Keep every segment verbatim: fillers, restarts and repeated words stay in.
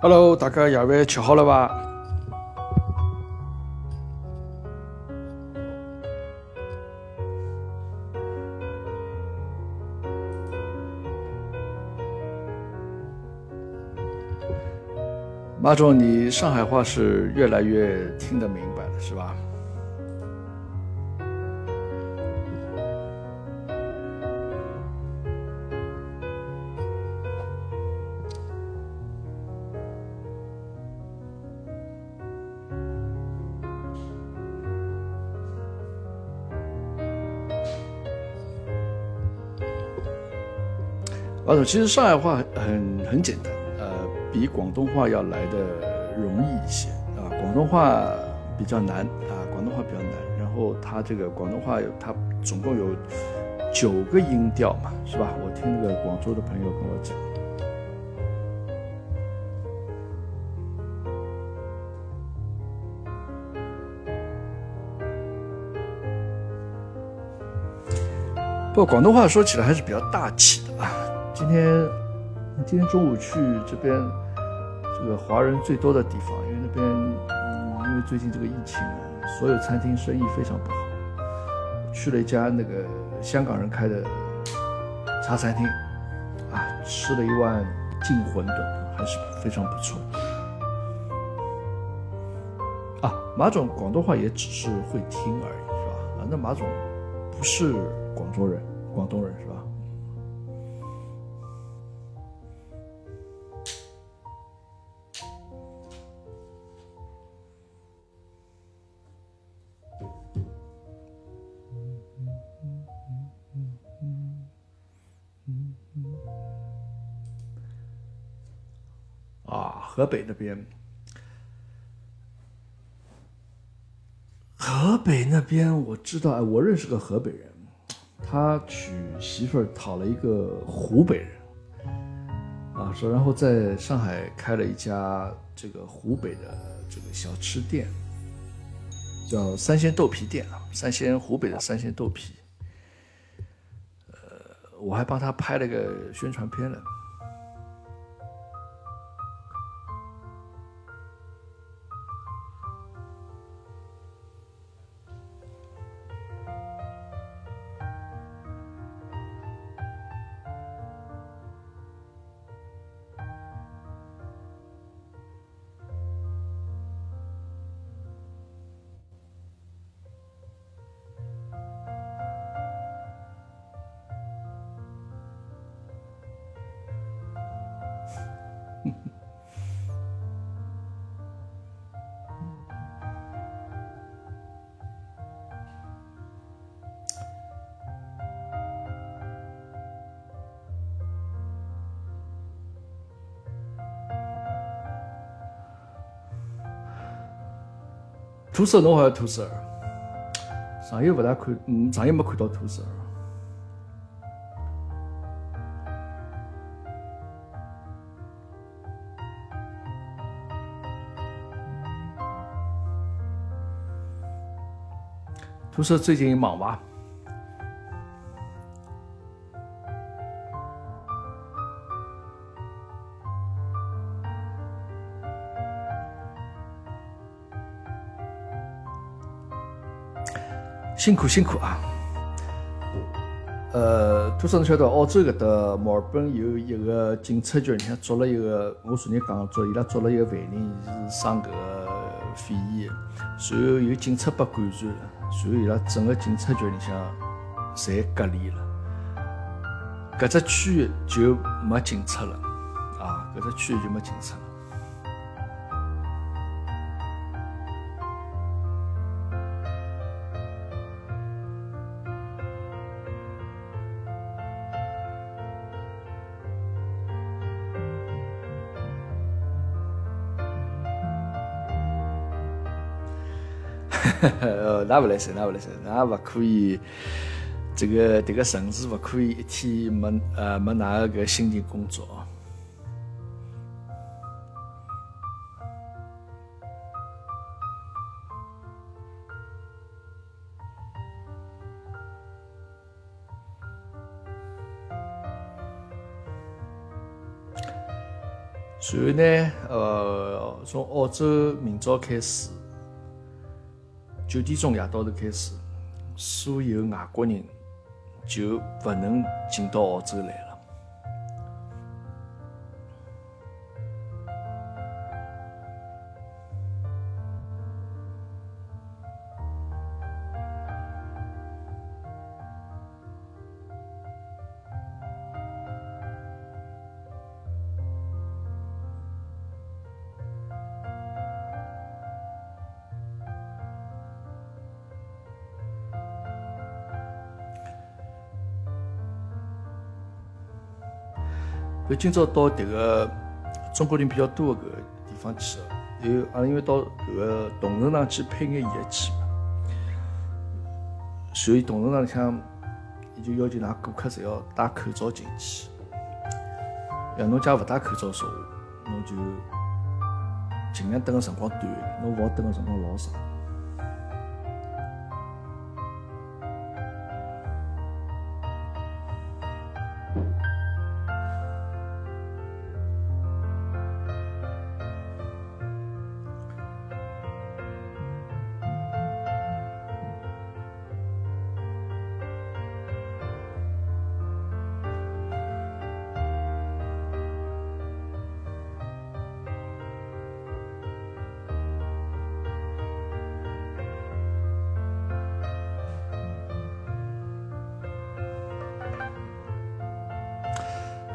Hello， 大家夜晚吃好了吧？马总，你上海话是越来越听得明白了，是吧？马总，其实上海话很很简单，呃，比广东话要来的容易一些啊。广东话比较难啊，广东话比较难。然后它这个广东话有它总共有九个音调嘛，是吧？我听那个广州的朋友跟我讲。不过广东话说起来还是比较大气的啊。今天，今天中午去这边这个华人最多的地方，因为那边、嗯、因为最近这个疫情，所有餐厅生意非常不好。去了一家那个香港人开的茶餐厅，啊，吃了一碗净馄饨，还是非常不错。啊，马总广东话也只是会听而已，是吧？啊，那马总不是广州人，广东人是吧？河北那边，河北那边我知道，我认识个河北人，他娶媳妇儿讨了一个湖北人，啊，说然后在上海开了一家这个湖北的这个小吃店，叫三鲜豆皮店啊，三鲜湖北的三鲜豆皮，呃，我还帮他拍了个宣传片了。土石侬好像土石，上月不大看，嗯，上月没看到土石。土石最近忙吧？辛苦辛苦啊！呃，多少人晓得澳洲搿搭墨尔本有一个警察局，像捉了一个，我昨日讲捉伊拉捉了一个犯人，是生搿个肺炎，随后有警察被感染了，随后伊拉整个警察局里向侪隔离了，搿只区域就没警察了啊！搿只区域就没警察了。呃，那不来塞，那不来塞，那不可以。这个这个城市不可以一天没呃没拿个心情工作。然后呢，呃，从澳洲明朝开始，九点钟夜到头开始，所有外国人就不能进到澳洲来了。就今朝到迭个中国人比较多的搿个地方去，有阿拉因为到搿个铜城上去配眼药剂嘛，所以铜城上里向伊就要求㑚顾客侪要戴口罩进去，要侬假勿戴口罩说话，侬就尽量等个辰光短，侬勿好等个辰光老长。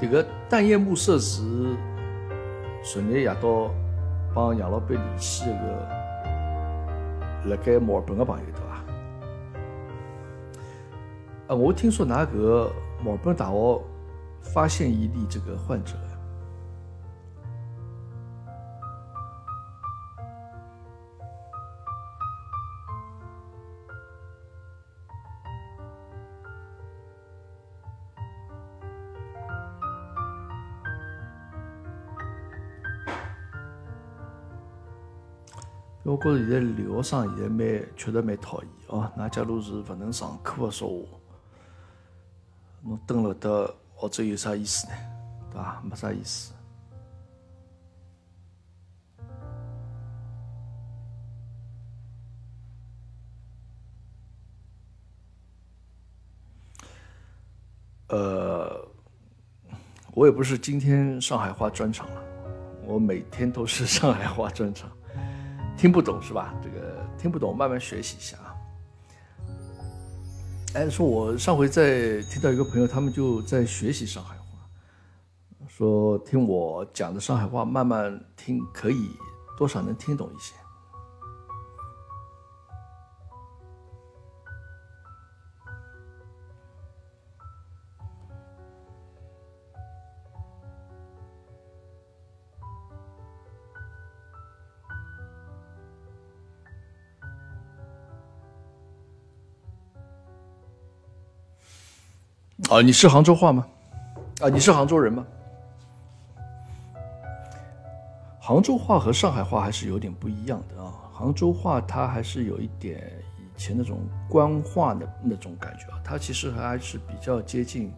这个淡夜幕社是昨日夜到帮杨老板联系一个辣盖墨尔本的朋友，对伐？啊，我听说㑚搿个墨尔本大学发现一例这个患者。我觉着现在留学生现在蛮确实蛮讨厌哦。㑚假如是勿能上课的说话，侬蹲辣搭澳洲有啥意思呢？对伐？没啥意思。呃，我也不是今天上海话专场了，我每天都是上海话专场。听不懂是吧？这个听不懂，慢慢学习一下啊。哎，说我上回在听到一个朋友，他们就在学习上海话，说听我讲的上海话，慢慢听可以多少能听懂一些。啊，你是杭州话吗？啊，你是杭州人吗？杭州话和上海话还是有点不一样的啊。杭州话它还是有一点以前那种官话的那种感觉啊，它其实还是比较接近，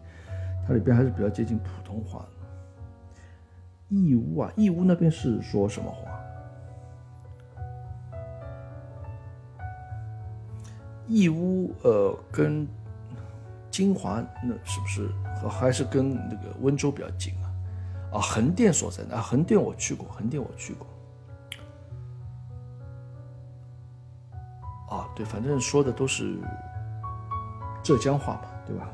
它里边还是比较接近普通话的。义乌啊，义乌那边是说什么话？义乌呃跟金华那是不是还是跟那个温州比较近啊？啊，横店所在啊，横店我去过，横店我去过。啊，对，反正说的都是浙江话嘛，对吧？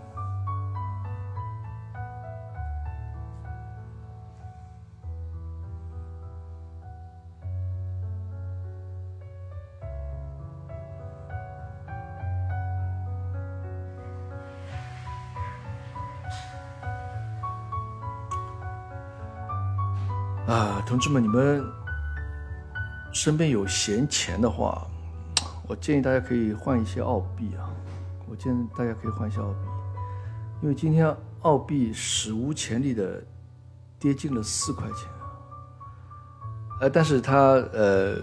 啊，同志们，你们身边有闲钱的话，我建议大家可以换一些澳币啊。我建议大家可以换一些澳币，因为今天澳币史无前例的跌进了四块钱，呃，但是它呃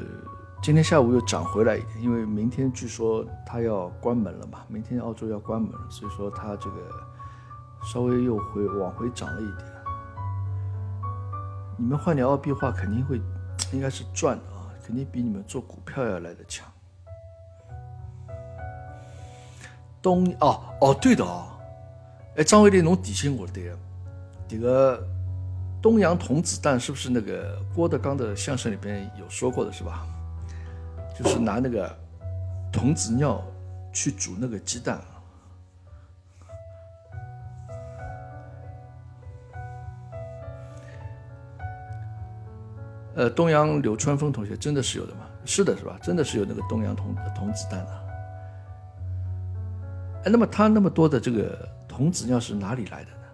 今天下午又涨回来一点，因为明天据说它要关门了嘛，明天澳洲要关门了，所以说它这个稍微又回往回涨了一点。你们换聊澳币化肯定会应该是赚的啊，肯定比你们做股票要来的强。东哦哦对的哦，哎张伟丽侬提醒我对个，这个东洋童子蛋是不是那个郭德纲的相声里边有说过的是吧？就是拿那个童子尿去煮那个鸡蛋。呃，东阳柳川峰同学真的是有的吗？是的，是吧？真的是有那个东阳童童子蛋的、啊。哎，那么他那么多的这个童子尿是哪里来的呢？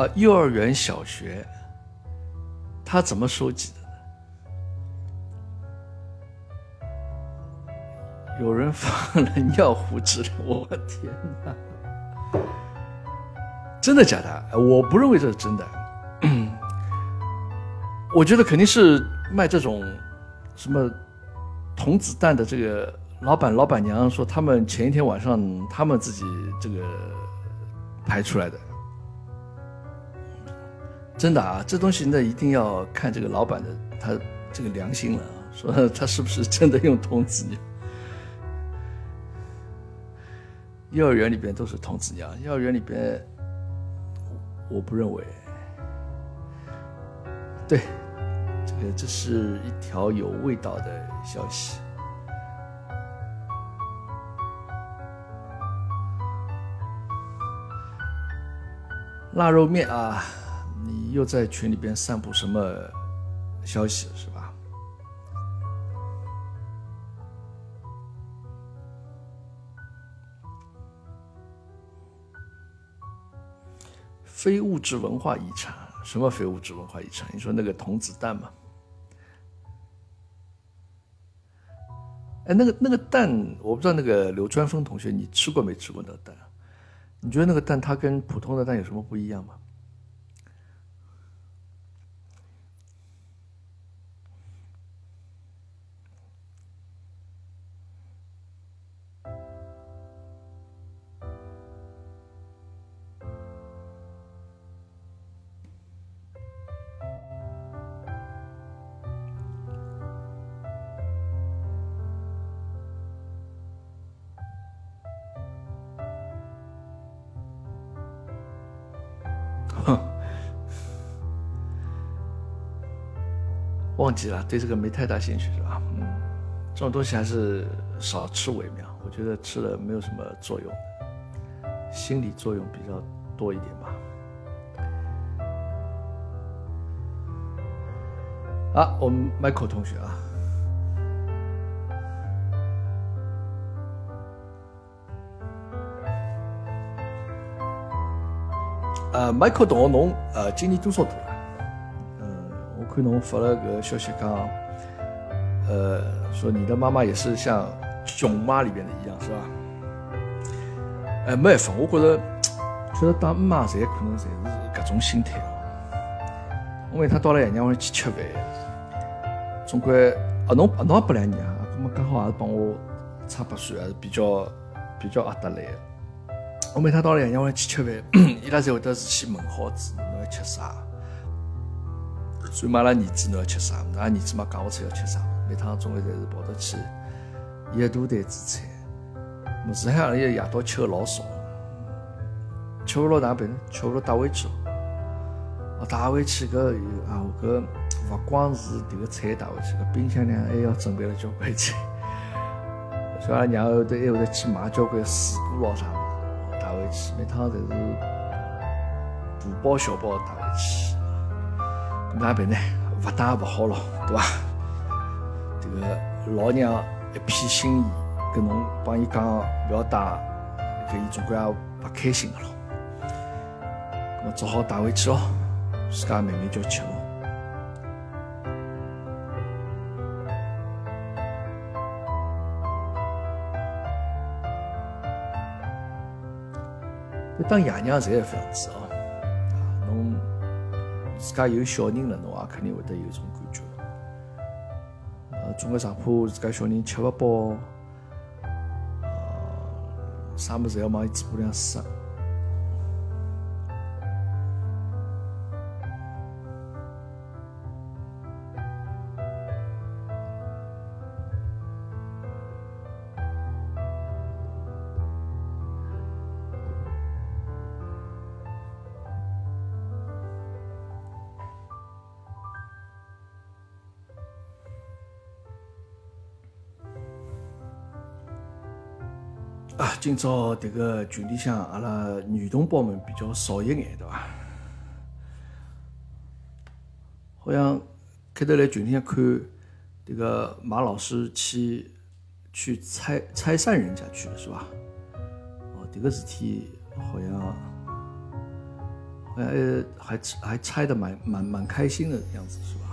啊，幼儿园、小学，他怎么收集的？有人放了尿壶之类，我天哪！真的假的？我不认为这是真的，我觉得肯定是卖这种什么童子蛋的这个老板老板娘说，他们前一天晚上他们自己这个排出来的。真的啊，这东西呢一定要看这个老板的他这个良心了，说他是不是真的用童子尿。幼儿园里边都是童子尿，幼儿园里边我不认为。对，这个这是一条有味道的消息。腊肉面啊，你又在群里边散布什么消息是吧？非物质文化遗产，什么非物质文化遗产？你说那个童子蛋嘛？哎，那个那个蛋，我不知道那个刘川峰同学你吃过没吃过那个蛋？你觉得那个蛋它跟普通的蛋有什么不一样吗？忘记了，对这个没太大兴趣是吧？嗯，这种东西还是少吃为妙，我觉得吃了没有什么作用，心理作用比较多一点吧。啊，我们 Michael 同学啊，呃 ，Michael 同学侬呃今年多少度？看侬发了个消息讲，呃，说你的妈妈也是像熊妈里边的一样，是吧？哎，没办法，我觉得，觉得当妈侪可能侪是搿种心态哦。我每趟到了爷娘屋里去吃饭，总归啊侬啊侬也不来年啊，葛末刚好也是帮我差不算，还是比较比较阿达来。我每趟到了爷娘屋里去吃饭，伊拉侪会得事先问好子侬要吃啥。所以阿拉儿子侬要吃啥？阿拉儿子嘛讲勿出要吃啥，每趟总归侪是跑得去一大袋子菜。么实海阿拉一夜到吃个老少，吃勿落哪办呢？吃勿落带回去哦。啊，带回去搿啊搿勿光是迭个菜带回去，搿冰箱里还要准备了交关菜。所以阿拉娘后头还会得去买交关水果咯啥物事带回去，每趟侪是大包小包带回去。哪办呢？勿带也勿好咯，对伐？这个老娘一片心意，跟侬帮伊讲勿要带，搿伊总归也勿开心个咯。我只好带回去咯，自家慢慢叫吃咯。当爷娘侪搿样子哦。自家有小人了，侬也肯定会得有种感觉。呃，总归上铺自家小人吃勿饱，啥物事侪要往伊嘴巴里向塞。啊，今朝迭个群里向阿拉女同胞们比较少一眼，对伐？好像开头来群里向看迭个马老师去去拆拆散人家去了，是伐？哦，迭个事体好像好像还还还拆得蛮蛮蛮开心的样子，是吧？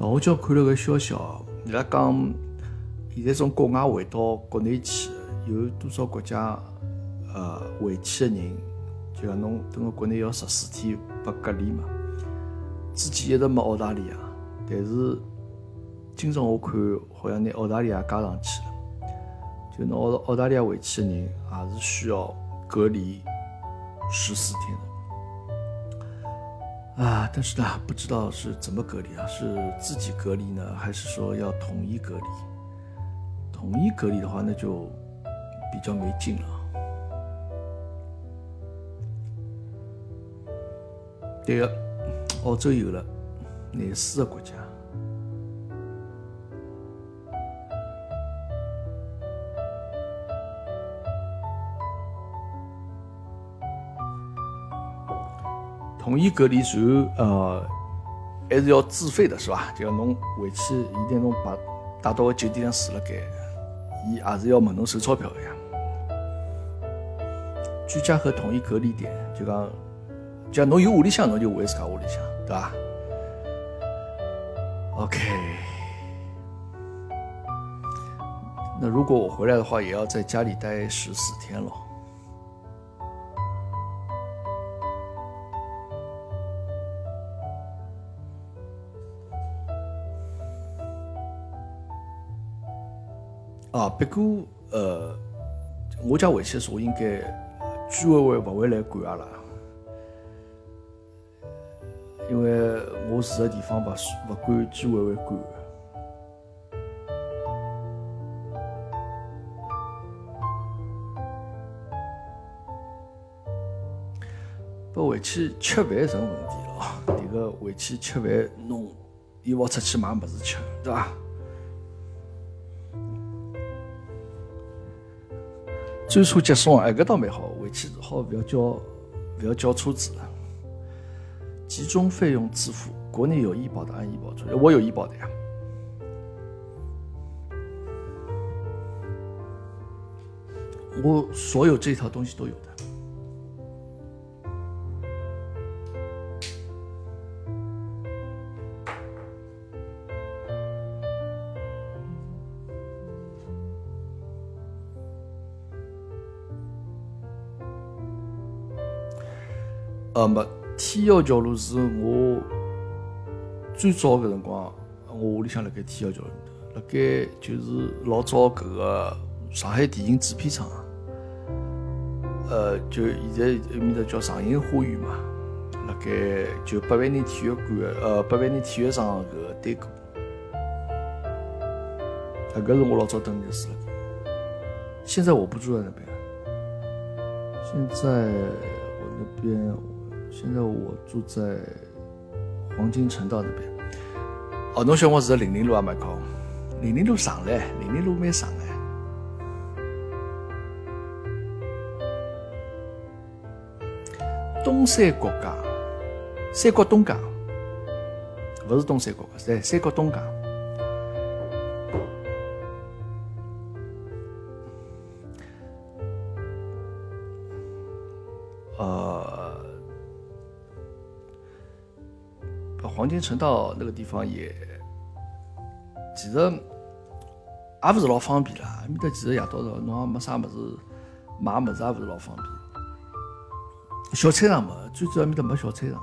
我叫看了个消息哦，伊拉讲现在从国外回到国内去，有多少国家呃回去的人，就讲侬等到国内要十四天不隔离嘛。之前一直没澳大利亚，但是今朝我看好像拿澳大利亚加上去了，就拿澳澳大利亚回去的人也是需要隔离十四天的。啊，但是呢，不知道是怎么隔离啊？是自己隔离呢，还是说要统一隔离？统一隔离的话，那就比较没劲了。对个，澳洲有了，廿四个国家。统一隔离，然后呃，还是要自费的，是吧？就讲侬回去，一旦侬把带到个酒店上住了该，伊也是要问侬收钞票的呀。居家和统一隔离点，就讲，就讲侬有屋里向，侬就回自家屋里向，对吧 ？OK。那如果我回来的话，也要在家里待十四天了。啊，不过呃，我家回去的时候应该居委会不会来管阿拉，因为我住的地方不不管居委会管。不回去吃饭成问题了，这个回去吃饭，侬一会出去买么子吃，对吧？专车接送哎，搿倒蛮好，回去好勿要叫勿要叫车子了。集中费用自付，国内有医保的按医保出，我有医保的呀。我所有这套东西都有的。呃，么天桥桥路是我最早搿辰光，我屋里向辣盖天桥桥路，辣盖就是老早搿个上海电影制片厂，呃，就现在埃面搭叫上影花园嘛，辣盖就八万人体育馆，呃，八万人体育场搿个对过，啊，搿是我老早蹲的住辣盖，现在我不住在那边，现在那边。现在我住在黄金城道那边。哦，侬小辰光住在零零路也蛮高，零零路长嘞，零零路蛮长嘞。东山國家，山國東家，勿是東山國家，山國東家。呃，黄金城到那个地方也，其实也勿是老方便啦。埃面搭其实夜到了，侬也没啥物事买物事，也勿是老方便。 小菜场嘛，最主要面搭没小菜场。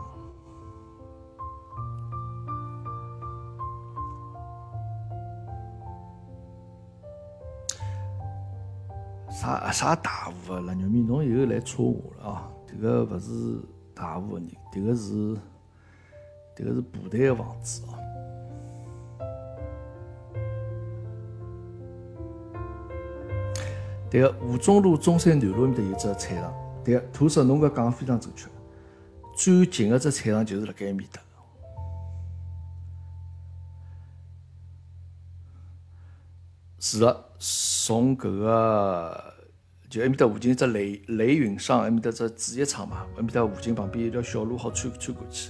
啥啥大户啊？辣肉面，侬以后来戳我了啊！这个勿是大户的人，这个是这个是部队的房子啊。 对个，吴中路中山南路面搭有只菜场。对个，土石侬搿讲非常正确。最近个只菜场就是辣盖埃面搭。是个，从搿个就埃面搭附近只雷雷云上埃面搭只制药厂嘛，埃面搭附近旁边有条小路好穿穿过去。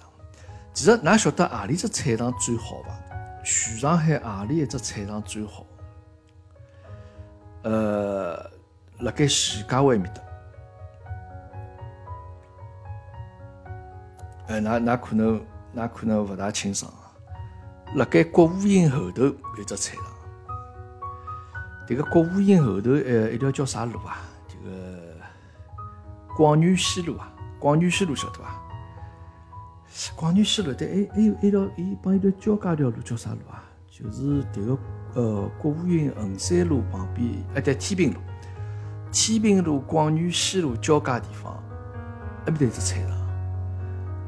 场，其实㑚晓得何里只菜场最好伐？全上海何里一只菜场最好？ 呃，辣盖徐家汇面搭，呃，那那可能那可能勿大清爽。辣盖国务院后头有只菜场，这个国务院后头呃一条叫啥路啊？这个广园西路啊，广园西路晓得伐？广园西路，但还还有一条，伊帮一条交界条路叫啥路啊？就是这个。 呃，国务院衡山路旁边，哎，对，天平路、天平路、广园西路交界地方，埃面搭有只菜场。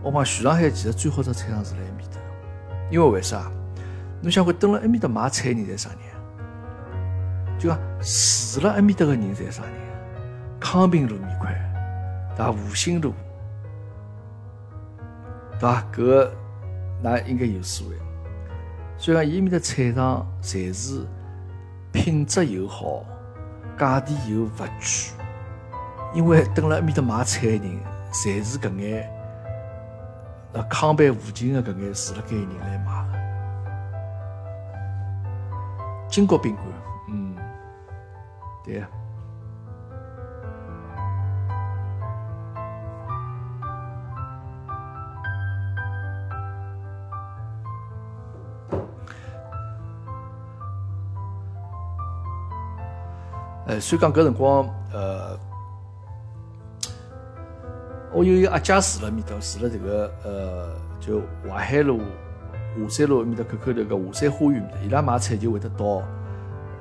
我讲全上海其实最好只菜场是辣埃面搭，因为为啥？侬想看蹲辣埃面搭买菜人侪啥人？就讲住辣埃面搭个人侪啥人？康平路面块，对伐？吴兴路，对伐？搿个㑚应该有所谓。 所以讲，伊面的菜场侪是品质又好，价钿又勿贵，因为蹲辣埃面搭买菜的人，侪是搿眼那康板附近的搿眼住辣盖人来买的。金国宾馆，嗯，对呀、啊。 呃，所以讲搿辰光，呃，我有一个阿姐住辣面搭，住辣这个呃，就淮海路、华山路面搭口口头个华山花园面搭，伊拉买菜就会得到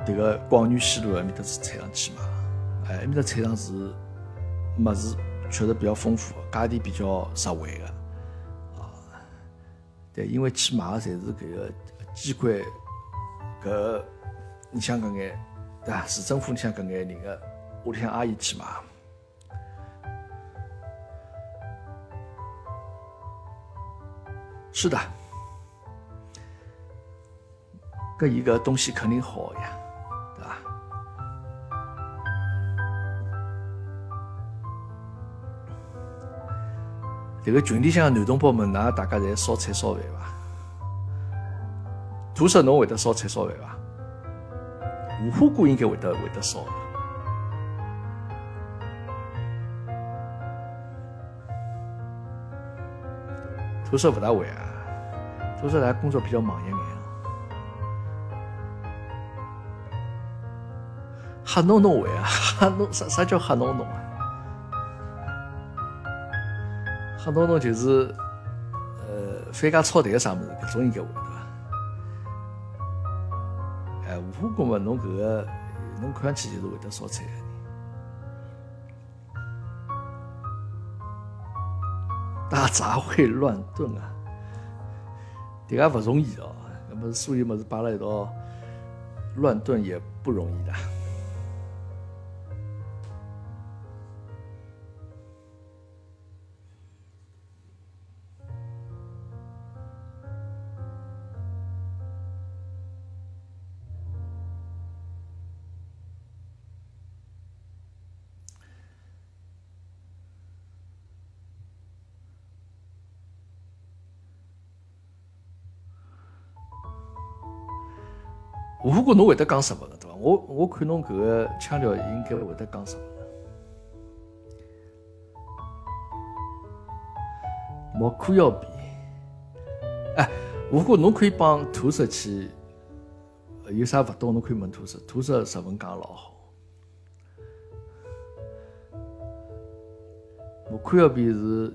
这个广园西路埃面搭是菜场去买，哎，埃面搭菜场是物事确实比较丰富，价钿比较实惠个，啊，对，因为去买个侪是搿个机关搿，你像搿眼。 对伐？市政府里向搿眼人个屋里向阿姨去买，是的，搿伊搿东西肯定好呀，对伐？迭个群里向男同胞们，㑚大家侪烧菜烧饭伐？土石侬会得烧菜烧饭伐？ 无花果应该会得会得少。土石勿大会啊，土石他工作比较忙一眼。黑侬侬会啊，黑侬啥啥叫黑侬侬啊？黑侬侬就是呃翻家抄台啥物事，搿种应该会得。 无花果嘛，侬搿个侬看上去就是会得烧菜个人。打杂会乱炖啊，这个不容易哦。那么所以么子摆了一道乱炖也不容易的。如果侬会得讲日文个对伐？我我看侬搿个腔调应该会得讲日文个。莫哭要比，哎，如果侬可以帮土色去，有啥勿懂侬可以问土色，土色日文讲老好。莫哭要比是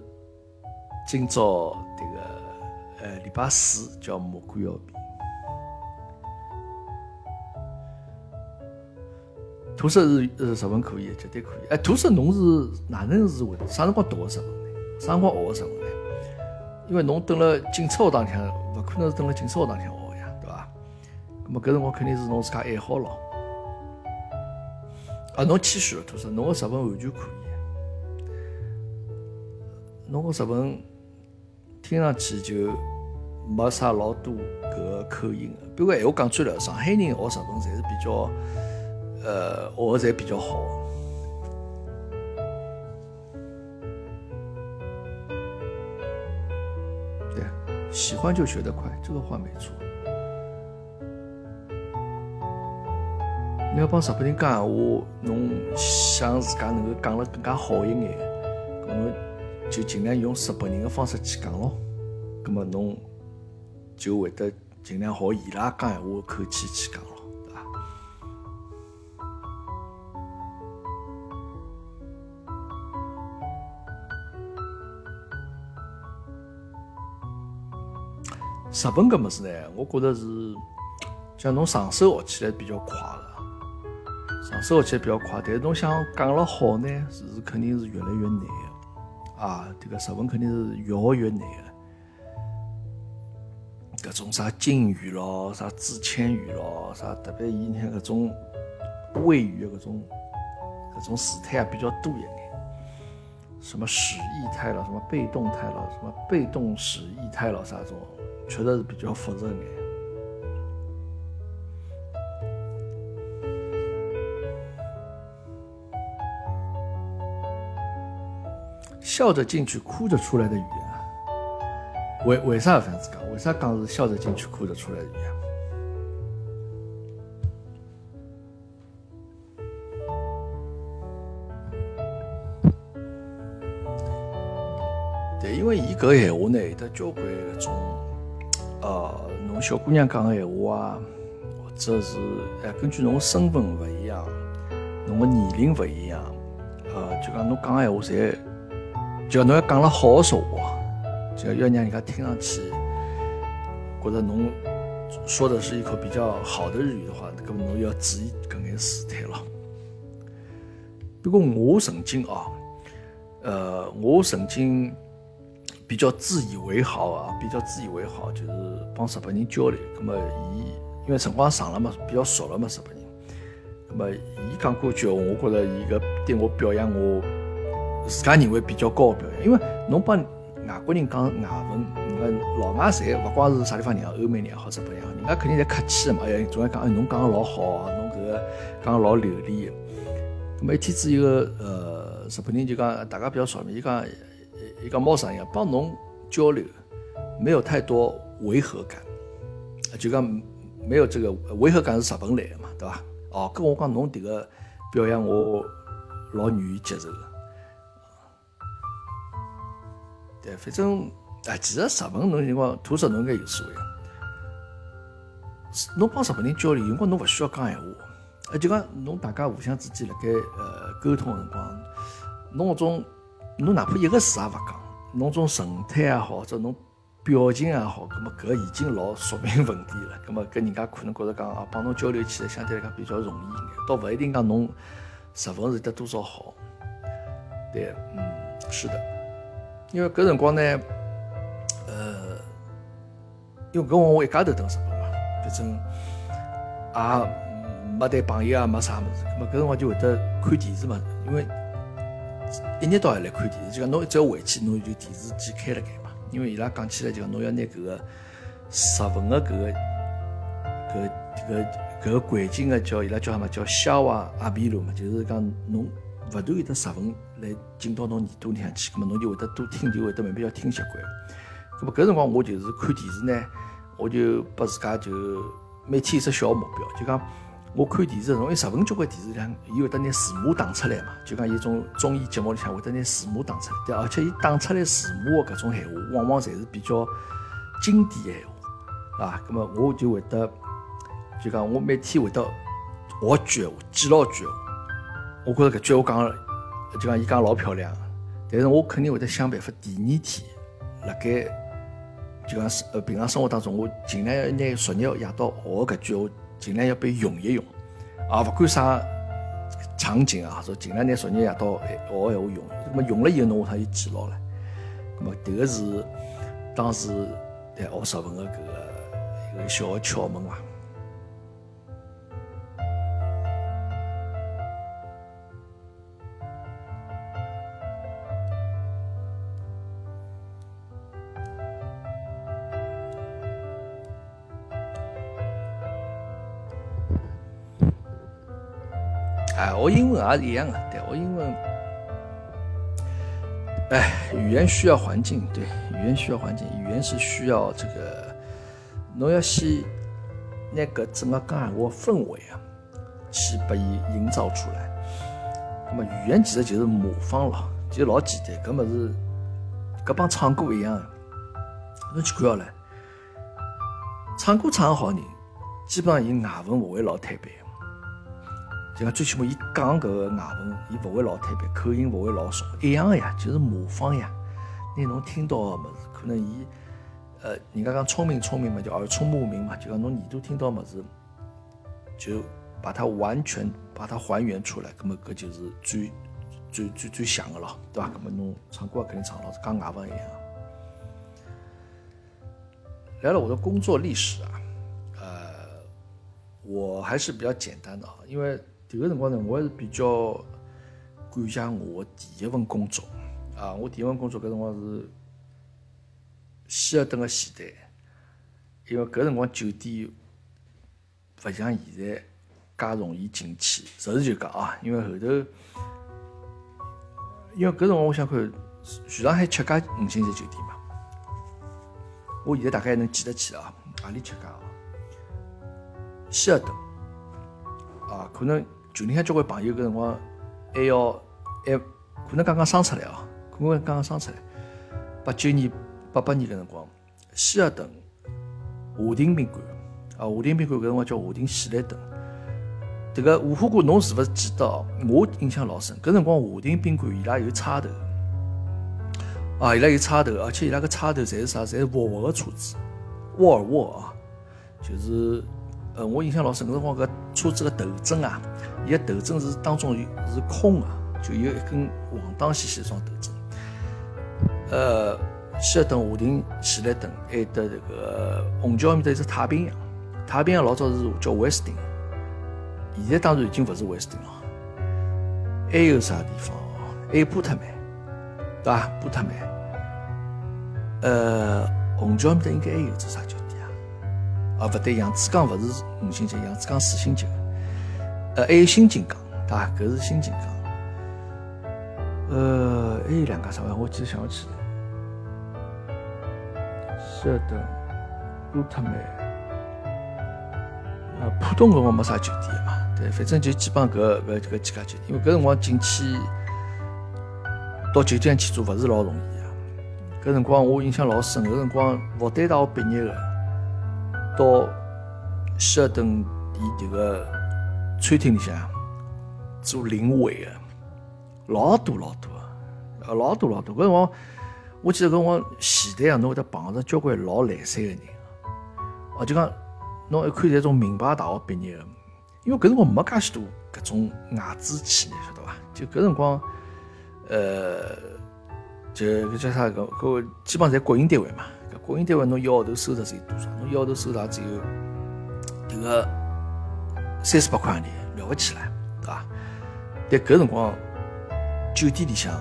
今朝迭、这个呃礼拜四叫莫哭要比。土色是呃日文可以，绝对可以。哎，土色侬是哪能是会啥辰光读个日文呢？啥辰光学个日文呢？因为侬等了警察学堂向，勿可能是等了警察学堂向学呀，对伐？那么搿辰光肯定是侬自家爱好咯。啊，侬谦虚了，土色，侬个日文完全可以。侬个日文听上去就没啥老多搿个口音个。比如讲，闲话讲穿了，上海人学日文侪是比较。呃，学的才比较好。对，喜欢就学得快，这个话没错。你要帮日本人讲闲话，侬想自家能够讲了更加好一眼，咁侬就尽量用日本人的方式去讲咯。咁么侬就会得尽量好伊拉讲闲话的口气去讲。日本搿物事呢，我觉着是像侬上手学起来比较快个，上手学起来比较快，但是侬想讲了好呢，是肯定是越来越难个。啊，这个日文肯定是越学越难个。搿种啥敬语咯，啥自谦语咯，啥特别伊像搿种谓语搿种搿种时态啊比较多一眼。什么使役态了，什么被动态了，什么被动使役态了，啥种。确实是比较复杂的。笑着进去，哭着出来的语言，为为啥这样子讲？为啥讲是笑着进去，哭着出来的语言？对，因为伊搿闲话呢，有得交关搿种。呃，侬小姑娘讲的闲话啊，或者是哎，根据侬身份勿一样，侬个年龄勿一样，呃，就讲侬讲的闲话，侪就侬要讲了好说话，就要让人家听上去，觉着侬说的是一口比较好的日语的话，搿么侬要注意搿眼事态了。不过我曾经啊，呃，我曾经。比较自以为好啊，比较自以为好，就是帮日本人交流。那么伊因为辰光长了嘛，比较熟了嘛，日本人。那么伊讲过句，我觉着伊个对我表扬我，自家认为比较高的表扬。因为侬帮外国人讲外文，人家老外侪勿光是啥地方人啊，欧美人也好，日本人也好，人家肯定侪客气嘛。哎呀，总要讲，哎，侬讲个老好，侬搿个讲个老流利。那么一天之后，呃，日本人就讲大家比较熟嘛，伊讲。一个陌生人帮侬交流，没有太多违和感，就讲没有这个违和感是日本来的嘛，对吧？哦，跟我讲侬这个表扬我老愿意接受的。对，反正啊，其实日本侬辰光土色侬应该有所谓。侬帮日本人交流，有辰光侬不需要讲闲话，呃，就讲侬大家互相之间辣盖呃沟通的辰光，侬搿种。侬哪怕一个字也勿讲，侬种神态也好，或者侬表情也好，葛末搿已经老说明问题了。葛末搿人家可能觉着讲啊，帮侬交流起来相对来讲比较容易一眼，倒勿一定讲侬日文是得多少好。对，嗯，是的，因为搿辰光呢，呃，因为搿辰光我一家头蹲日本嘛，反正也没对朋友啊，没啥物事，咁搿辰光就会得看电视嘛，因为一日到夜来看电视，就讲侬只要回去，侬就电视机开了盖嘛，因为伊拉讲起来就讲侬要拿搿个日文的搿个搿搿。搿个环境个叫伊拉叫什么？叫消化阿比路嘛，就是讲侬勿断有得日文来进到侬耳朵里向去，咁么侬就会得多听，就会得慢慢要听习惯。咁么搿辰光我就是看电视呢，我就拨自家就每天一只小目标，就讲我看电视，因为日本交关电视上伊会得拿字幕打出来嘛，就讲伊种综艺节目里向会得拿字幕打出来，对，而且伊打出来字幕个搿种闲话，往往侪是比较经典个闲话，啊，咁么我就会得。就讲我每天会得学句闲话，记牢句闲话。我觉着搿句闲话讲，就讲伊讲老漂亮，但是我肯定会得想办法第二天，辣盖就讲呃平常生活当中，我尽量要拿昨日夜到学搿句闲话，尽量要被用一用，啊，勿管啥场景啊，说尽量拿昨日夜到学闲话用。那么用了以后，侬下趟就记牢了。那么迭个是当时在学日文的搿个一个小窍门伐。哎，学英文也是一样的，对，学英文，哎，语言需要环境，对，语言需要环境，语言是需要这个，侬要先拿搿整个讲闲话氛围啊，先把伊营造出来。那么语言其实就是模仿咯，其实老简单，搿物事，搿帮唱歌一样，侬去看好了，唱歌唱好人，基本上伊外文勿会老坍板。就讲最起码，伊讲搿个外文，伊勿会老特别，口音勿会老重，一样呀，就是模仿呀。拿侬听到个物事，可能伊，呃，人家讲聪明聪明嘛，叫耳聪目明嘛，就讲侬耳朵听到物事，就把它完全把它还原出来，搿么搿就是最最最最响个咯，对伐？搿么侬唱歌肯定唱老，讲外文一样。聊聊我的工作历史啊，呃，我还是比较简单的啊，因为。这个辰光呢，我还是比较感谢我第一份工作啊！我第一份工作搿辰光是希尔顿个前台，因为搿辰光酒店勿像现在介容易进去，实事求是讲啊，因为后头，因为搿辰光我想看全上海七家五星级酒店嘛，我现在大概能记得起啊，何里七家啊？希尔顿啊，可能。群里向交关朋友搿辰光还要还可能刚刚生出来哦，可能刚刚生出来，八九年、八八年搿辰光，希尔顿华庭宾馆啊，华庭宾馆搿辰光叫华庭喜来登。迭个无花果侬是勿是记得哦？我印象老深，搿辰光华庭宾馆伊拉有差头，啊，伊拉有差头，而且伊拉搿差头侪是啥？侪是沃尔沃个车子，沃尔沃啊，就是。呃，我印象老深，搿辰光搿车子个头枕啊，伊个头枕是当中是空个、啊，就有一根黄当细细双头枕。呃，希尔顿、华庭、喜来登，还有得这个虹桥面搭有只太平洋，太平洋老早是叫威斯汀，现在当然已经勿是威斯汀了。还有啥地方哦？还有波特曼，对伐？波特曼。呃，虹桥面搭应该还有只啥酒店？啊，勿对，扬子江勿是五星级，扬子江四星级。呃，还有新金港，对伐？搿是新金港。呃，还有两家啥玩意？我记得想勿起来。希尔顿、波特曼。呃，浦东搿辰光没啥酒店个嘛，对，反正就基本上搿搿搿几家酒店，因为搿辰光进去到酒店去住勿是老容易个。搿辰光我印象老深，搿辰光复旦大学毕业个。到希尔顿伊迭个餐厅里向做领位的，老多老多，呃，老多老多。搿辰光，我记得搿辰光前台啊，侬会得碰着交关老懒散的人，哦，就讲侬一看侪种名牌大学毕业的，因为搿辰光没介许多搿种外资企业，晓得伐？就搿辰光，呃，就搿叫啥搿搿基本上侪国营单位嘛。搿国营单位侬一个号头收入只有多少？侬一个号头收入只有迭个三四百块洋钿，了勿起了，对伐？但搿辰光酒店里向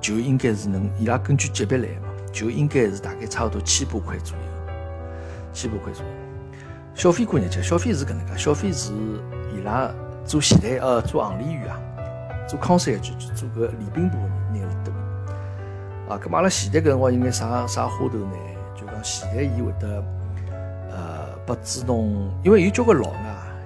就应该是能伊拉根据级别来嘛，就应该是大概差勿多千把块左右，千把块左右。小飞过日脚，小飞是搿能介，小飞是伊拉做前台呃做行李员啊，做康师傅去做搿礼宾部拿了多。啊，咁阿拉前台搿辰光应该啥啥花头呢？就讲前台伊会得呃拨主动，因为有交关老外啊，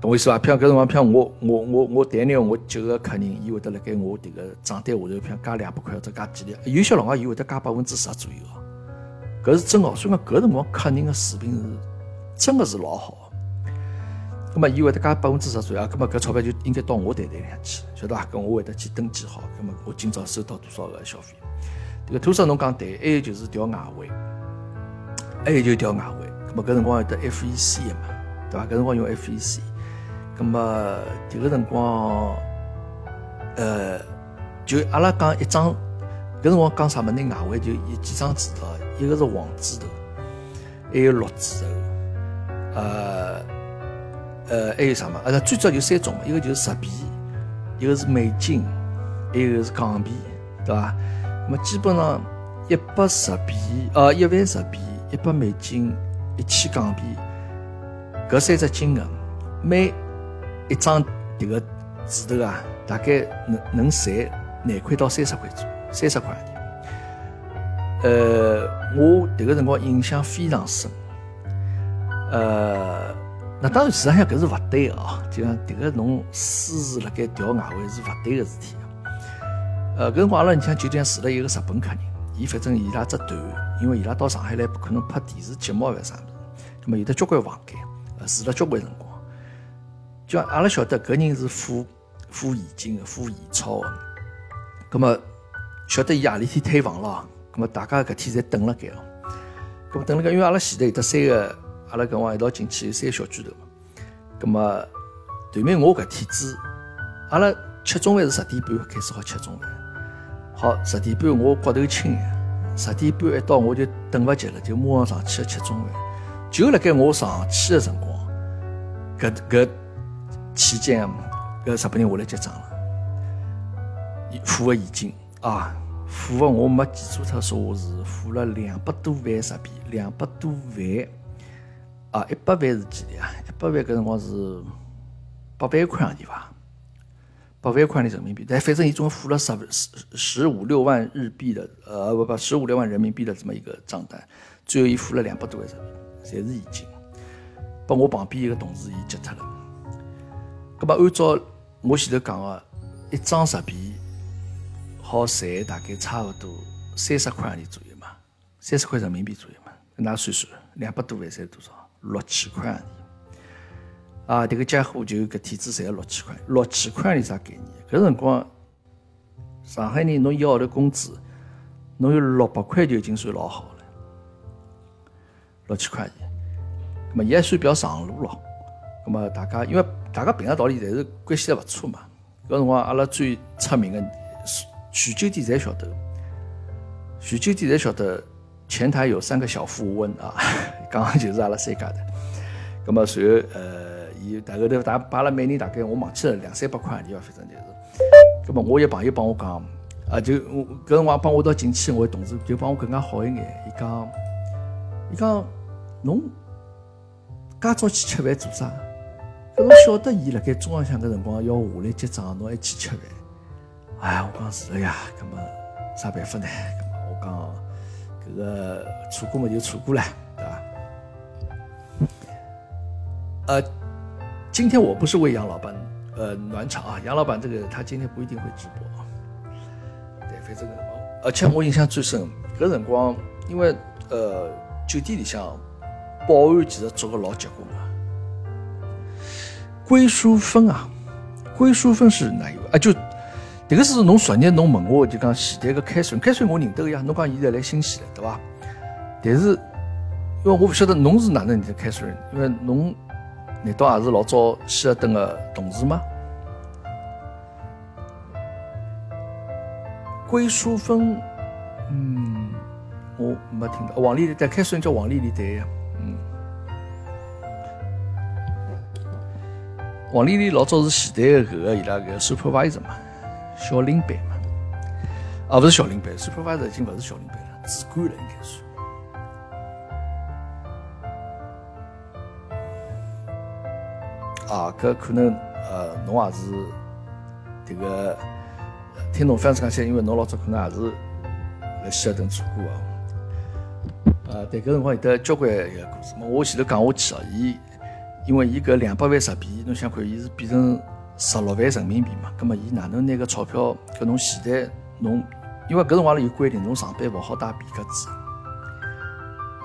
懂我意思伐？譬如搿辰光，譬如我我我我谈呢，我接个客人，伊会得辣盖我迭个账单下头，譬如加两百块或者加几钿，有些老外伊会得加百分之十左右哦，搿是真哦。所以讲搿辰光客人个水平是真个是老好。咁么，伊会得加百分之十左右，咁么搿钞票就应该到我袋袋里向去，晓得伐？搿我会得去登记好，咁么我今朝收到多少个消费？迭个多少侬讲对，还有就是调外汇，还有就调外汇。咁么搿辰光有得 F E C 嘛，对伐？搿辰光用 F E C， 咁么迭个辰光，呃，就阿拉讲一张，搿辰光讲啥物事？外汇就有几张纸头，一个是黄纸头，还有绿纸头，呃。呃，还有啥嘛？啊，最主要就三种嘛，一个就是日币，一个是美金，还有一个是港币，对伐？那么基本上一百日币，呃，一万日币，一百美金，一千港币，搿三只金额，每一张迭个纸头啊，大概能能赚廿块到三十块左右，三十块。呃，我迭个辰光印象非常深，呃。那当然，市场上搿是勿对个哦，就像迭个侬私事辣盖调外汇是勿对个事体个。呃，搿辰光阿拉里向酒店住了一个日本客人，伊反正伊拉只团，因为伊拉到上海来可能拍电视节目或者啥物事，葛末有得交关房间，呃，住了交关辰光。就阿拉晓得搿人是付付现金个，付现钞个，葛末晓得伊何里天退房了，葛末大家搿天侪等辣盖哦，葛末等辣盖，因为阿拉前头有得三个。阿拉搿往一道进去有三小巨头嘛，葛末对面我搿天子，阿拉吃中饭是十点半开始好吃中饭，好十点半我骨头轻，十点半一到我就等勿及了，就马上上去吃中饭。就辣盖我上去个辰光，搿搿期间搿日本人回来结账了，付个现金啊，付个我没记错脱说是付了两百多万日币，两百多万。啊，一百万是几钿啊？一百万搿辰光是八万块洋钿伐？八万块洋钿人民币，但反正伊总付了十十五六万日币的，呃，不不，十五六万人民币的这么一个账单，最后伊付了两百多万人民币，侪是现金。把我旁边一个同事伊截脱了。葛末按照我前头讲个，一张日币好赚大概差勿多三十块洋钿左右嘛，三十块人民币左右嘛，㑚算算，两百多万赚多少？六千块洋钿，啊，这个家伙就搿天子赚了六千块，六千块洋钿啥概念？搿辰光，上海人侬一个号头工资，侬有六百块就已经算老好了，六千块洋钿，咁么伊还算比较上路咯。咁么大家因为大家平常道理侪是关系侪勿错嘛，搿辰光阿拉最出名个全酒店侪晓得，全酒店侪晓得。前台有三个小富翁啊，刚刚就是阿拉三家的。咁么随后，呃，伊大后头大摆了每年大概我忘记了两三百块洋钿伐，反正就是。咁么我一朋友帮我讲，啊就搿辰光帮我到进去，我同事就帮我更加好一眼。伊讲，伊讲侬介早去吃饭做啥？搿侬晓得伊辣盖中浪向搿辰光要下来结账，侬还去吃饭？哎，我讲是了呀，咁么啥办法呢？咁么我讲。搿个错过嘛就错过了，对吧？呃，今天我不是为杨老板呃暖场啊，杨老板这个他今天不一定会直播啊。对，反正而且我印象最深，搿辰光，因因为呃酒店里向保安其实做个老结棍个。归属分啊，归属分是哪有啊？就迭个是侬昨日侬问我就讲前台个开水，开水我认得个呀。侬讲伊在来新西兰对伐？但是因为我不晓得侬是哪能认得开水，因为侬难道也是老早希尔顿个同事吗？归属分，嗯，我没听到。王丽丽对，开始叫王丽丽对，嗯，王丽丽老早是前台搿个伊拉搿 supervisor 嘛，小领班嘛，啊，不是小领班 ，supervisor 已经不是小领班了，主管了应该是。啊，搿可能呃，侬也是迭个。听侬翻译讲起来，因为侬老早可能也是来希尔顿做过个，呃，但搿辰光有得交关个故事嘛。我前头讲下去哦，伊因为伊搿两百万日币，侬想看，伊是变成十六万人民币嘛。葛末伊哪能拿搿钞票搿侬前台侬，因为搿辰光有规定，侬上班勿好带皮夹子，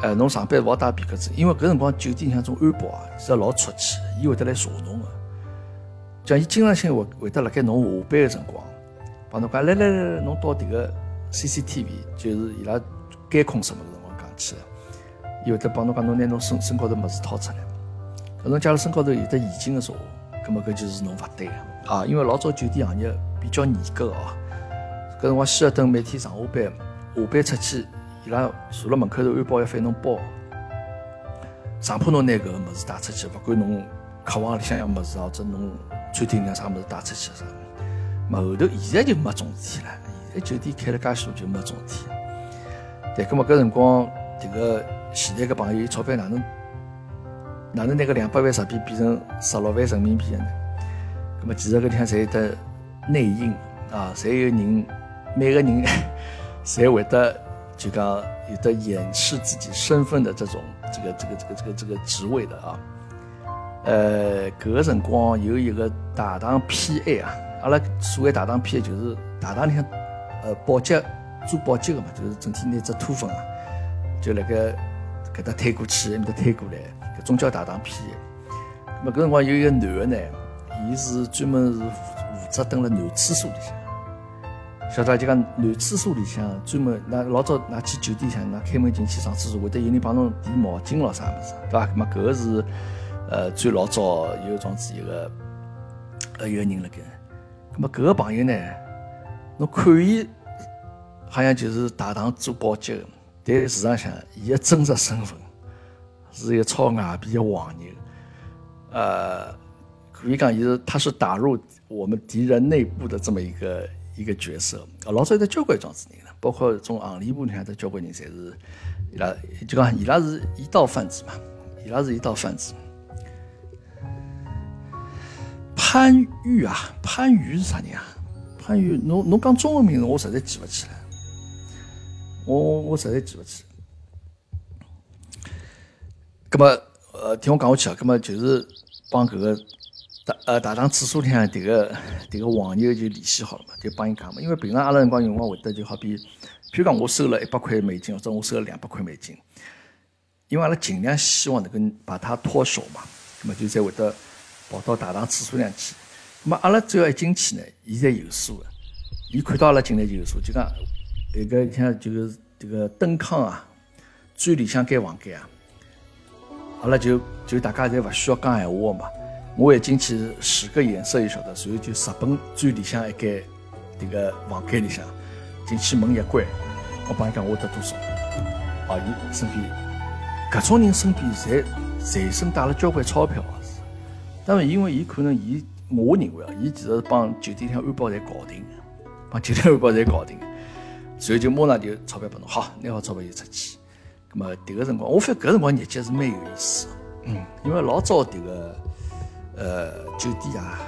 哎、呃，侬上班勿好带皮夹子，因为搿辰光酒店像种安保啊，是老出气，伊会得来查侬个。像伊经常性会会得辣盖侬下班个辰光。帮侬讲，来来来，侬到迭个 C C T V， 就是伊拉监控什么的，我讲起来，伊会得帮侬讲，侬拿侬身身高头物事掏出来。搿侬假如身高头有得现金个时候，葛末搿就是侬勿对个啊！因为老早酒店行业比较严格个哦，搿辰光希尔顿每天上下班，下班出去，伊拉坐辣门口头安保要翻侬包，上怕侬拿搿个物事带出去，勿管侬客房里向样物事或者侬餐厅里向啥物事带出去啥。嘛，后头现在就没种事体了。现在酒店开了介许多就没种事体。但搿么搿辰光，迭个前台搿朋友，伊钞票哪能哪能拿搿两百万日币变成十六万人民币呢？搿么其实搿里向侪有得内应啊，侪有人，每个人侪会得就讲有得掩饰自己身份的这种这个这个这个这个这个职位的啊。呃，搿个辰光有一个大堂 P A 啊。阿拉所谓大堂批就是大堂里向，呃，保洁做保洁个嘛，就是整天拿只拖粉啊，就辣盖搿搭推过去，埃面搭推过来，搿种叫大堂批。咁么搿辰光有一个男个呢，伊是专门是负责蹲辣男厕所里向，晓得就讲男厕所里向专门，㑚老早㑚去酒店向，㑚开门进去上厕所，会得有人帮侬递毛巾咯啥物事，对伐？咁么搿个是呃最老早有一桩子一个呃一个人辣盖。咁搿个朋友呢，侬看伊好像就是大堂做保洁个，但事实上伊个真实身份是一个超外币个黄牛。呃，可以讲伊是他是打入我们敌人内部的这么一个一个角色。啊，老早有得交关桩子人了，包括从行里部里向的交关人，侪是伊拉就讲伊拉是一道贩子嘛，伊拉是一道贩子。番禺啊，番禺是啥人啊？番禺，侬侬讲中文名字，我实在记不起来。我我实在记不起来。咁么，呃，听我讲下去啊，咁么就是帮搿个大呃大堂厕所里向迭个迭个黄牛就联系好了嘛，就帮伊讲嘛。因为平常阿拉辰光用光会得就好比，譬如讲我收了一百块美金，或者我收了两百块美金，因为阿拉尽量希望能够把它脱手嘛，咁么就才会得。跑到大堂厕所里向去，那么阿拉只要一进去呢，伊侪有数个，伊看到阿拉进来就有数，就讲那个像就是这个灯康啊，最里向间房间啊，阿拉就就大家侪勿需要讲闲话个嘛。我一进去十个颜色伊晓得，随后就日本最里向一间迭个房间里向进去门一关，我帮伊讲我得多少，啊，伊身边搿种人身边侪随身带了交关钞票啊。当然，因为伊可能伊，我认为啊，伊其实是帮酒店向安保侪搞定的，帮酒店安保侪搞定的，所以就马上就钞票拨侬，好，拿好钞票就出去。咁么迭个辰光，我发觉搿辰光日脚是蛮有意思，嗯，因为老早迭个，呃，酒店啊，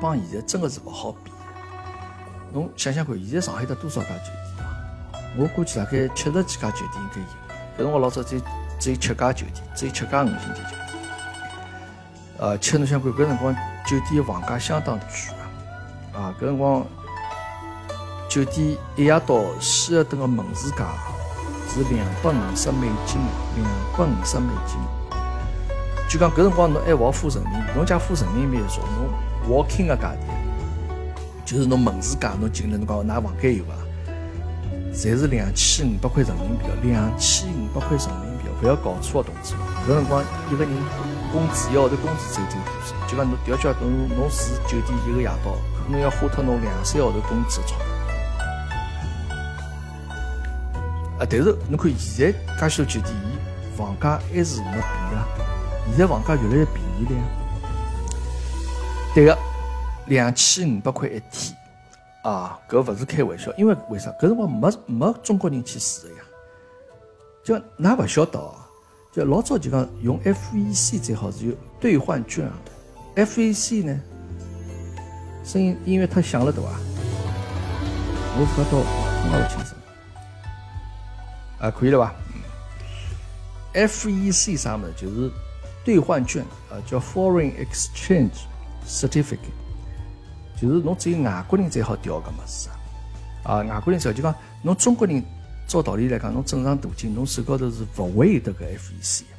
帮现在真的是勿好比。侬想想看，现在上海得多少家酒店啊？我估计大概七十几家酒店应该有。搿辰光老早只只有七家酒店，只有七家五星级酒店。呃，吃侬想看，搿辰光酒店个房价相当贵啊！啊，搿辰光酒店一夜到希尔顿个门市价是两百五十美金，两百五十美金。就讲搿辰光侬还勿付成人，侬讲付成人面少，侬 walking 个价钿，就是侬门市价，侬进来侬讲㑚房间有伐？侪是两千五百块人民币哦，两千五百块人民币哦，勿要搞错哦，同志。搿辰光一个人工资一个号头工资只有这多少？就讲侬调教侬侬住酒店一个夜到，可能要花脱侬两三个号头工资钞。 啊！但是侬看现在介许多酒店，伊房价还是没变啊。现在房价越来越便宜了呀。对个，两千五百块一天啊，搿勿是开玩笑。因为为啥？搿辰光没没中国人去住的呀。就㑚勿晓得哦，就老早就讲用 F E C 最好是有兑换券的。F E C 呢，声音音乐太响了，对伐？我搿到我勿清楚。 啊，可以了吧 ？F E C 啥么就是兑换券啊，叫 Foreign Exchange Certificate， 就是侬只有外国人才好调搿物事啊。啊，外国人调就讲，侬中国人照道理来讲，侬正常途径，侬手高头是勿会有得搿 F E C 的。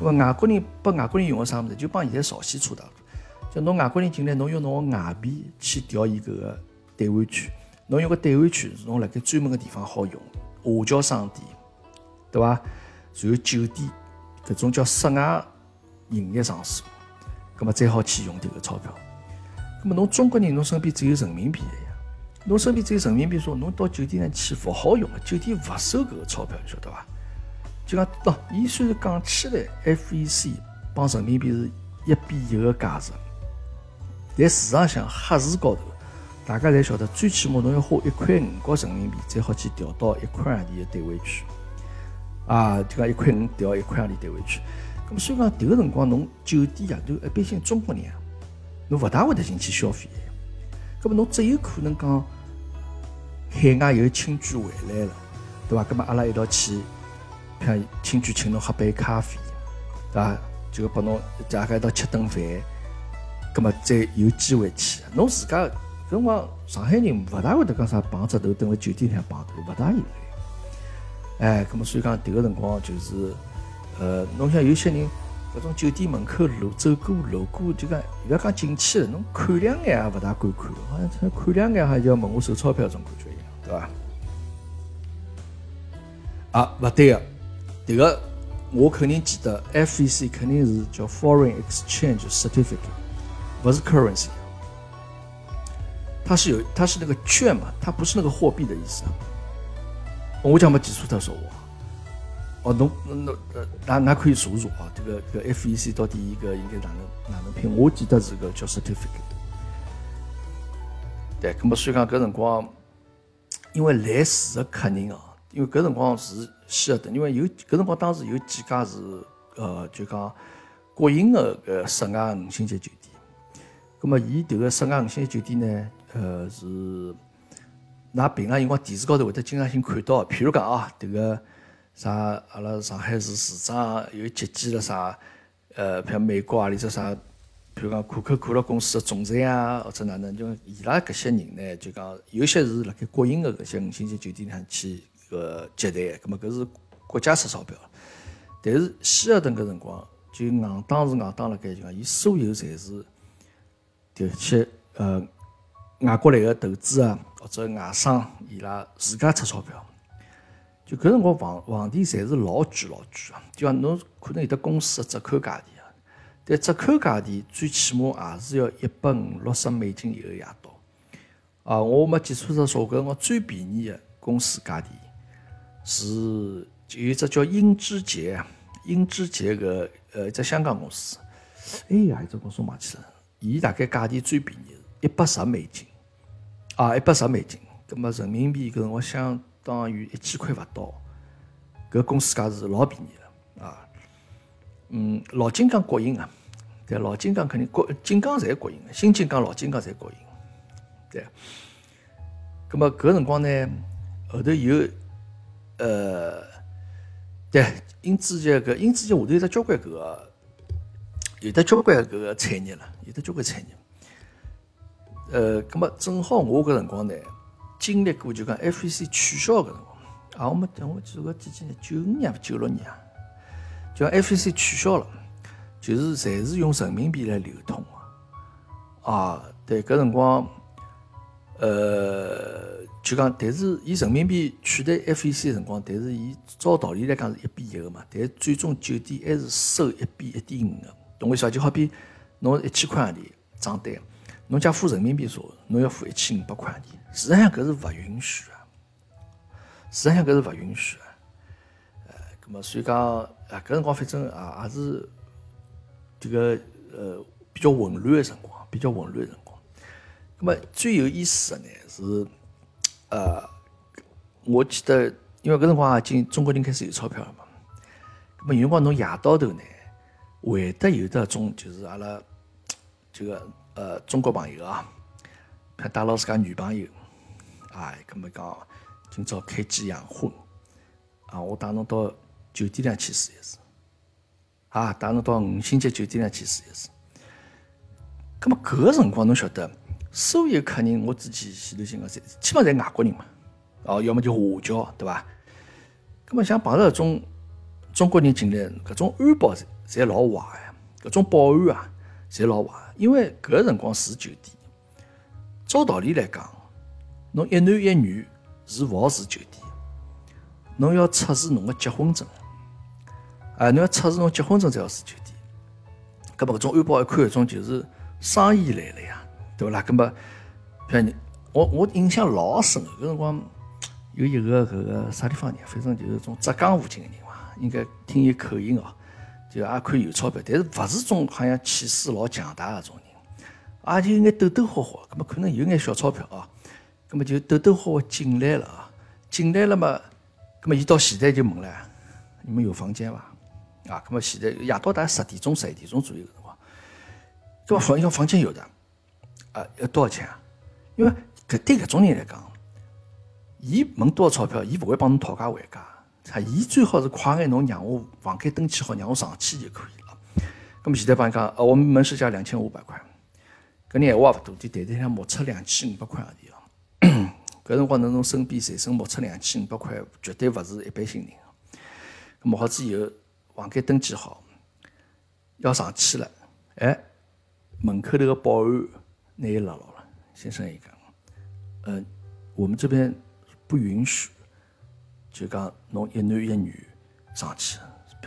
那么外国人拨外国人用个啥物事，就帮现在朝鲜差勿多。就侬外国人进来，侬用侬个外币去调伊搿个兑换券，侬用个兑换券，侬辣盖专门个地方好用。 华侨商店，对伐？然后酒店，搿种叫室外营业场所，葛末再好去用迭个钞票。葛末侬中国人，侬身边只有人民币个呀，侬身边只有人民币，说侬到酒店呢去勿好用，酒店勿收搿个钞票，晓得伐？就讲喏，伊虽然讲起来 F E C 帮人民币是一比一个价值，但市场上黑市高头。 大家侪晓得，最起码侬要花一块五角人民币，才好去调到一块洋钿的兑换券。啊，就讲一块五调一块洋钿兑换券。咁所以讲，迭个辰光侬酒店啊，就一般性中国人啊，侬勿大会得进去消费个。咁么侬只有可能讲，海外有亲眷回来了，对伐？咁么阿拉一道去，譬如亲眷请侬喝杯咖啡，对伐？就拨侬大家一道吃顿饭，咁么再有机会去。侬自家。 搿辰光上海人勿大会得讲啥碰只头蹲辣酒店里向碰头，勿大有。哎，葛末所以讲迭个辰光就是，呃，侬像有些人搿种酒店门口路走过路过，就讲勿要讲进去了，侬看两眼也勿大敢看，好像看两眼还要问我收钞票，种感觉一样，对伐？啊，勿对个，迭个我肯定记得 ，F E C 肯定是叫 Foreign Exchange Certificate， 勿是 currency。 它是有，它是那个券嘛，它不是那个货币的意思。我讲没记错，他说我，哦，侬侬呃，那那可以数数啊，这个这个 F E C 到底一个应该哪能哪能拼？我记得是个叫 certificate。对，那么所以讲搿辰光，因为来住的客人哦，因为搿辰光是希尔顿，因为有搿辰光当时有几家是呃，就讲国营的呃室外五星级酒店。那么伊迭个室外五星级酒店呢？ 呃，是，㑚平常辰光电视高头会得经常性看到，譬如讲啊，迭个啥，阿拉上海市市长有接见了啥，呃，譬如美国啊里只啥，譬如讲可口可乐公司的总裁啊，或者哪能，就伊拉搿些人呢，就讲有些是辣盖国营的搿些五星级酒店上去呃接待，葛末搿是国家出钞票，但是希尔顿搿辰光就硬当是硬当辣盖就讲，伊所有侪是迭些呃。 外国来个投资啊，或者外商，伊拉自家出钞票，就搿辰光房房钿侪是老贵老贵啊！就讲侬可能有得公司个折扣价钿啊，但折扣价钿最起码也是要一百五六十美金一个夜到。啊，我没记错，只说搿辰光最便宜个公司价钿是有一只叫英之杰，英之杰个呃一只香港公司，哎呀，一只公司忘记了，伊大概价钿最便宜一百十美金。 啊，一百十美金，葛末人民币搿辰光相当于一千块勿到，搿公司价是老便宜了啊。嗯，老金刚国营啊，对，老金刚肯定国金刚侪国营个，新金刚、老金刚侪国营，对。葛末搿辰光呢，后头有呃，对，英资杰搿英资杰下头有得交关搿个，有得交关搿个产业了，有得交关产业。 呃，咁么正好我搿辰光呢，经历过就讲 F E C 取消搿辰光，啊，我没等我记得几几年，九五年九六年啊，叫 F E C 取消了，就是侪是用人民币来流通啊。啊，对，搿辰光，呃，就讲，但是以人民币取代 F E C 辰光，但是伊照道理来讲是一比一个嘛，但是最终酒店还是收一比一点五个。懂我意思伐？就好比侬一千块洋钿账单，侬假付人民币说，侬要付一千五百块洋钿，实际上搿是勿允许啊。实际上搿是勿允许啊，呃，咁么所以讲啊，搿辰光反正啊也是这个呃比较混乱的辰光，比较混乱的辰光。咁么最有意思的呢是，呃，我记得因为搿辰光已经中国人开始有钞票了嘛，咁么有辰光侬夜到头呢，会得有的种就是阿拉这个呃中国朋友啊，他带牢自家女朋友，哎，咁么讲。今朝开几场婚，啊！我带侬到酒店里去试一试，啊！带侬到五星级酒店里去试一试。咁么搿个辰光，侬晓得，所有客人我之前前头先讲，基本上侪外国人嘛，哦，要么就华侨，对伐？咁么像碰到搿种中国人进来，搿种安保侪老坏个，搿种保安啊侪老坏，因为搿个辰光住酒店，照道理来讲，侬一男一女。是勿好住酒店，侬要出示侬个结婚证，啊，侬要出示侬结婚证才好住酒店。搿么搿种安保一看，搿种就是生意来了呀，对勿啦？搿么，譬如我我印象老深个，搿辰光有一个搿个啥地方人，反正就是种浙江附近个人嘛，应该听伊口音哦，就也看有钞票，但是勿是种好像气势老强大个种人，也就有眼抖抖霍霍，搿么可能有眼小钞票哦。那么就抖抖好进来了啊，进来了嘛，那么一到前台就问了，你们有房间伐？啊，那么前台夜到大概十点钟、十一点钟左右个辰光，那么房要房间有的，啊，要多少钱啊？因为搿对搿种人来讲，伊问多少钞票，伊勿会帮侬讨价还价，他伊最好是快眼侬让我房间登记好，让我上去就可以了。那么前台帮伊讲，啊，我们门市价两千五百块，搿人闲话勿多，就袋袋向冒出两千五百块洋钿哦。搿辰光侬从身边随身冒出两千五百块，绝对勿是一般性人。冒好之以后，房间登记好，要上去了。哎，门口头个保安拿伊拉牢了。先生伊讲，呃，我们这边不允许，就讲侬一男一女上去，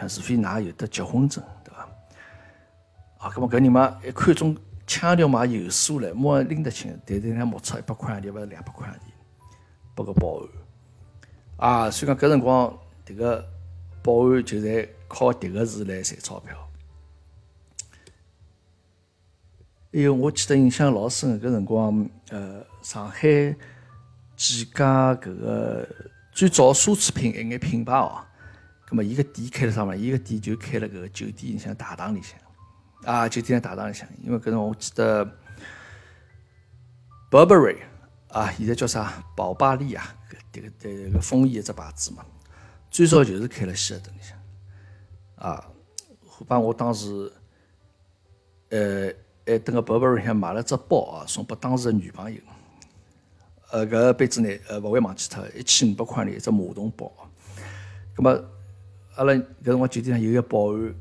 除非㑚有得结婚证，对伐？啊，搿么搿人嘛，一看中腔调嘛有数了，马上拎得清，但是人冒出一百块洋钿，勿是两百块洋钿。拨个保安啊，所以讲搿辰光，迭个保安就在靠迭个事来赚钞票。还有我记得印象老深个搿辰光，呃，上海几家搿个最早奢侈品一眼品牌哦，葛末伊个店开了啥嘛？伊个店就开了搿个酒店里向大堂里向啊，酒店大堂里向，因为搿辰光我记得 Burberry。啊，现在叫啥？宝巴利啊，这个这个风衣一只牌子嘛，最早就是开了希尔顿里向。啊，后帮我当时，呃，还等个宝贝里向买了只包啊，送拨当时个女朋友。呃，搿辈子呢，呃，勿会忘记脱，一千五百块呢一只马桶包。葛末，阿拉搿辰光酒店上有一个保安，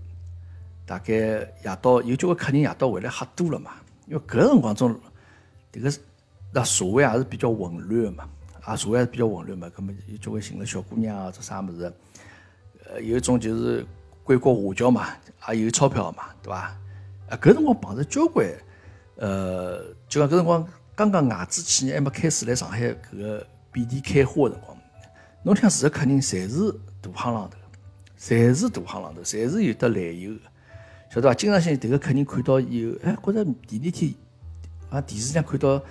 大概夜到有交关客人夜到回来喝多了嘛，因为搿辰光种迭个。那社会也是比较混乱嘛，啊，社会也是比较混乱嘛，咁么有交关寻了小姑娘啊，做啥物事？呃，有一种就是归国华侨嘛，也有钞票嘛，对伐？啊，搿辰光碰着交关，呃，就讲搿辰光刚刚外资企业还没开始来上海搿个遍地开花个辰光，侬听住个客人侪是大夯浪头，侪是大夯浪头，侪是有得来由个，晓得伐？经常性迭个客人看到以后，哎，觉着第二天啊电视上看到。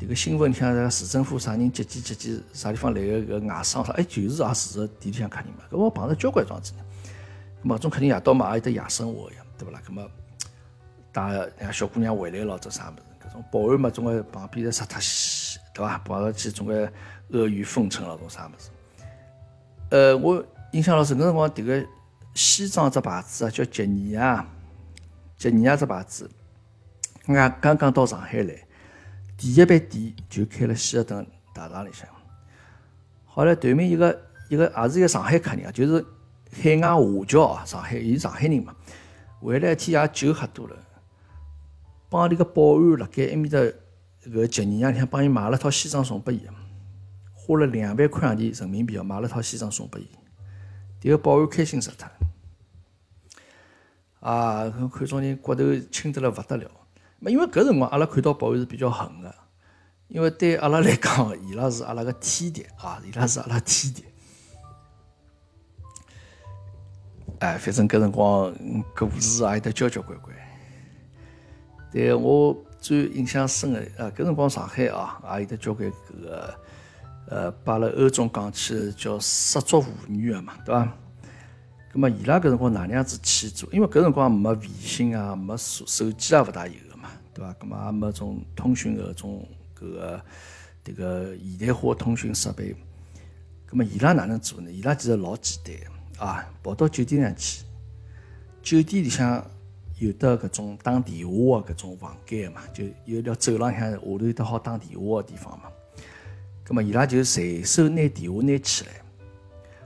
这个新闻像市政府啥人接机接机啥地方来个搿外商啥，哎，就是也是个店里向客人嘛。搿我碰着交关桩子呢。咁么，种客人夜到嘛，也有得夜生活呀，对勿啦？咁么，带小姑娘回来咯，做啥物事？搿种保安嘛，总归旁边在杀脱西，对伐？跑上去总归阿谀奉承咯，种啥物事？呃，我印象老深，搿辰光迭个西装只牌子啊，叫吉尼亚，吉尼亚只牌子，俺刚刚到上海来。第一班店就开了希尔顿大堂里向。好了，对面一个一个也是一个上海客人啊，就是海外华侨啊，上海，伊是上海人嘛，回来一天也九黑多了，帮那个保安辣盖埃面搭搿集市浪向帮伊买了套西装送拨伊，花了两万块洋钿人民币哦，买了套西装送拨伊，迭个保安开心死脱了。 啊，看种人骨头轻得了勿得了。么，因为搿辰光阿拉看到保安是比较狠个，因为对阿拉来讲，伊拉是阿拉个天敌啊，伊拉是阿拉天敌。哎，反正搿辰光搿故事也有得交交关关。但我最印象深个，啊，搿辰光上海啊，也有得交关搿个，呃，摆辣欧中讲起叫失足妇女个嘛，对伐？ 咁么，伊拉搿辰光哪能样子去做？因为搿辰光没微信啊，没手手机啊，勿大有个嘛，对伐？咁么也没种通讯搿种搿个迭个现代化通讯设备。咁么伊拉哪能做呢？伊拉其实老简单啊，跑到酒店上去，酒店里向有得搿种打电话个搿种房间嘛，就有条走廊向下头有得好打电话个地方嘛。咁么伊拉就随手拿电话拿起来。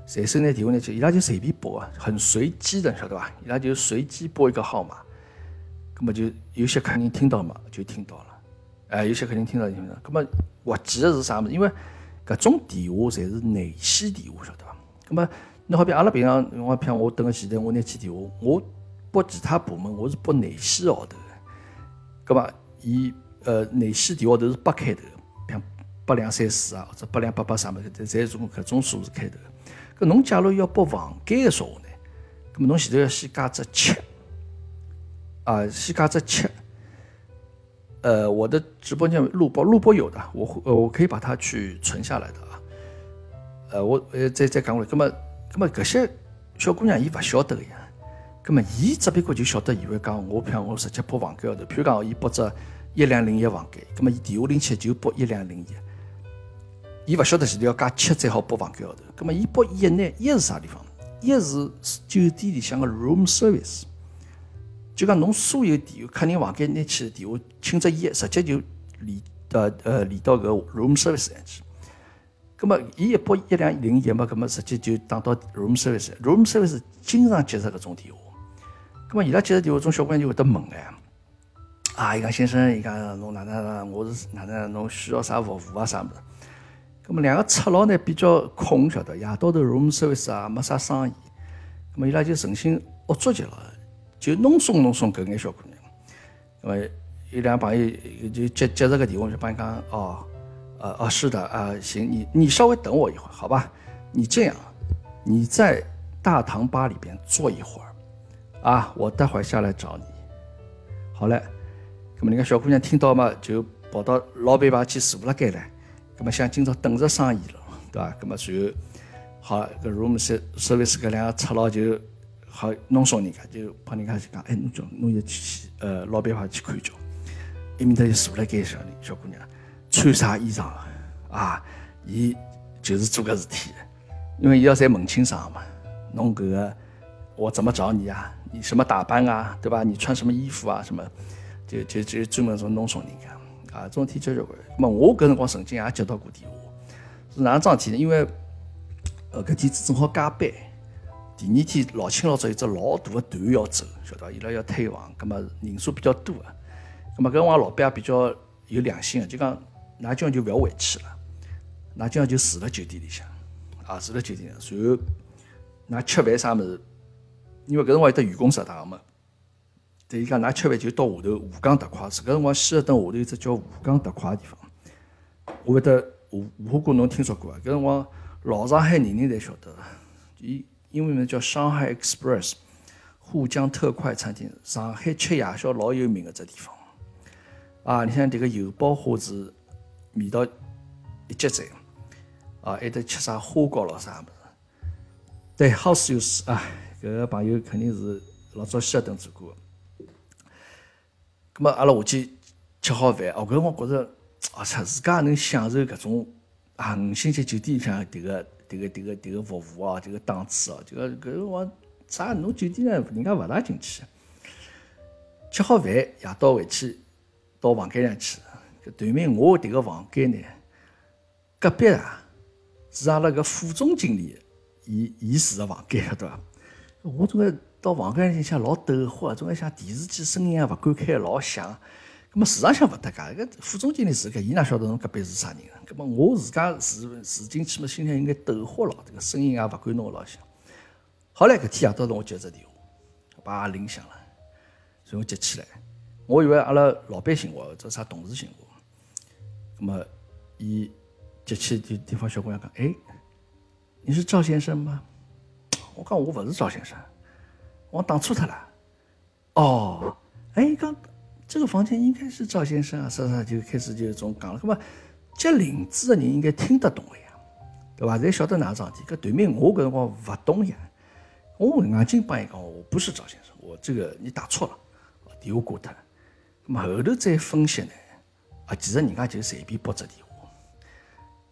随手拿电话拿起，伊拉就随便拨啊，很随机的，晓得伐？伊拉就随机拨一个号码，葛么就有些客人听到嘛，就听到了，哎，有些客人听到就听到。葛么滑稽的是啥物事？因为搿种电话侪是内线电话，晓得伐？葛么你好比阿拉平常辰光，譬如我蹲个前台，我拿起电话，我拨其他部门，我是拨内线号头个。葛么伊呃内线电话头是八开头，像八两三四啊，或者八两八八啥物事，侪是种搿种数字开头。 搿侬假如要拨房间个说话呢，搿么侬前头要先加只七，啊，先加只七。呃，我的直播间录播录播有的，我会、呃、我可以把它去存下来的啊。呃，我呃再再讲过来，搿么搿么搿些小姑娘伊勿晓得个呀，搿么伊只不过就晓得伊会讲，我譬如我直接拨房间号头，譬如讲伊拨只一两零一房间，搿么伊电话拎起就拨一两零一。 伊勿晓得前头要加七才好拨房间号头，葛末伊拨一呢？一是啥地方？一是酒店里向个 room service， 就讲侬所有电话客人房间拿去个电话，请只一，直接就连呃呃连到搿 room service 上去。葛末伊一拨一两零一嘛，葛末直接就打到 room service。room service 经常接受搿种电话，葛末伊拉接受电话，种小姑娘就会得问哎。 啊，伊讲先生，伊讲侬哪能哪能，我是哪能，侬需要啥服务啊啥物事？ 咁么两个赤佬呢比较空，晓得夜到头 room service 啊没啥生意，咁么伊拉就存心恶作剧了，就弄松弄松搿眼小姑娘。咁么有两朋友就接接着个电话就帮伊讲哦，呃哦是的啊、呃、行，你你稍微等我一会儿，好吧？你这样，你在大堂吧里边坐一会儿，啊，我待会儿下来找你。好嘞，咁么人家小姑娘听到嘛，就跑到老板牌去坐辣盖了。 咁么想今朝等着生意了，对伐？咁么随后，好，搿 room service 搿两个赤佬就好弄怂人家，就帮人家就讲，哎，侬叫侬就去呃老板牌去看叫，埃面搭就坐辣盖小小姑娘，穿啥衣裳啊？伊就是做搿事体，因为伊要侪问清爽嘛。侬搿个我怎么找你啊？你什么打扮啊？对伐？你穿什么衣服啊？什么就就就专门说弄怂人家。 啊，这种天交交关。咁我搿辰光曾经也接到过电话，是哪能桩事体呢？因为呃搿天正好加班，第二天老清老早有只老大个团要走，晓得伐？伊拉要退房，咁么人数比较多啊。咁么搿辰光老板也比较有良心个，就讲㑚今朝就勿要回去了，㑚今朝就住辣酒店里向，啊住辣酒店里。然后㑚吃饭啥物事，因为搿辰光有得员工食堂嘛。 对伊讲，㑚吃饭就到下头武钢特快，搿辰光希尔顿下头有只叫武钢特快个地方。我勿得吴吴火锅侬听说过伐？搿辰光老上海人人侪晓得个，伊英文名叫上海 Express， 沪江特快餐厅，上海吃夜宵老有名个只地方。啊，你像迭个油爆虾子，味道一级赞。啊，还得吃啥花糕咯啥物事。对 ，house use 啊，搿个朋友肯定是老早希尔顿做过个。 咁么，阿拉下去吃好饭，哦，搿辰光觉着，啊，操，自家能享受搿种啊五星级酒店里向迭个迭个迭个迭个服务啊，迭个档次哦，就搿辰光啥侬酒店呢，人家勿大进去。吃好饭，夜到回去，到房间上去，搿对面我迭个房间呢，隔壁啊，是阿拉搿副总经理伊伊住个房间，对伐？我总归到房间里向老抖火，总归想电视机声音也勿敢开老响。咁么市场向勿搭界，搿副总经理自家伊哪晓得侬隔壁是啥人啊？咁么我自家住住进去嘛，心里应该抖火咯，这个声音也勿敢弄老响。好嘞，搿天夜到头我接只电话，把铃响了，所以我接起来，我以为阿拉老板寻我，这啥同事寻我。咁么伊接起对对方小姑娘讲：“哎，你是赵先生吗？”我讲我不是赵先生，我打错他了。哦，哎，刚这个房间应该是赵先生啊，啥啥就开始就总讲了。那么接领子的人应该听得懂的呀，对吧？才晓得哪桩事体。搿对面我搿辰光勿懂呀，我眼睛帮伊讲，我不是赵先生，我这个你打错了，电话挂脱了。那么后头再分析呢，啊，其实人家就随便拨只电话。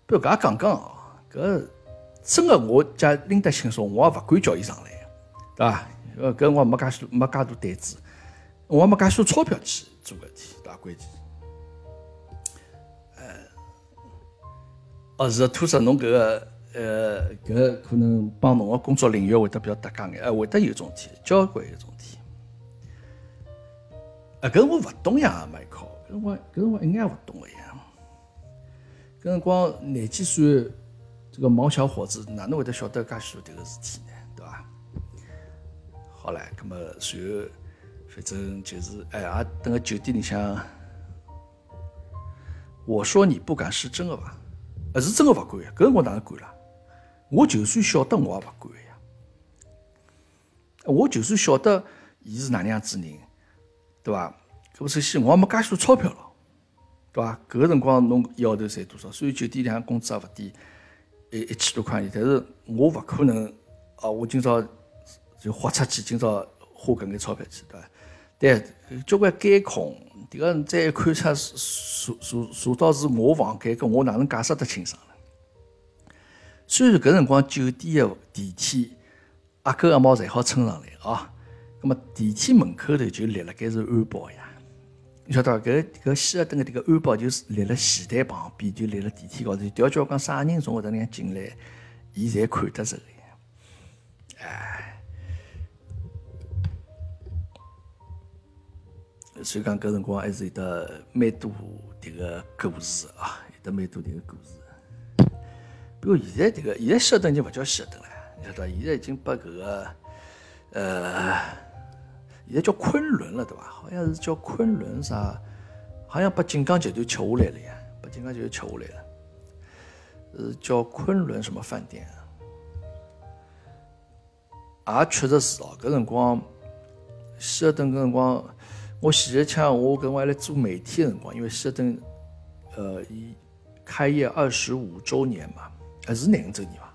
不要搿讲讲哦，搿。真的我家拎得轻松，我也勿敢叫伊上来，对伐？呃，搿我没介许没介多胆子，我也没介许钞票去做搿事体，对伐？关键，呃，哦是，兔子侬搿个呃搿可能帮侬个工作领域会得比较搭界眼，呃会得有种事体，交关有种事体。啊，搿我勿懂呀，蛮靠，搿我搿我一眼勿懂个呀。搿辰光廿几岁。这个毛小伙子哪能会得晓得介许多迭个事体呢？对伐？好唻，葛末随后反正就是哎呀，等个酒店里向，我说你不敢是真个伐？呃，是真个勿敢呀，搿辰光哪能敢啦？我就算晓得我也勿敢呀。我就算晓得伊是哪能样子人，对伐？搿首先我也没介许多钞票咯，对伐？搿个辰光侬一号头赚多少？虽然酒店里向工资也勿低。一千多块钱，但是我不可能啊！我今朝就豁出去，今朝花搿眼钞票去，对伐？但交关监控，迭个再一看出查查查到是我房间，搿我哪能解释得清爽呢？虽然搿辰光酒店的电梯阿狗阿猫侪好撑上来啊，葛末电梯门口头就立辣盖是安保呀，你晓得伐？搿搿希尔顿个迭个安保就立辣前台旁边，就立辣电梯高头，调教讲啥人从搿搭里向进来，伊侪看得着个。哎，所以讲搿辰光还是有得蛮多迭个故事啊，有得蛮多迭个故事。不过现在迭个现在希尔顿已经勿叫希尔顿了，你晓得伐？现在已经把搿个呃。现在叫昆仑了，对伐？好像是叫昆仑啥，好像把锦江集团吃下来了呀，把锦江集团吃下来了。呃，叫昆仑什么饭店啊？也确实是哦，搿辰光，希尔顿搿辰光，我前一腔我搿辰光还来做媒体的辰光，因为希尔顿，呃，伊开业二十五周年嘛，还是廿五周年伐？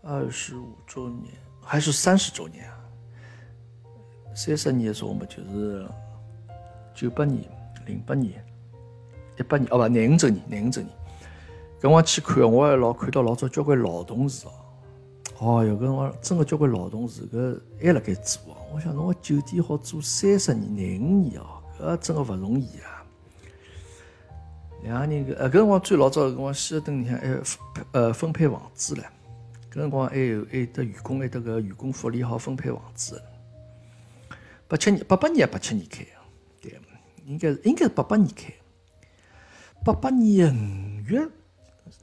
二十五周年还是三十周年啊？三十年的时候嘛，就是九八年、零八年、一八年，哦不，廿五周年，廿五周年。搿我去看，我还老看到老早交关老同事哦。哦哟，搿我真个交关老同事，搿还辣盖做哦。我想侬个酒店好做三十年、廿五年哦，搿真个勿容易啊。两年搿，呃，搿辰光最老早搿光希尔顿里向还呃分配房子唻。搿辰光还有还得员工还得搿员工福利好分配房子。八七年、八八年、八七年开，对，应该应该是八八年开。八八年五月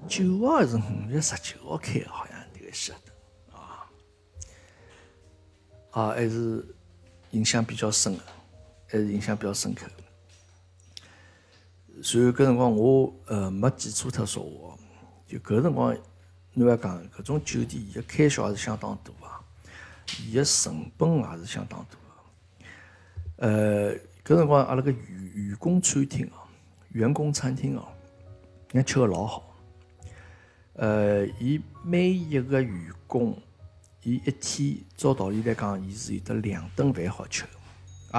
九号还是五月十九号开，好像这个希尔顿啊啊，还是印象比较深的，还是印象比较深刻。所以搿辰光我呃没记错脱说话，就搿辰光侬要讲搿种酒店伊个开销也是相当大啊，伊个成本也是相当大。呃，搿辰光阿拉个员员工餐厅哦，员工餐厅哦，人家吃个老好。呃，伊每一个员工，伊一天照道理来讲，伊是有得两顿饭好吃个。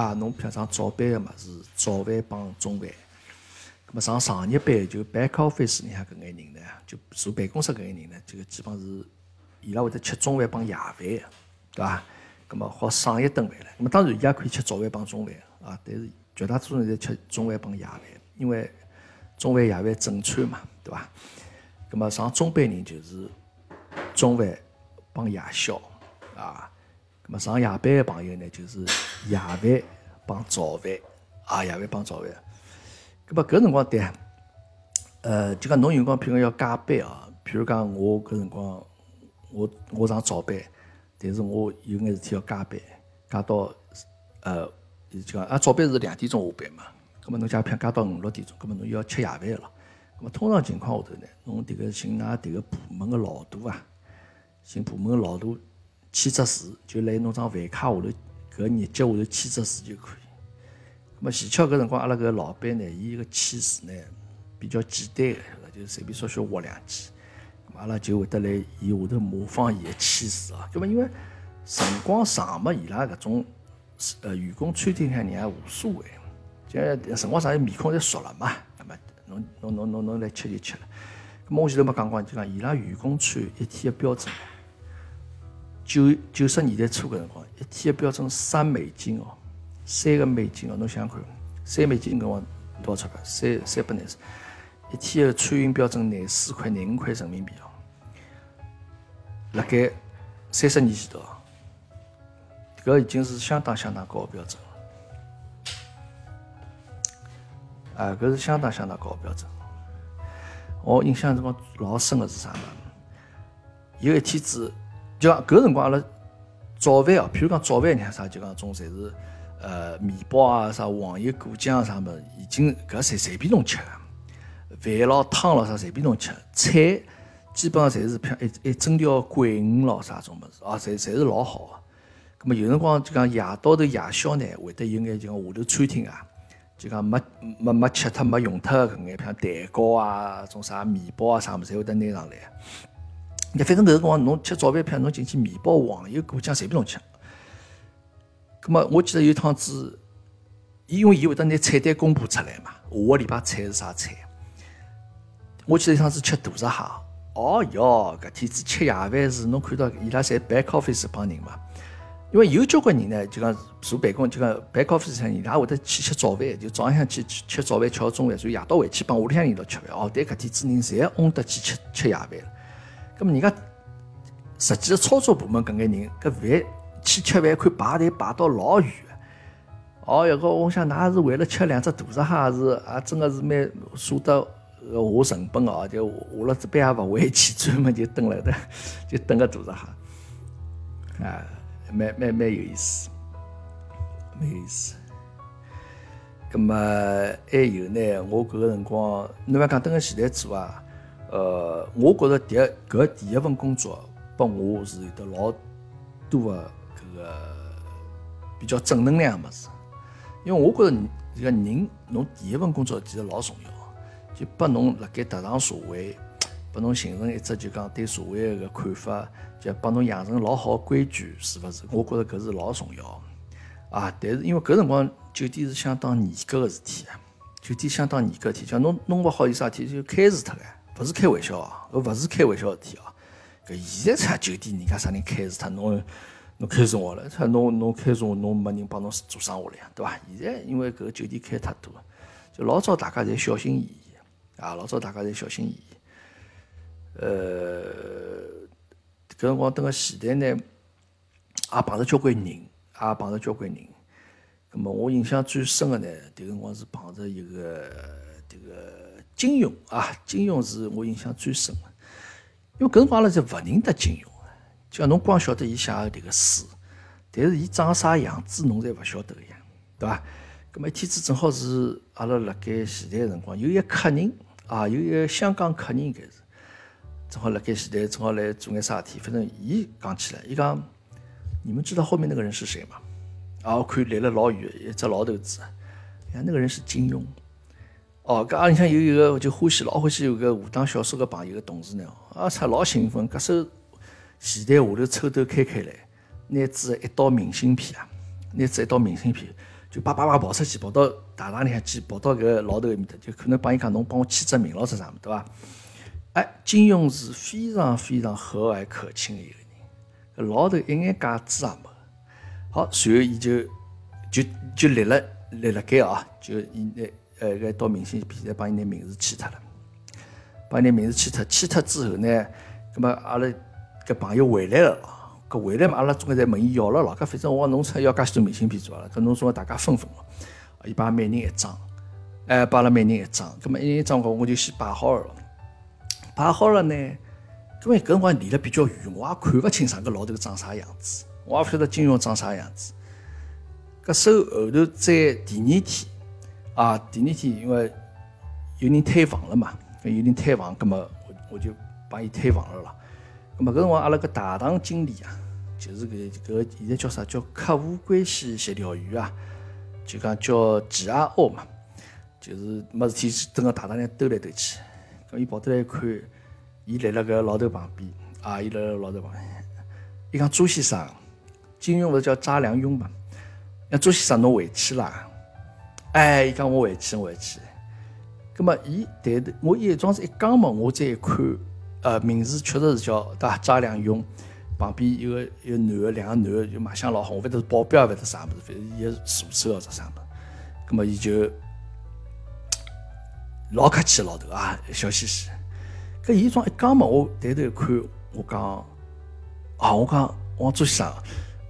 啊，侬譬如上早班个物事，早饭帮中饭。咁么上上日班就 back office 里向搿眼人呢，就坐办公室搿眼人呢，就基本是伊拉会得吃中饭帮夜饭个，对伐？咁么好省一顿饭唻。咁么当然伊也可以吃早饭帮中饭啊，但是绝大多数人侪吃中饭帮夜饭，因为中饭夜饭正餐嘛，对伐？咁么上中班人就是中饭帮夜宵啊。那么上夜班的朋友呢，就是夜饭帮早饭啊，夜饭帮早饭。那么搿辰光对，呃，就讲侬有辰光，譬如要加班啊，譬如讲我搿辰光，我我上早班，但是我有眼事体要加班，加到呃，就讲啊，早班是两点钟下班嘛。那么侬假如加到五六点钟，那么侬又要吃夜饭了。那么通常情况下头呢，侬迭个寻㑚迭个部门的老大啊，寻部门的老大签只字，就辣侬张饭卡下头搿日脚下头签只字就可以。那么前巧搿辰光，阿拉搿老板呢，伊个签字呢比较简单个，就随便稍稍画两记。阿拉就会得来伊下头模仿伊个签字啊。咁么因为辰光长嘛，伊拉搿种呃员工餐厅向人也无所谓。就辰光长，面孔侪熟了嘛，那么侬侬侬侬侬来吃就吃了。咁么我前头没讲过，就讲伊拉员工餐一天个标准，九九十年代初搿辰光，一天个标准三美金哦，三个美金哦，侬想想看，三美金搿辰光多少钞票？三三百廿四，一天个餐饮标准廿四块廿五块人民币哦。辣盖三十年前头，搿已经是相当相当高个标准。啊，搿是相当相当高的标准。我印象中老深的是啥呢？有一天子，就讲搿辰光阿拉早饭哦，譬如讲早饭呢啥，就讲种侪是呃面包啊、啥黄油果酱啥么，已经搿随随便侬吃，饭咯汤咯啥随便侬吃，菜基本上侪是偏一一整条桂鱼咯啥种么子啊，侪侪是老好的。咁么有辰光就讲夜到头夜宵呢，会得有眼就讲下头餐厅啊。就讲没没没吃脱没用脱搿眼，像蛋糕啊、种啥面包啊啥物事，侪会得拿上来。你反正搿辰光侬吃早饭，譬如侬进去面包、黄油、果酱随便侬吃。咁么我记得有一趟子，因为伊会得拿菜单公布出来嘛，下个礼拜菜是啥菜。我记得有一趟子吃大闸蟹，哦哟，搿天子吃夜饭是侬看到伊拉侪 back office 帮人嘛。因为有交关人呢，就讲坐办公，就讲 back office 上人，伊拉会得去吃早饭，就早浪向去吃早饭，吃到中饭，所以夜到回去帮屋里向人到吃饭。哦，但搿天子人侪嗡得去吃吃夜饭了。咁么人家实际的操作部门搿眼人，搿饭去吃饭看排队排到老远。哦，有个我想，㑚是为了吃两只大闸蟹，是啊，真个是蛮舍得下成本哦，就下了这边也勿回去，专门就蹲了的，就蹲个大闸蟹。啊。蛮蛮蛮有意思，蛮有意思。咁么还有呢？我搿个辰光，侬勿要讲，等个前台做啊，呃，我觉着第搿第一份工作，拨我是有得老多个搿个比较正能量个物事。因为我觉着就讲人，侬第一份工作其实老重要，就拨侬辣盖踏上社会。拨侬形成一只就讲对社会个看法，就帮侬养成老好规矩，是勿是？我觉着搿是老重要啊！但是因为搿辰光酒店是相当严格个事体啊，酒店相当严格事体，像侬弄勿好有啥事体就开除脱个，勿是开玩笑啊，搿勿是开玩笑事体啊！搿现在啥酒店人家啥人开除脱侬，侬开除我了，啥侬侬开除我，侬没人帮侬做生活了呀，对伐？现在因为搿酒店开太多，就老早大家侪小心翼翼啊，老早大家侪小心翼翼。呃，搿辰光等个前台呢，也碰着交关人，也碰着交关人。咁么我印象最深个呢，迭辰光是碰着一个迭个金融啊，金融是我印象最深个，因为搿辰光阿拉侪勿认得金融，就侬光晓得伊写个迭个书，但是伊长啥样子侬侪勿晓得个呀，对伐？咁么一天子正好是阿拉辣盖前台个辰光，有一客人啊，有一个香港客人，搿是。正好辣盖前台，正好来做眼啥事体。反正伊讲起来，伊讲，你们知道后面那个人是谁吗？啊，我看来了老远，一只老头子。哎，那个人是金庸。哦，搿阿里向有一个就欢喜老欢喜有个武打小说个朋友个同事呢，啊，出老兴奋，搿手前台下头抽斗开开来，拿只一刀明信片啊，拿只一刀明信片，就叭叭叭跑出去，跑到大堂里向去，跑到搿老头埃面搭，就可能帮伊讲，侬帮我签只名咯，啥啥么，对伐？哎，金庸是非常非常和蔼可亲的一个人，搿老头一眼架子也没。好，随后伊就就就立了立辣盖啊，就伊拿呃搿到明信片，再帮伊拿名字签脱了，帮伊拿名字签脱，签脱之后呢，葛末阿拉搿朋友回来了咯。搿回来嘛，阿拉总归侪问伊要了咯。搿反正我讲侬出要介许多明信片做啦，搿侬总归大家分分咯。伊把每人一张，哎，把阿拉每人一张。搿么一人一张我我就先摆好了。摆好了呢，因为搿辰光离了比较远，我也看勿清上搿老头长啥样子，我也勿晓得金庸长啥样子。搿收后头再第二天，啊，第二天因为有人退房了嘛，有人退房，搿么。我就帮伊退房了啦。咁么搿辰光阿拉搿大堂经理啊，就是搿搿现在叫啥？叫客户关系协调员啊，就讲叫 G R O 嘛，就是没事体蹲辣大堂里兜来兜去。咁伊跑得来看，伊来辣搿老头旁边啊，伊辣老头旁边。伊讲朱先生，金庸勿是叫查良镛嘛？那朱先生侬回去啦。哎，伊讲我回去，我回去。咁么，伊但头我一装是一讲嘛，我再一看，呃，名字确实是叫对伐？查良镛，旁边一个一个男的，两个男的就卖相老好，我勿晓得保镖，勿晓得啥物事，反正伊个助手或者啥物事。咁么，伊就老客气老头啊，小西西。搿伊装一讲嘛，我抬头一看，我讲啊，我讲王朱先生，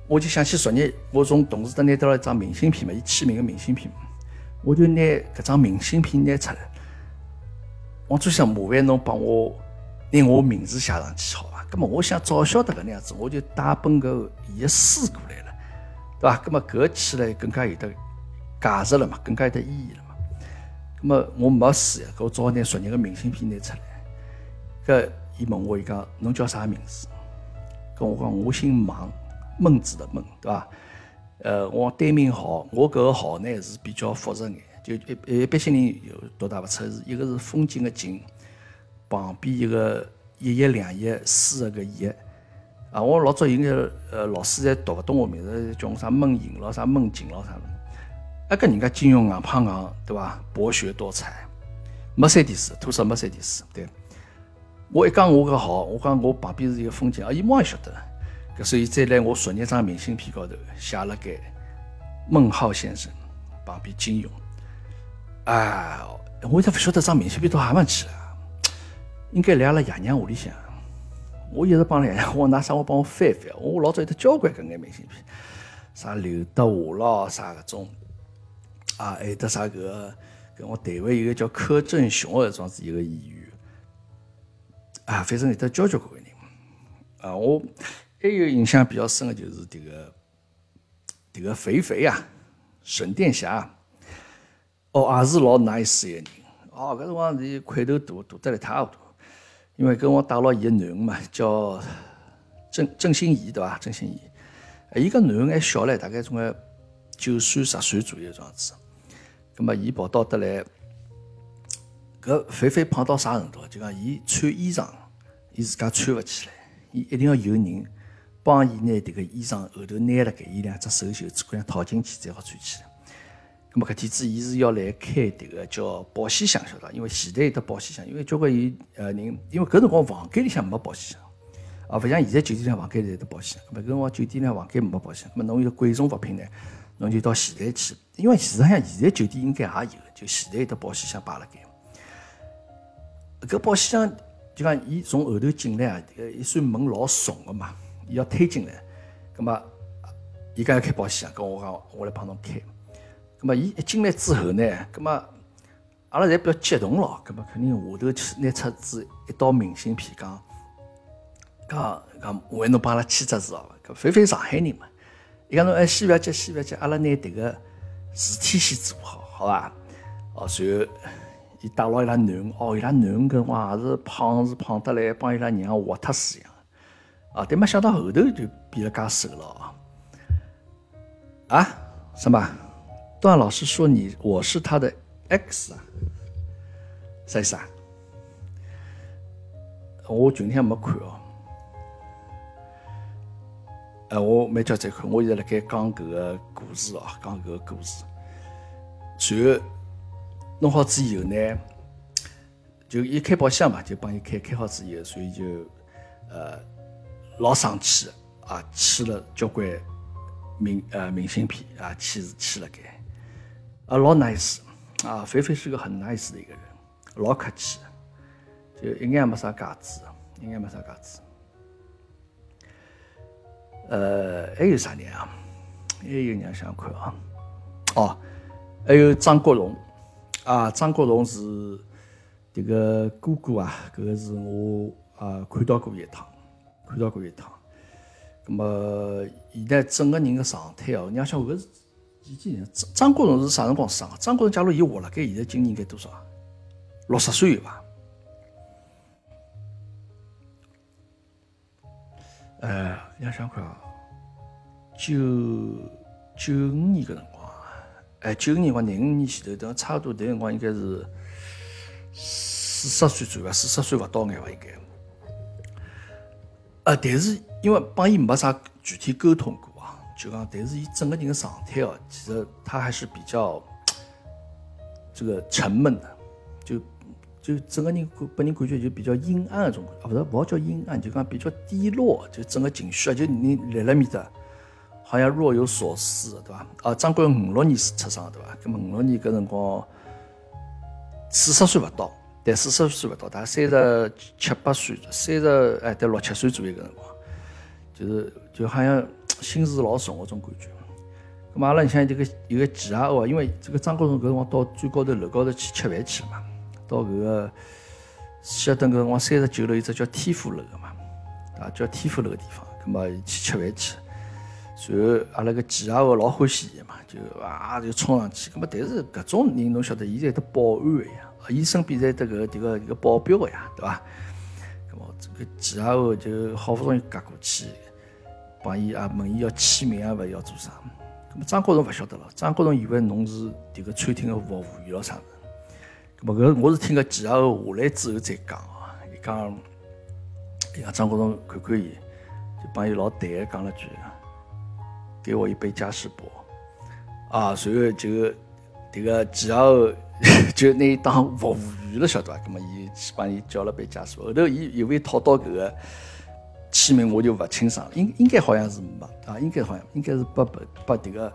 我就想起昨日我从同事搭拿到了一张明信片嘛，伊签名个明信片，我就拿搿张明信片拿出来。王主席，麻烦侬帮我拿我名字写上去，好伐？咁么，我想早晓得搿能样子，我就带本搿伊个书过来了，对伐？咁么搿起来更加有得价值了嘛，更加有得意义了嘛。咁么我没书呀，搿我只好拿昨日个明信片拿出来。搿伊问我，伊讲侬叫啥名字？搿我讲我姓孟，孟子的孟，对伐？呃，我单名郝，我搿个郝呢是比较复杂眼。就一一般性人读大勿出字，一个是风景的景，旁边一个一页两页书的搿页。啊，我老早有眼呃老师侪读勿懂我名字，叫我啥孟颖咯，啥孟景咯啥物事。啊，搿人家金庸硬胖硬，对伐？博学多才，没三点水，土色没三点水。对，我一讲我搿好，我讲我旁边是一个风景，啊，伊马上晓得。搿所以再来我昨日张明信片高头写了个孟浩先生，旁边金庸。啊，我也不晓得张明信片到阿妈去了，应该来阿拉爷娘屋里向。我一直帮爷娘，我拿啥我帮我翻翻。我老早有得交关搿眼明信片，啥刘德华咯，啥搿种啊，还有得啥搿个，搿我台湾有个叫柯震雄的，装是一个演员啊，反正有得交交关关人啊。我还有印象比较深的就是迭个迭个肥肥啊，沈殿霞。哦，也是老 nice 一个人。哦，搿辰光是块头大，大得一塌糊涂。因为跟我带牢伊个囡恩嘛，叫郑郑欣宜，对伐？郑欣宜，伊搿囡恩还小唻，大概总归九岁、十岁左右样子。葛末伊跑到得来，搿肥肥胖到啥程度？就讲伊穿衣裳，伊自家穿勿起来，伊一定要有人帮伊拿迭个衣裳后头拿辣搿伊两只手袖子搿样套进去，才好穿起来。咁么搿天子伊是要来开迭个叫保险箱，晓得？因为前台有得保险箱，因为交关有呃人，因为搿辰光房间里向没保险箱，啊，勿像现在酒店里房间侪有得保险箱。咁么搿辰光酒店里房间没保险箱，咁侬有贵重物品呢，侬就到前台去，因为事实上现在酒店应该也有，就前台有得保险箱摆辣盖。搿保险箱就讲伊从后头进来啊，迭个伊扇门老重个嘛，伊要推进来，咁么伊讲要开保险箱，跟我讲我来帮侬开。咁么，伊一进来之后呢，咁么阿拉侪比较激动咯。咁么肯定下头去拿出子一道明信片，讲讲讲，我侬帮阿拉签只字哦。搿肥肥上海人嘛，伊讲侬哎，先勿要急，先勿要急，阿拉拿迭个事体先做好，好伐？哦，然后伊带牢伊拉囡恩，哦，伊拉囡恩搿光也是胖是胖得来，帮伊拉娘活脱水一样。啊，但没想到后头就变了介瘦了啊！啊，什么？段老师说你我是他的 X 啊，啥意思啊？我群里向没看哦，呃，我没叫再看，我现在辣盖讲搿个故事哦，讲搿个故事。随后弄好之后呢，就伊开保险嘛，就帮伊开开好之后，所以就呃老生气啊，签了交关明呃明信片啊，签是签了盖。啊，老 nice 啊，肥肥是个很 nice 的一个人，老客气，就一眼没啥架子，一眼没啥架子。呃，还有啥人啊？还有让想看啊，哦，还有张国荣啊，张国荣是这个哥哥啊，搿个是我啊看到过一趟，看到过一趟。那么现在整个人的状态哦，让想我是几几年？张张国荣是啥辰光生？张国荣假如伊活辣盖，现在今年应该多少？六十岁有伐？呃，让想看啊，九九五年搿辰光，哎，九五年光，零五年前头，等差不多，迭辰光应该是四十岁左右，四十岁勿到眼伐，应该。呃，但是因为帮伊没啥具体沟通过啊，就讲，但是伊整个人的状态哦，其实他还是比较这个沉闷的，就就整个人给人感觉就比较阴暗的种，啊，不是，不好叫阴暗，就讲比较低落，就整个情绪啊，就你立了面的，好像若有所思，对吧？啊，张国荣五六年出生，对吧？那么五六年搿辰光，四十岁勿到，但四十岁勿到，大概三十七八岁，三十哎，对六七岁左右搿辰光。就是就好像心事老重的种感觉，咁阿拉里向这个有个前下哦，因为这个张国荣搿辰光到最高头楼高头去吃饭去嘛，到搿个西雅图搿辰光三十九楼有只叫天府楼个嘛，啊叫天府楼个地方，咁嘛去吃饭去，随后阿拉个前下哦老欢喜伊嘛，就啊就冲上去，咁嘛但是搿种人侬晓得，伊在得保安个呀，伊身边在得搿迭个迭个保镖个呀，对伐？咁嘛这个前下哦就好不容易夹过去。帮伊啊，问伊要签名啊，勿要做啥？咁么张国荣勿晓得了，张国荣以为侬是迭个餐厅个服务员咯啥物事。咁么搿我是听个记者后下来之后再讲哦。伊讲，伊讲张国荣看看伊，就帮伊老淡个讲了句：“给我一杯嘉士伯。”啊，随后就迭个记者就拿伊当服务员了，晓得伐？咁么伊去帮伊叫了杯嘉士伯。后头伊有位讨到搿个。签名我就勿清爽了，应应该好像是没啊，应该好像应该是把把迭个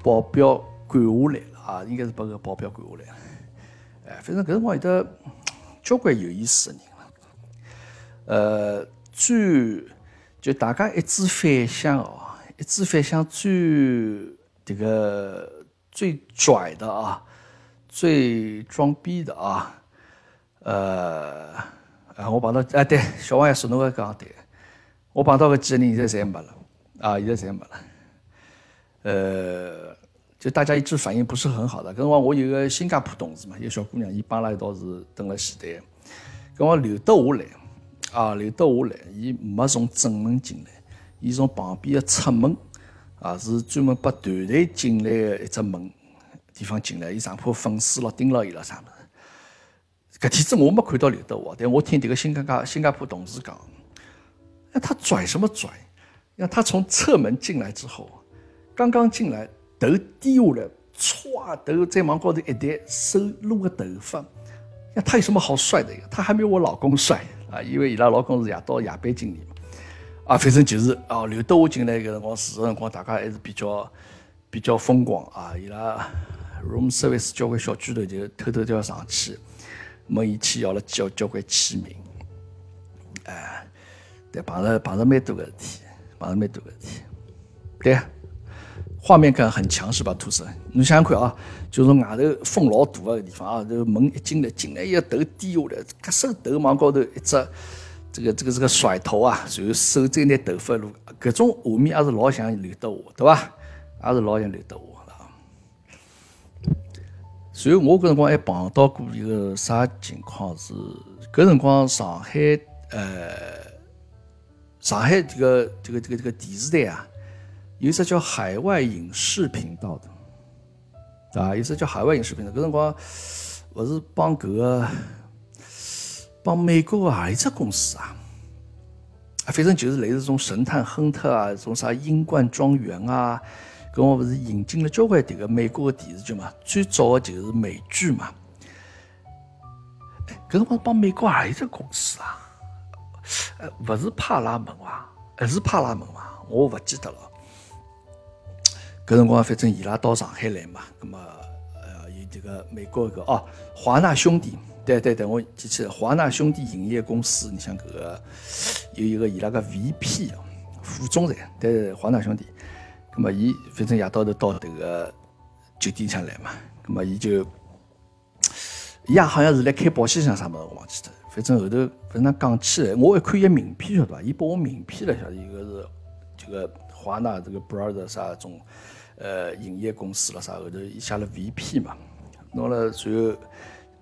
保镖赶下来了啊，应该是把个保镖赶下来了。哎，反正搿辰光有得交关有意思的人了。呃，最就大家一致反响哦，一致反响最迭个最拽的啊，最装逼的啊，呃，啊，我碰到啊，对，小王爷说侬个讲对。我碰到个几个人，现在侪没了啊！现在侪没了。呃，就大家一致反应不是很好的。搿辰光我有个新加坡同事嘛，一个小姑娘，伊帮阿拉一道是蹲辣前台，搿辰光留得下来啊，留得下来，伊没从正门进来，伊从旁边个侧门啊，是专门拨团队进来个一只门地方进来，伊上铺粉丝咯盯牢伊了啥物事。搿天子我没看到刘德华，但我听迭个新加坡新加坡同事讲。他拽什么拽？他从侧门进来之后，刚刚进来，头低下来，歘，头再往高头一抬，手撸个头发。他有什么好帅的？他还没有我老公帅啊！因为伊拉老公是夜到夜班经理嘛。啊，反正就是啊，刘德华进来搿辰光，是辰光大家还是比较比较疯狂啊！伊拉 room service 交关小巨头就偷偷就要上去，问伊去要了交交关签名，哎。对，碰着碰着蛮多个事体，碰着蛮多个事体。对，画面感很强是吧？兔子，你想想看啊，就是外头风老大个地方啊，这门一进来，进来一个头低下来，搿手头往高头一只，这个这个这个甩头啊，然后手再拿头发撸，搿种画面也是老像刘德华，对伐？也是老像刘德华啦。所以我搿辰光还碰到过一个啥情况是，搿辰光上海呃。上海这个这个这个这个电视台啊，有一只叫海外影视频道的，啊，有一只叫海外影视频道。搿辰光，勿是帮搿个帮美国啊一只公司啊，啊，反正就是类似种神探亨特啊，种啥英冠庄园啊，搿我勿是引进了交关迭个美国的电视剧嘛，最早的就是美剧嘛。哎，搿辰光帮美国啊一只公司啊。呃，不是派拉蒙伐？还是派拉蒙伐？我勿记得了。搿辰光反正伊拉到上海来嘛，葛末呃有迭个美国搿哦华纳兄弟，对对对，我记起来，华纳兄弟影业公司，你像搿个有一个伊拉个 V P 府中站，但是黄大兄弟，那么伊反正夜到头到这个酒店上来嘛，那么伊就，伊也好像是来开保险箱啥么子，我忘记脱。反正后头反正讲起来，我一看伊名片晓得伐？伊拨我名片了晓得，一个是这个华纳这个 Brother 啥种呃营业公司了啥，后头伊写了 V P 嘛，拿了随后，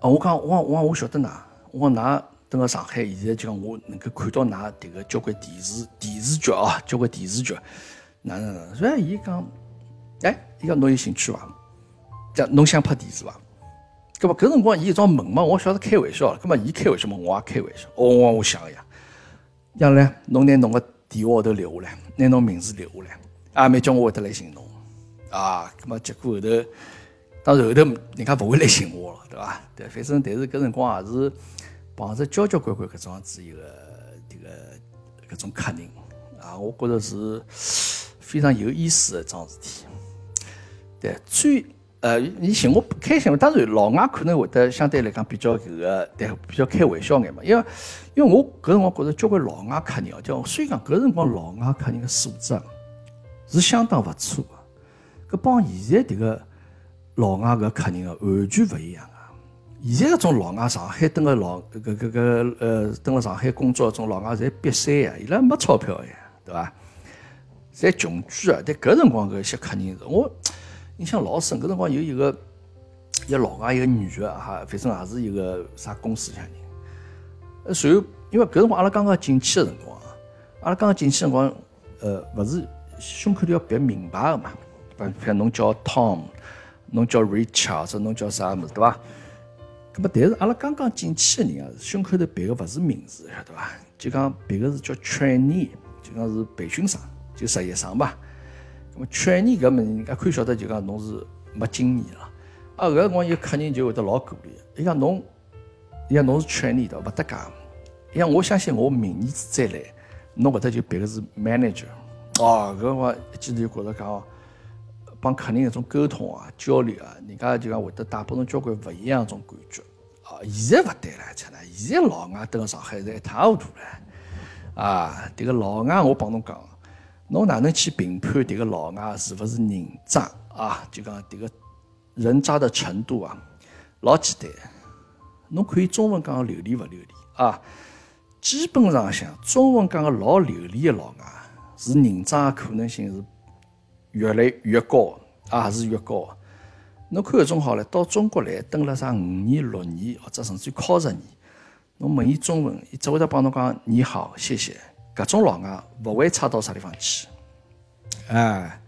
啊我讲我我我晓得㑚，我㑚。等到上海，现在就讲我能够看到㑚迭个交关电视电视剧啊，交关电视剧，哪哪哪。所以伊讲，哎，伊讲侬有兴趣伐？讲侬想拍电视伐？搿么搿辰光伊一桩问嘛，我晓得开玩笑了。搿么伊开玩笑嘛，我也开玩笑。哦，我我想一下，讲嘞，侬拿侬个电话号头留下来，拿侬名字留下来，阿妹叫我会得来寻侬啊。搿么结果后头，当然后头人家勿会来寻我了，对伐？对，反正但是搿辰光也是。碰着交交关关搿种子一个迭个搿种客人啊，我觉着是非常有意思的一桩事体。对，最呃，你寻我开心嘛？当然，老外可能会得相对来讲比较搿个，对，比较开玩笑眼嘛。因为因为我搿辰光觉着交关老外客人哦，叫虽然讲搿辰光老外客人的素质是相当勿错个，搿帮现在迭个老外搿客人哦，完全勿一样。现在搿种老外，上海蹲个老搿搿搿呃蹲辣上海工作搿种老外，侪瘪三呀，伊拉没钞票呀，对伐？侪穷居啊！但搿辰光搿些客人，我印象老深。搿辰光有一个一老外，一个女个哈，反正也是一个啥公司向人。呃，随后因为搿辰光阿拉刚刚进去个辰光啊，阿拉刚刚进去辰光，呃，勿是胸口头要别名牌个嘛，比如侬叫 Tom， 侬叫 Richard， 或侬叫啥物事，对伐？咁么，但是阿拉刚刚进去的人啊，胸口头别个勿是名字，晓得伐？就讲别个是叫 trainee， 就讲是培训生，就实习生吧。咁么 trainee 搿么人家看晓得就讲侬是没经验了。啊，搿辰光有客人就会得老鼓励，伊讲侬，伊讲侬是 trainee 的，勿搭界。伊讲我相信我明年子再来，侬搿搭就别个是 manager。哦，搿辰光一记头就觉着讲。帮客人搿种沟通啊、交流啊，人家就讲会得带拨侬交关勿一样种感觉啊。现在勿对了，吃呢，现在老外蹲上海是一塌糊涂了啊。迭个老外我帮侬讲，侬哪能去评判迭个老外是勿是人渣啊？就讲迭个人渣的程度啊，老简单，侬可以中文讲流利勿流利啊。基本上向中文讲个老流利个老外，是人渣的可能性是。越来越高啊，是越高。侬看搿种好了，到中国来蹲了啥五年、六年，或者甚至于靠十年，侬问伊中文，伊只会得帮侬讲你好、谢谢。搿种老外勿会差到啥地方去。哎，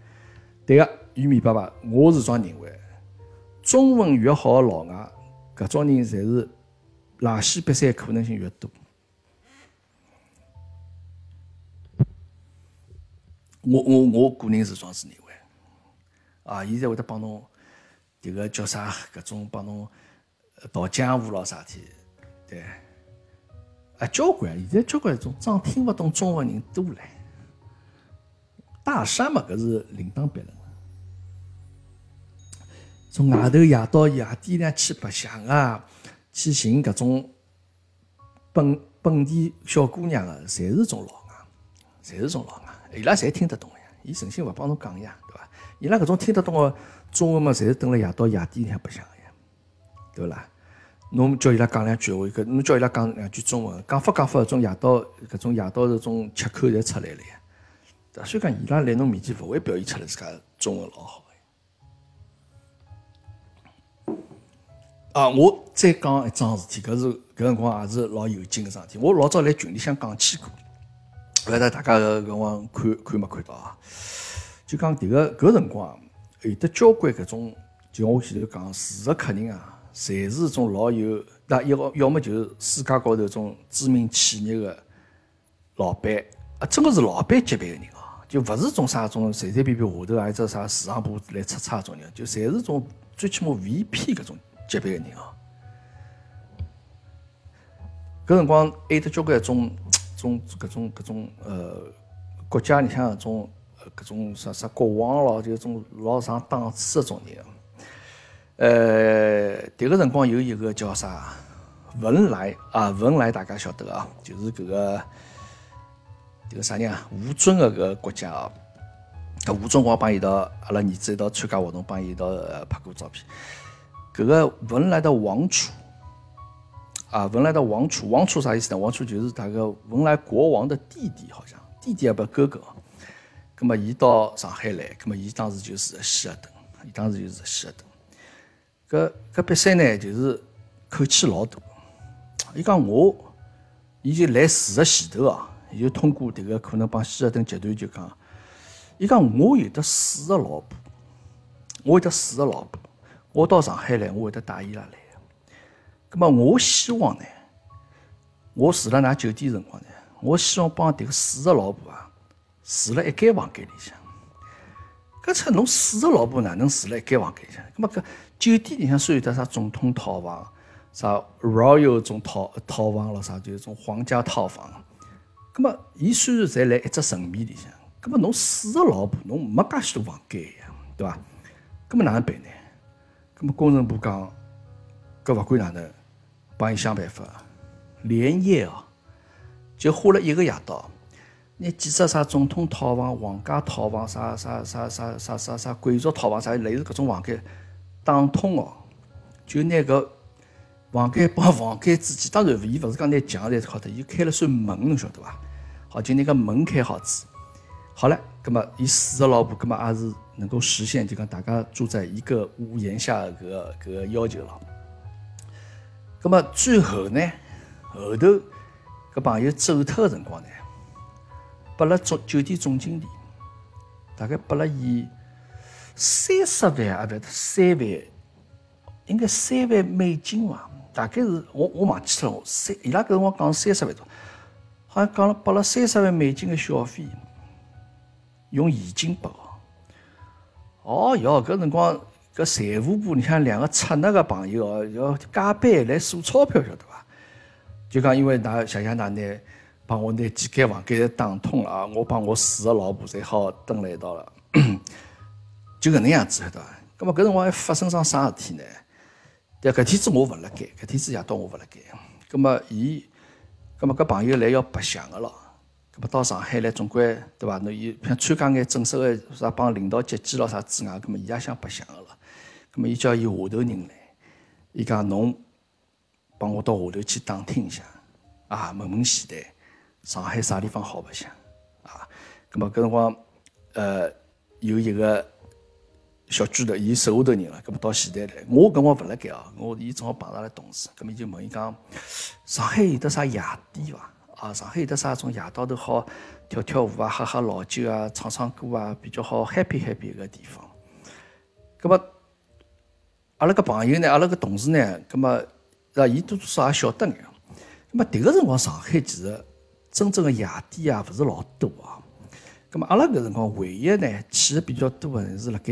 对个，玉米爸爸，我是桩认为，中文越好的老外，搿种人侪是垃圾瘪三可能性越多。我我我个人是这样子认为，啊，伊才会得帮侬迭个叫啥搿种帮侬跑江湖咯啥体，对，啊，交关现在交关种装听勿懂中文人多唻，大山嘛搿是另当别论。从外头夜到夜店呢去白相啊，去寻搿种本本地小姑娘个，侪是种老外，侪是种老外。伊拉侪听得懂呀，伊诚心勿帮侬讲呀，对伐？伊拉搿种听得懂个中文嘛，侪是蹲辣夜到夜店里向白相个呀，对勿啦？侬叫伊拉讲两句话，搿侬叫伊拉讲两句中文，讲法讲法，搿种夜到搿种夜到搿种吃口侪出来了呀，对伐？所以讲伊拉辣侬面前勿会表现出来自家中文老好个。啊，我再讲一桩事体，搿是搿辰光也是老有劲个桩事体，我老早辣群里向讲起过。勿晓得大家搿辰光看看没看到啊？就讲迭个搿辰光，有得交关搿种，就我前头讲，住个客人啊，侪是种老有，那一个要么就是世界高头种知名企业个老板，啊，真个是老板级别个人哦，就勿是种啥种随随便便下头啊一只啥市场部来出差种人，就侪是种最起码 V P 搿种级别个人哦。搿辰光还有得交关种。种各种各种呃，国家里向种各种啥啥国王咯，就种老上档次的种人。呃，迭个辰光有一个叫啥文莱啊，文莱大家晓得啊，就是搿个这个啥人啊？吴尊的个国家啊，吴尊光帮伊一道，阿拉儿子一道参加活动，帮伊一道拍过照片。搿个文莱的王储啊，文莱的王储，王储啥意思呢？王储就是大概文莱国王的弟弟，好像弟弟也不哥哥。葛末伊到上海来，葛末伊当时就是希尔顿，伊当时就是希尔顿。搿搿比赛呢，就是口气老大。伊讲我，伊就来事的前头啊，伊就通过迭个可能帮希尔顿集团就讲，伊讲我有得四个老婆，我有得四个老婆，我到上海来，我会得带伊拉来。葛末我希望呢，我住辣㑚酒店辰光呢，我希望帮迭个四个老婆啊。住辣一间房间里向，搿出侬四个老婆哪能住辣一间房间里向？咁么搿酒店里向算有得啥总统套房、啥 Royal 种套套房咯，啥就是种皇家套房。咁么伊虽然侪辣一只层面里向，咁么侬四个老婆侬没介许多房间呀，对伐？咁么哪能办呢？咁么工程部讲，搿勿管哪能，帮伊想办法，连夜哦，就花了一个夜到。拿几只啥总统套房、皇家套房、啥啥啥啥啥啥啥贵族套房、啥类似搿种房间打通哦，就拿搿房间帮房间之间，当然伊勿是讲拿墙侪敲脱，伊开了扇门，侬晓得伐？好，就拿搿门开好子。好了，葛末伊四个老婆，葛末也是能够实现，就讲大家住在一个屋檐下搿个搿个要求了。葛末最后呢，后头搿朋友走脱个辰光呢？拨了总酒店总经理，大概拨了伊三十万啊，不，三万，应该三万美金伐？大概是我我忘记了，三伊拉搿辰光讲三十万多，好像讲了拨了三十万美金的小费，用现金拨。哦哟，搿辰光搿财务部里向两个出纳个朋友哦，要加班来数钞票，晓得伐？就讲因为㑚谢谢㑚拿。帮我拿几间房间侪打通了啊！我帮我四个老婆侪好蹲辣一道了，就搿能样子，晓得伐？咁么搿辰光还发生桩啥事体呢？对，搿天子我勿辣盖，搿天子夜到我勿辣盖。咁么伊，咁么搿朋友来要白相个咯。咁么到上海来总归对伐？侬伊想参加眼正式个啥帮领导接见咯啥之外，咁么伊也想白相个咯。咁么伊叫伊下头人来，伊讲侬帮我到下头去打听一下啊，问问前台。上海啥地方好白相啊？咁么搿辰光，呃，有一个小巨头，伊手下头人了，咁么到前台来，我搿辰光勿辣盖哦，我伊正好碰上了同事，咁么伊就问伊讲，上海有得啥夜店伐？啊，上海有得啥种夜到头好跳跳舞啊、喝喝老酒啊、唱唱歌啊，比较好 happy happy 个地方。咁么阿拉个朋友呢，阿拉个同事呢，咁么啊，伊多多少也晓得眼。咁么迭个辰光，上海其实。真正的夜店啊，勿是老多啊。咁么阿拉搿辰光，唯一呢去的比较多的是辣盖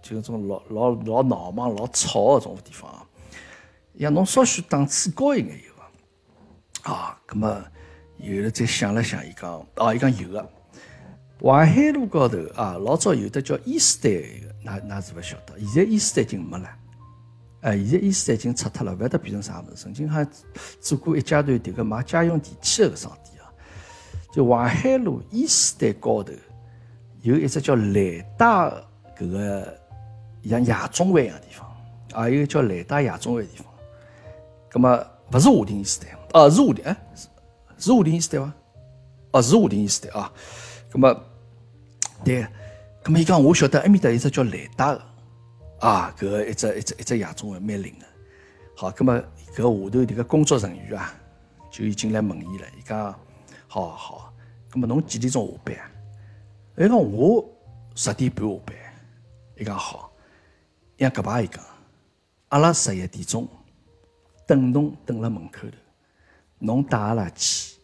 就种老老老闹忙、老吵个种地方啊。呀，侬稍许档次高一眼有伐？啊，葛末有了再想了想，伊讲，哦，伊讲有个，淮海路高头啊，老早有的叫伊斯丹个，㑚㑚是勿晓得？现在伊斯丹已经没了，哎，现在伊斯丹已经拆脱了，勿晓得变成啥物事。曾经还做过一阶段迭个卖家用电器个商店。就淮海路伊斯丹高头有一只叫莱达搿个像夜总会一样的地方，啊，有一个叫莱达夜总会的地方。葛末勿是华亭伊斯丹，啊，是华亭，哎，是华亭伊斯丹伐？哦，是华亭伊斯丹啊。葛末对，葛末伊讲我晓得埃面搭有一只叫莱达个，啊，搿个一只一只一只夜总会蛮灵个。好，葛末搿下头迭个工作人员啊，就已经来问伊了，伊讲。好好，咁么侬几点钟下班啊？伊讲我十点半下班。伊讲好，伊讲搿排伊讲，阿拉十一点钟等侬等辣门口头，侬带阿拉去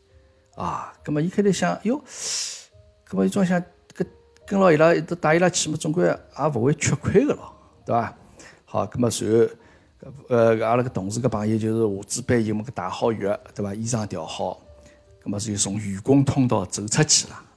啊。咁么伊开头想，哟，咁么伊总想搿跟牢伊拉一直带伊拉去嘛，总归也勿会吃亏个咯，对伐？好，葛末随后，呃，阿拉个同事个朋友就是下子班以后么，搿洗好浴，对伐？衣裳调好，葛末就从员工通道走出去了。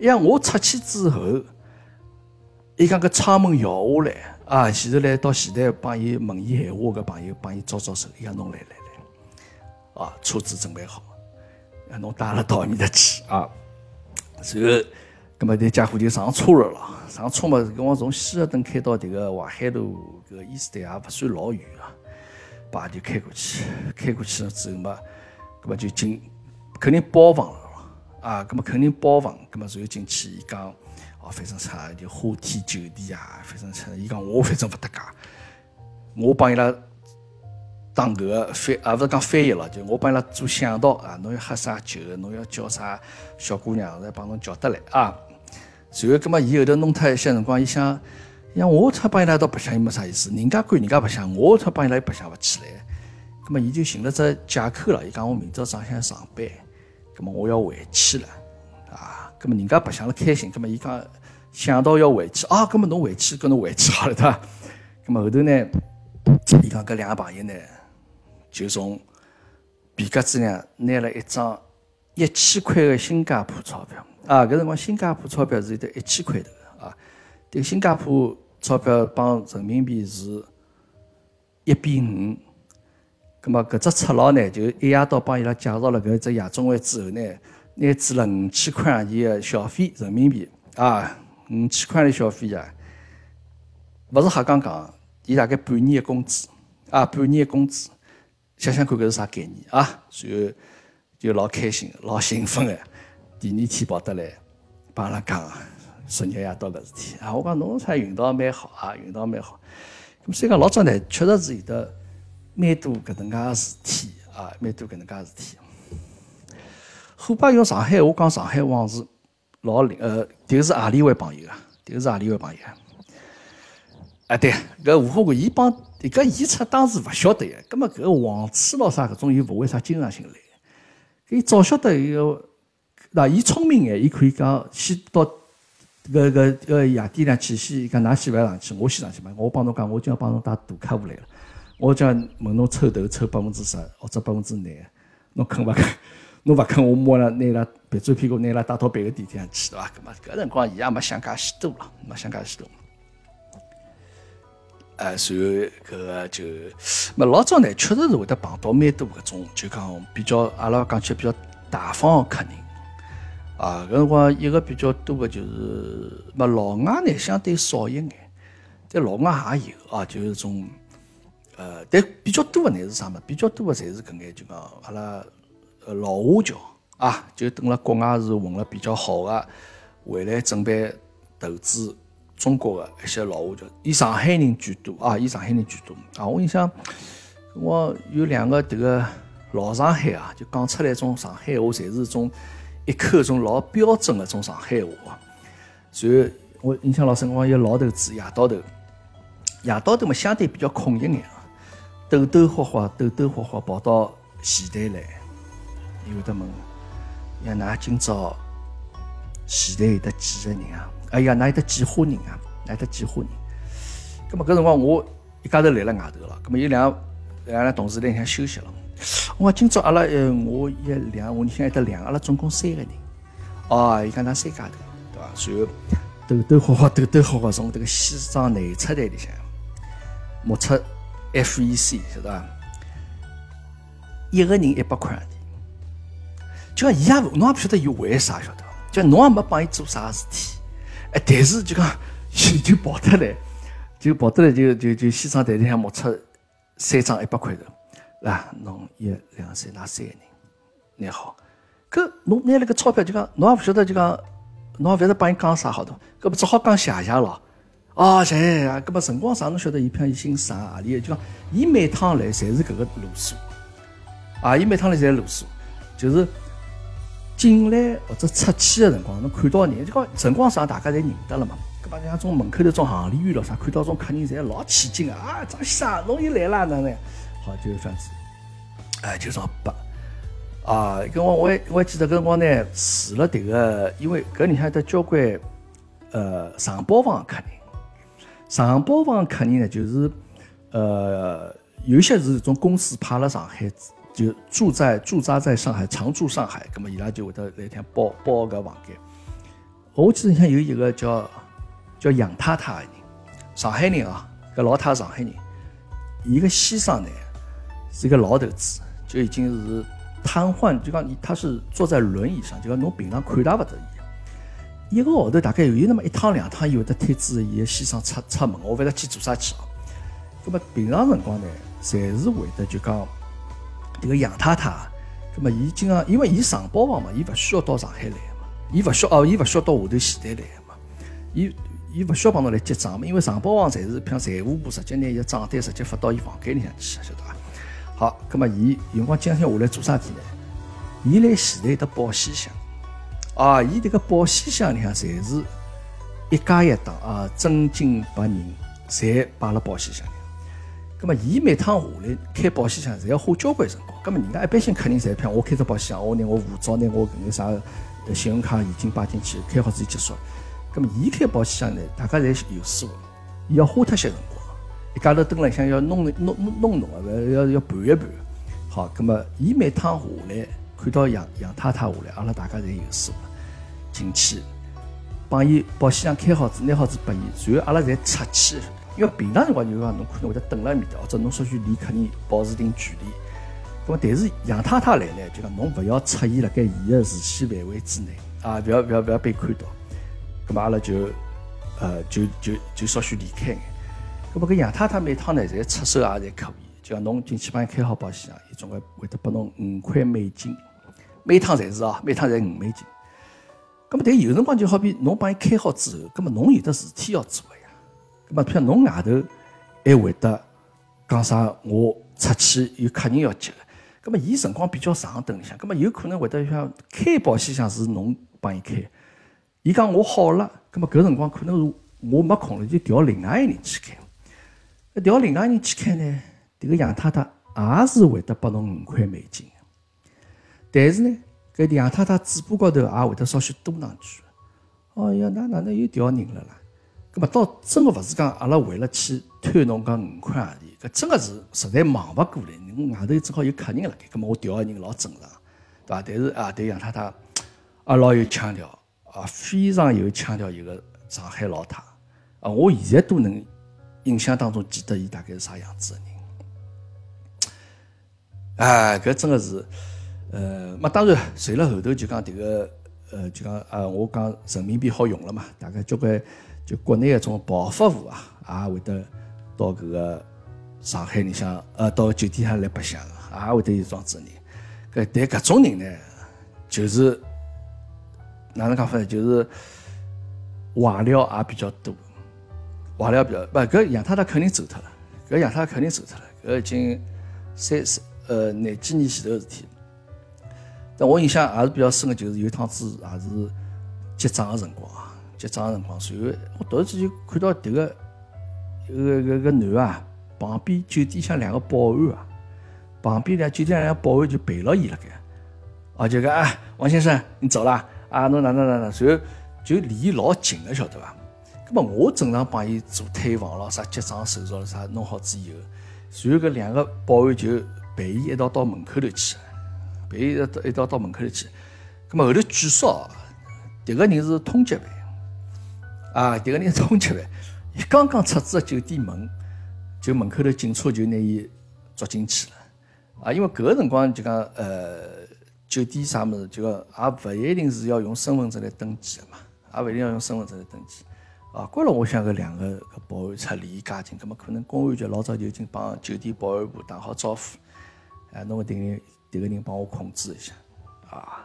像我出去之后，伊讲搿窗门摇下来，啊，前头来到前台帮伊问伊闲话个朋友帮伊招招手，伊讲侬来来来，啊，车子准备好，啊，侬带阿拉到埃面搭去啊。随后，葛末迭家伙就上车了咯，上车嘛，搿辰光从希尔顿开到迭个淮海路搿伊斯特也勿算老远啊，叭就开过去，开过去了之后嘛，葛末就进，肯定包房了。 啊，咁么肯定包房，咁么然后进去，伊讲，哦，反正啥就花天酒地啊，反正啥，伊讲我反正勿搭界，我帮伊拉当搿个翻，啊，勿是讲翻译了，就我帮伊拉做向导啊，侬要喝啥酒，侬要叫啥小姑娘来帮侬叫得来啊。然后咁么伊后头弄脱一些辰光，伊想，像我出帮伊拉到白相又没啥意思，人家管人家白相，我出帮伊拉白相勿起来，咁么伊就寻了只借口了，伊讲我明朝早向上班。 咁么我要回去了，啊！咁么人家白相了开心，咁么伊讲想到要回去啊，咁么侬回去，搿侬回去好了，对伐？咁么后头呢，伊讲搿两个朋友呢，就从皮夹子里拿了一张一千块的新加坡钞票，啊！搿辰光新加坡钞票是有得一千块头个啊，迭个新加坡钞票帮人民币是一比五。 咁么搿只赤佬呢，就一夜到帮伊拉介绍了搿只夜总会之后呢，拿支了五千块洋钿的小费人民币啊，五千块的小费啊，勿是瞎讲讲，伊大概半年的工资啊，半年的工资，想想看搿是啥概念啊？然后就老开心、老兴奋的，第二天跑得来帮阿拉讲昨日夜到搿事体啊，我讲侬啥运道蛮好啊，运道蛮好。咁所以讲老早呢，确实是有得。 蛮多搿能介事体啊，蛮多搿能介事体。虎爸用上海话讲上海往事，老灵呃，迭个是何里位朋友啊？迭个是何里位朋友啊？啊对，搿吴富贵伊帮搿伊出当时勿晓得呀，葛末搿黄痴咾啥搿种又勿会啥经常性来，伊早晓得伊个，嗱伊聪明眼，伊可以讲先到搿搿搿夜店上去，先讲㑚先勿要上去，我先上去嘛，我帮侬讲，我就要帮侬带大客户来了。 我讲问侬抽头抽百分之十或者百分之廿，侬肯勿肯？侬勿肯，我摸了拿伊拉别转屁股，拿伊拉带到别个地点去，对伐？搿么搿辰光伊也没想介许多了，没想介许多。呃，随后搿个就，么老早呢，确实是会得碰到蛮多搿种，就讲比较阿拉讲起比较大方个客人。啊，搿辰光一个比较多个就是，么老外呢相对少一眼，但老外也有啊，就是种。 呃，但比较多的呢是啥么？比较多的侪是搿眼就讲阿拉呃老华侨啊，就等辣国外是混了比较好的，回来准备投资中国的一些老华侨，以上海人居多啊，以上海人居多啊。我印象我有两个迭个老上海啊，就讲出来种上海话，侪是种一口种老标准的种上海话。然后我印象老深，我一老头子夜到头，夜到头嘛相对比较空一眼。 抖抖花花，抖抖花花跑到前台来，伊会得问：呀，㑚今朝前台有得几个人啊？哎呀，㑚有得几伙人啊？㑚有得几伙人？咁么搿辰光我一家头来了外头了，咁么有两两两同事在向休息了。我讲今朝阿拉呃，我一两，我里向有得两，阿拉总共三个人。哦，伊讲㑚三家头，对伐？随后抖抖花花，抖抖花花从迭个西装内侧袋里向摸出。 F E C 晓得伐？一个人一百块洋钿，就讲伊也侬也勿晓得伊为啥晓得，就侬也没帮伊做啥事体，哎，但是就讲伊就跑得来，就跑得来就就就西装袋里向摸出三张一百块头，啦，侬一两三，㑚三个人，拿好，搿侬拿了个钞票就讲侬也勿晓得就讲侬勿晓得帮伊讲啥好多，搿么只好讲谢谢咯。啊谢谢啊！搿么辰光长，侬晓得伊偏伊心思啊里，就讲伊每趟来侪是搿个路数啊，伊每趟来侪路数，就是进来或者出去的辰光，侬看到人就讲辰光长，大家侪认得了嘛。搿帮像种门口头种行里员咯啥，看到种客人侪老起劲啊！张先生，侬又来啦哪能？好，就这样子，哎，就上八。啊，跟我我我记得搿辰光呢，住了迭个，因为搿里向得交关呃上包房客人，上包房客人呢就是呃有些是从公司派了上海，就住在驻扎在上海，常驻上海，葛末伊拉就会得来天包包搿房间。我记得像有一个叫叫杨太太个人，上海人啊，搿老太上海人，伊个先生呢是一个老头子，就已经是。瘫痪，就讲他是坐在轮椅上，就讲侬平常看他勿得伊。一个号头大概有那么一趟两趟，伊会得推着伊个先生出出门，我勿晓得去做啥去啊。咁么平常辰光呢，侪是会得就讲迭个杨太太，咁么伊经常因为伊上包房嘛，伊勿需要到上海来嘛，伊勿需要哦，伊勿需要到下头前台来嘛，伊伊勿需要帮侬来结账嘛，因为上包房侪是譬如财务部直接拿伊个账单直接发到伊房间里向去，晓得伐？好，葛末伊有辰光今朝下来做啥事体呢？伊来前头有得保险箱，啊，伊迭个保险箱里向侪是一家一档啊，真金白银侪摆辣保险箱里。葛末伊每趟下来开保险箱，侪要花交关辰光。葛末人家一般性客人侪偏，我开只保险箱，我拿我护照拿我搿眼啥信用卡现金摆进去，开好之后结束。葛末伊开保险箱呢，大家侪有私活，伊要花脱些辰光。一家头蹲了想要弄弄弄弄个，要要盘一盘。好，葛末伊每趟下来，看到杨杨太太下来，阿拉大家侪有数了，进去帮伊保险箱开好子，拿好子拨伊，然后阿拉侪出去。因为平常辰光就讲侬可能会得蹲辣埃面搭，或者侬稍许离客人保持定距离。葛末但是杨太太来呢，就讲侬勿要出现辣盖伊个视线范围之内啊，勿要勿要勿要被看到。葛末阿拉就呃就就就稍许离开眼。搿么搿杨太太每趟呢，侪出手也侪可以，就讲侬进去帮伊开好保险啊，伊总归会得拨侬五块美金，每趟侪是啊，每趟侪五美金。搿么但有辰光就好比侬帮伊开好之后，搿么侬有得事体要做呀。搿么譬如侬外头还会得讲啥，我出去有客人要接个，搿么伊辰光比较长等里向，搿么有可能会得像开保险箱是侬帮伊开，伊讲我好了，搿么搿辰光可能是我没空了，就调另外一个人去开。调另外人去开呢，这个杨太太也是会得拨侬五块美金的，但是呢，搿杨太太嘴巴高头也会得稍许多上句。哦哟，哪哪能又调人了啦？咁么倒真个勿是讲阿拉为了去贪侬讲五块洋钿，搿真个是实在忙勿过来。侬外头正好有客人辣盖，咁么我调个人老正常，对伐？但是啊，对杨太太啊老有腔调啊，非常有腔调一个上海老太啊，我现在都能。印象当中记得伊大概是啥样子的人，啊，搿真的是，呃，嘛当然，随了后头就讲迭个，呃，就讲啊，我讲人民币好用了嘛，大概交关就国内个种暴发户啊，也会得到搿个上海里向，呃，到酒店上来白相，也会得有桩子人。搿但搿种人呢，就是哪能讲法呢？就是坏料也比较多。坏了不要，不，搿杨太太肯定走脱了，搿杨太太肯定走脱了，搿已经三十呃廿几年前头事体。但我印象也是比较深的，就是有一趟子也是结账的辰光，结账的辰光，随后我突然之间看到迭个搿搿搿男啊，旁边酒店像两个保安啊，旁边两酒店两个保安就陪牢伊辣盖，啊就讲啊王先生你走啦，啊侬哪能哪能，随后就离伊老近了，晓得伐？咁我正常帮伊做退房咯，啥结账手续咯，啥弄好之以后，随后搿两个保安就陪伊一道到门口头去，陪伊一道一道到门口头去。咁么后头据说，迭个人是通缉犯，啊，迭个人是通缉犯，伊刚刚出子个酒店门，就门口头警车就拿伊抓进去了。啊，因为搿个辰光就讲，呃，酒店啥物事就讲，也勿一定是要用身份证来登记个嘛，也勿一定要用身份证来登记。啊，过了我想搿两个保安出离伊家近，葛末可能公安局老早就已经帮酒店保安部打好招呼，哎，侬搿迭个迭个人帮我控制一下，啊。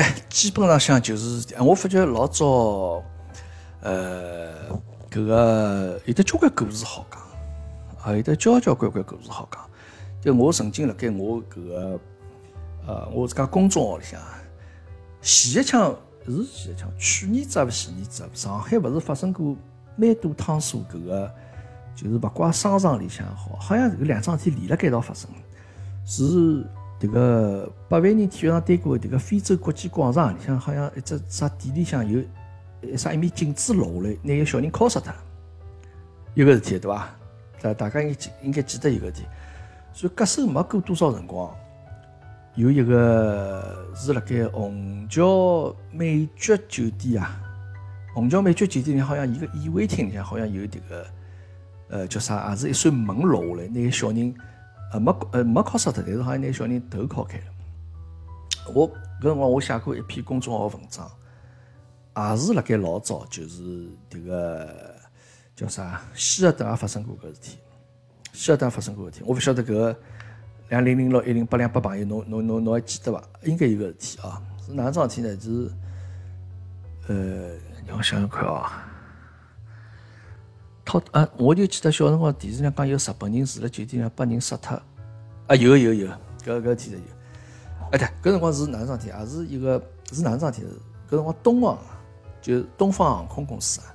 哎，基本上向就是，我发觉老早，呃，搿个有的交关故事好讲，啊，有的交交关关故事好讲。就我曾经辣盖我搿个，呃，我自家公众号里向，前一腔是前一腔，去年子还勿前年子，上海勿是发生过蛮多趟数搿个。就是勿怪商场里向好，好像有两桩事体连辣盖一道发生，是迭个八万人体育场对过迭个非洲国际广场里向，好像一只啥店里向有啥一面镜子落下来，拿个小人敲死脱，有个事体对伐？大大家应应该记得有个事体。所以隔手没过多少辰光，有一个是辣盖虹桥美爵酒店啊，虹桥美爵酒店里好像一个宴会厅里向好像有迭个。呃，叫啥？也是一扇门落下来，那个小人，呃，没呃没敲死脱，但是好像那个小人头敲开了。我搿辰光我写过一篇公众号文章，也是辣盖老早，就是迭个叫啥？希尔顿也发生过搿事体，希尔顿也发生过搿事体。我勿晓得搿两零零六一零八两八朋友，侬侬侬侬还记得伐？应该有搿事体啊。是哪桩事体呢？就是呃，让我想想看啊。套啊！我就记得小辰光电视上讲有日本人住辣酒店，把人杀脱。啊，有有有，搿搿天是有。哎，对，搿辰光是哪能桩事体？也是一个是哪能桩事体？搿辰光东航就东方航空公司啊，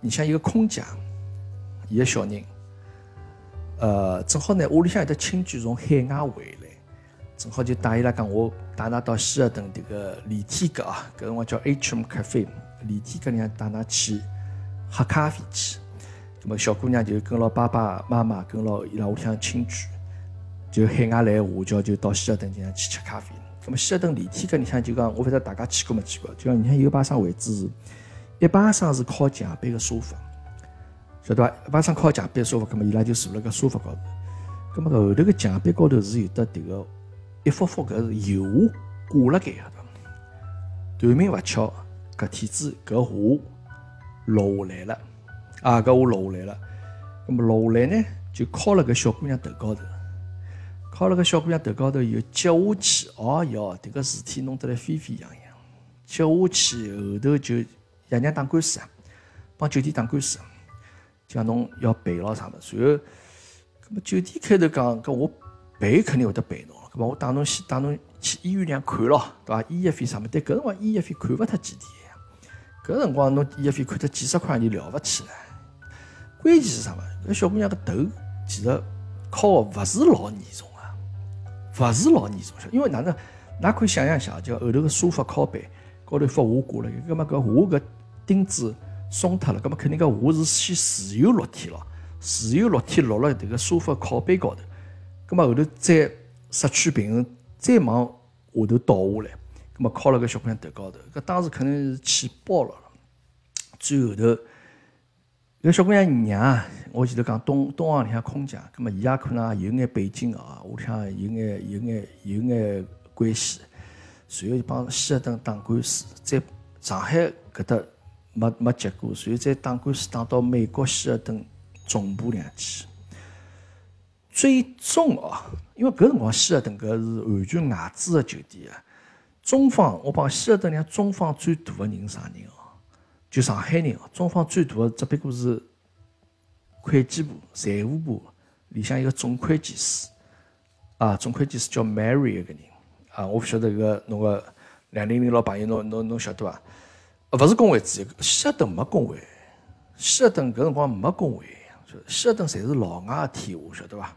你像一个空姐，伊个小人，呃，正好呢，屋里向有得亲眷从海外回来，正好就带伊拉讲，我带㑚到希尔顿迭个连体阁啊，搿辰光叫 H M Cafe， 连体阁里向带㑚去喝咖啡去。么小姑娘就跟牢爸爸妈妈，跟牢伊拉屋里向亲眷，就海外来华侨就到希尔顿这样去吃咖啡。那么希尔顿连体阁里向就讲，我勿晓得大家去过没去过，就讲里向有把双位置是，一把双是靠墙边个沙发，晓得伐？一把双靠墙边沙发，那么伊拉就坐辣个沙发高头。那么后头个墙边高头是有得迭个一幅幅搿油画挂辣盖个，短命勿巧，搿天子搿画落下来了。啊，搿我落下来了，那么落下来呢，就敲了搿小姑娘头高头，敲了搿小姑娘头高头，又接下去，哦哟，迭个事体弄得来沸沸扬扬，接下去后头就爷娘打官司啊，帮酒店打官司，讲侬要赔咯啥么，然后，搿么酒店开头讲，搿我赔肯定会得赔侬，搿么我带侬先带侬去医院里向看咯，对伐？医药费啥么？但搿辰光医药费看勿脱几钿，搿辰光侬医药费看脱几十块钿了勿起了。关键是啥嘛？搿小姑娘个头其实敲个勿是老严重啊，勿是老严重。因为哪能？㑚可以想象下，就后头个沙发靠背高头一幅画挂了，搿么搿画搿钉子松脱了，搿么肯定搿画是先自由落体了，自由落体落了迭个沙发靠背高头，搿么后头再失去平衡，再往下头倒下来，搿么敲了搿小姑娘头高头，搿当时肯定是气爆了。最后头。搿小姑娘娘，我前头讲东东航里向空姐，葛末伊也可能有眼背景啊，屋里向有眼有眼有眼关系，随后就帮希尔顿打官司，再上海搿搭没没结果，随后再打官司打到美国希尔顿总部里向去。最终哦、啊，因为搿辰光希尔顿搿是完全外资个酒店啊，中方我帮希尔顿里向中方最大个人啥人哦？就上海人哦，中方最大的只不过是会计部、财务部里向一个总会计师，啊，总会计师叫 Mary 一个人，啊，我不晓得个侬个两零零老朋友侬侬侬晓得伐？勿是工会主席，希尔顿没工会，希尔顿搿辰光没工会，希尔顿侪是老外个天下，晓得伐？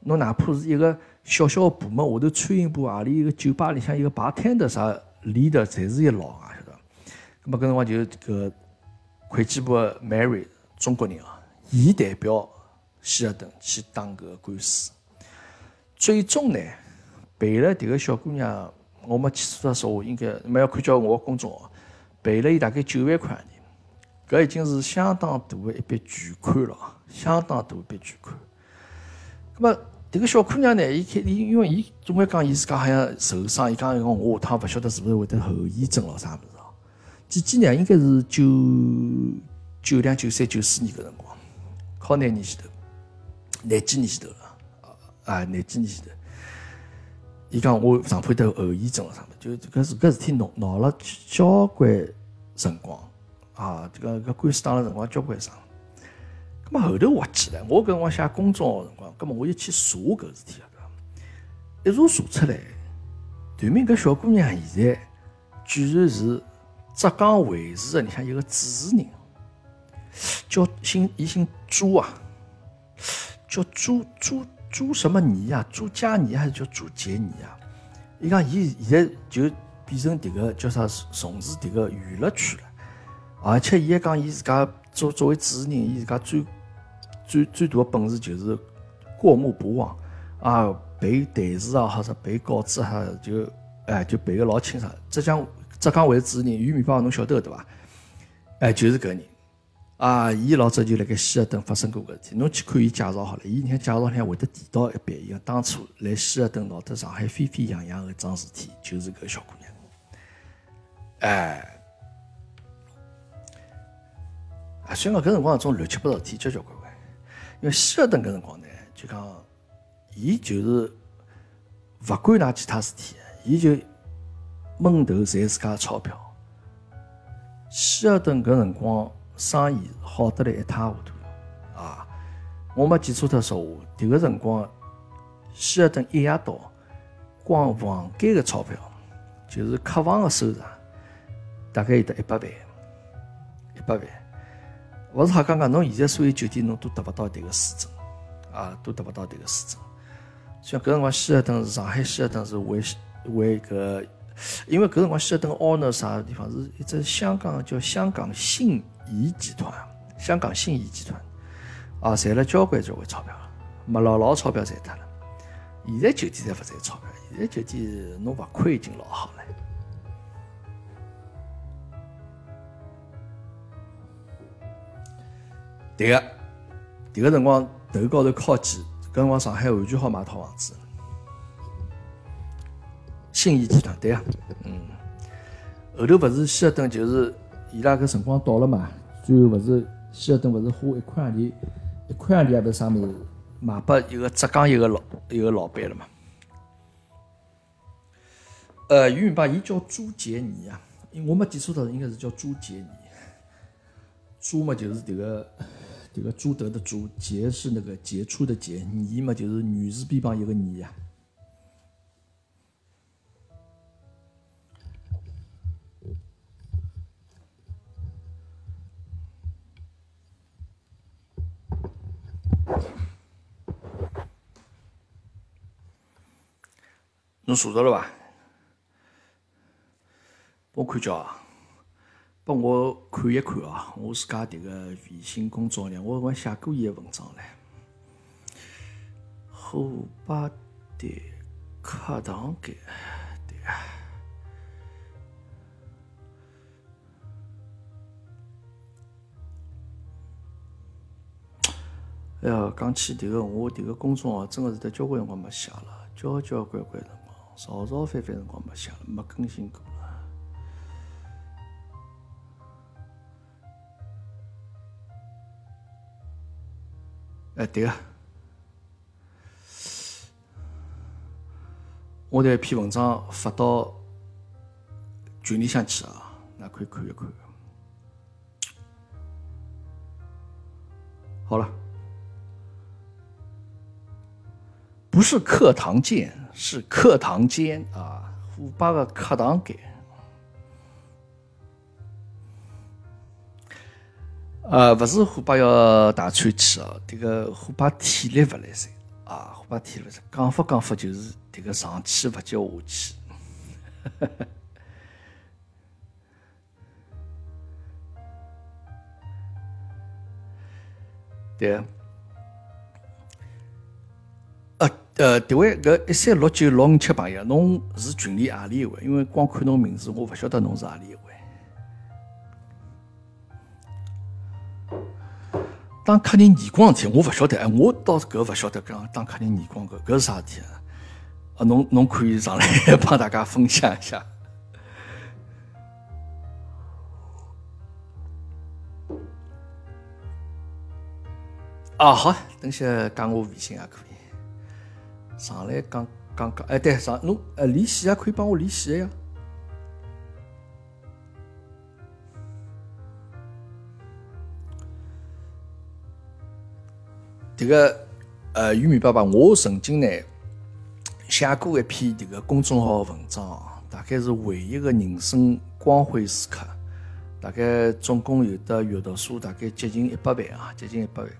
侬哪怕是一个小小个部门，下头餐饮部何里一个酒吧里向一个摆摊的啥 leader， 侪是一老外。那么搿辰光就搿会计部 Mary 中国人啊，伊代表希尔顿去打搿个官司，最终呢赔了迭个小姑娘，我没记错的时候应该没要看叫我公众号，赔了伊大概九万块钿，搿已经是相当大的一笔巨款了，相当大一笔巨款。那么迭个小姑娘呢，伊开伊因为伊总归讲伊自家好像受伤，伊讲讲我下趟勿晓得是勿是会得后遗症咯啥物事。几几年应该是九九两九三九四年搿辰光，靠廿年前头，廿几年前头了，啊，廿几年前头，伊讲我上铺头后遗症啥物，就搿事搿事体闹闹了交关辰光啊，这个搿官司打了辰光交关长。咁么后头滑稽了，我搿辰光写公众号辰光，咁么我就去查搿事体了，一查查出来，段明搿小姑娘现在居然是浙江卫视的里向一个主持人，叫姓伊姓朱啊，叫朱朱。朱什么尼啊，朱佳尼还是叫朱杰尼啊？伊讲伊现在就变成迭个叫啥，从事迭个娱乐圈了。而且伊还讲，伊自家作作为主持人，伊自家最最最大的本事就是过目不忘啊，背台词啊，或者背稿子啊，就哎就背个老清爽。浙江浙江卫视主持人俞敏洪侬晓得对伐？哎，就是搿人。啊！伊老早就辣盖希尔顿发生过搿事体，侬去看伊介绍好了。伊人介绍里向会得提到一遍，伊讲当初来希尔顿闹得上海沸沸扬扬搿桩事体，就是搿小姑娘。哎，啊，虽然讲搿辰光种乱七八糟事体交交关关，因为希尔顿搿辰光呢，就讲伊就是勿管㑚其他事体，伊就闷头赚自家的钞票。希尔顿搿辰光。生意好得来一塌糊涂啊！我没记错的说话，迭个辰光，希尔顿一夜到，光房间的钞票，就是客房的收入，大概有得一百万，一百万。勿是瞎讲讲，侬现在所有酒店侬都达勿到迭个水准啊，都达勿到迭个水准。像搿辰光，希尔顿是上海希尔顿是为为搿，因为搿辰光希尔顿 owner 啥地方是一只香港叫香港信。宜集团，香港信宜集团啊，赚了交关交关钞票，没老老钞票赚脱了。现在酒店才勿赚钞票，现在酒店侬勿亏已经老好了。对个，迭个辰光头高头靠几，搿辰光上海完全好买套房子。信宜集团对个，嗯，后头勿是希尔顿就是。伊拉搿辰光到了嘛，最后勿是希尔顿勿是花一块洋钿，一块洋钿也勿是啥物事，卖拨一个浙江一个老一个老板了嘛。呃，俞敏洪伊叫朱杰尼啊，我没记错的应该是叫朱杰尼。朱嘛就是迭个迭个朱德的朱，杰是那个杰出的杰，尼嘛就是女字边旁一个尼啊。侬查到了伐？帮我看叫啊，帮我看一看啊！我自家迭个微信公众号呢，我光写过伊个文章唻。虎爸的课堂间，对啊。哎呀，讲起迭个，我迭个公众号真个是得交关辰光没写了，交交关关了。少少翻翻辰光没写了，没更新过了。哎，对个，我拿一篇文章发到群里向去啊，那可以看一看。好了，不是课堂见。是课堂间啊，虎爸的课堂间。呃，不是虎爸要大喘气哦，这个虎爸体力不来塞啊，虎爸体力不来塞，讲法讲法就是这个上气不接下气。对。呃，迭位搿一三六九六五七朋友，侬是群里何里一位？因为光看侬名字，我勿晓得侬是何里一位。当客人耳光事体，我勿晓得，哎，我倒是搿勿晓得讲当客人耳光搿搿是啥事体啊？啊，侬侬可以上来帮大家分享一下。啊，好，等歇加我微信也可以。上来讲讲讲，哎，对，上侬呃连线啊，可以帮我连线呀。这个呃，玉米爸爸，我曾经呢写过一篇这个公众号文章，大概是回忆个人生光辉时刻，大概总共有的阅读数大概接近一百万啊，接近一百万。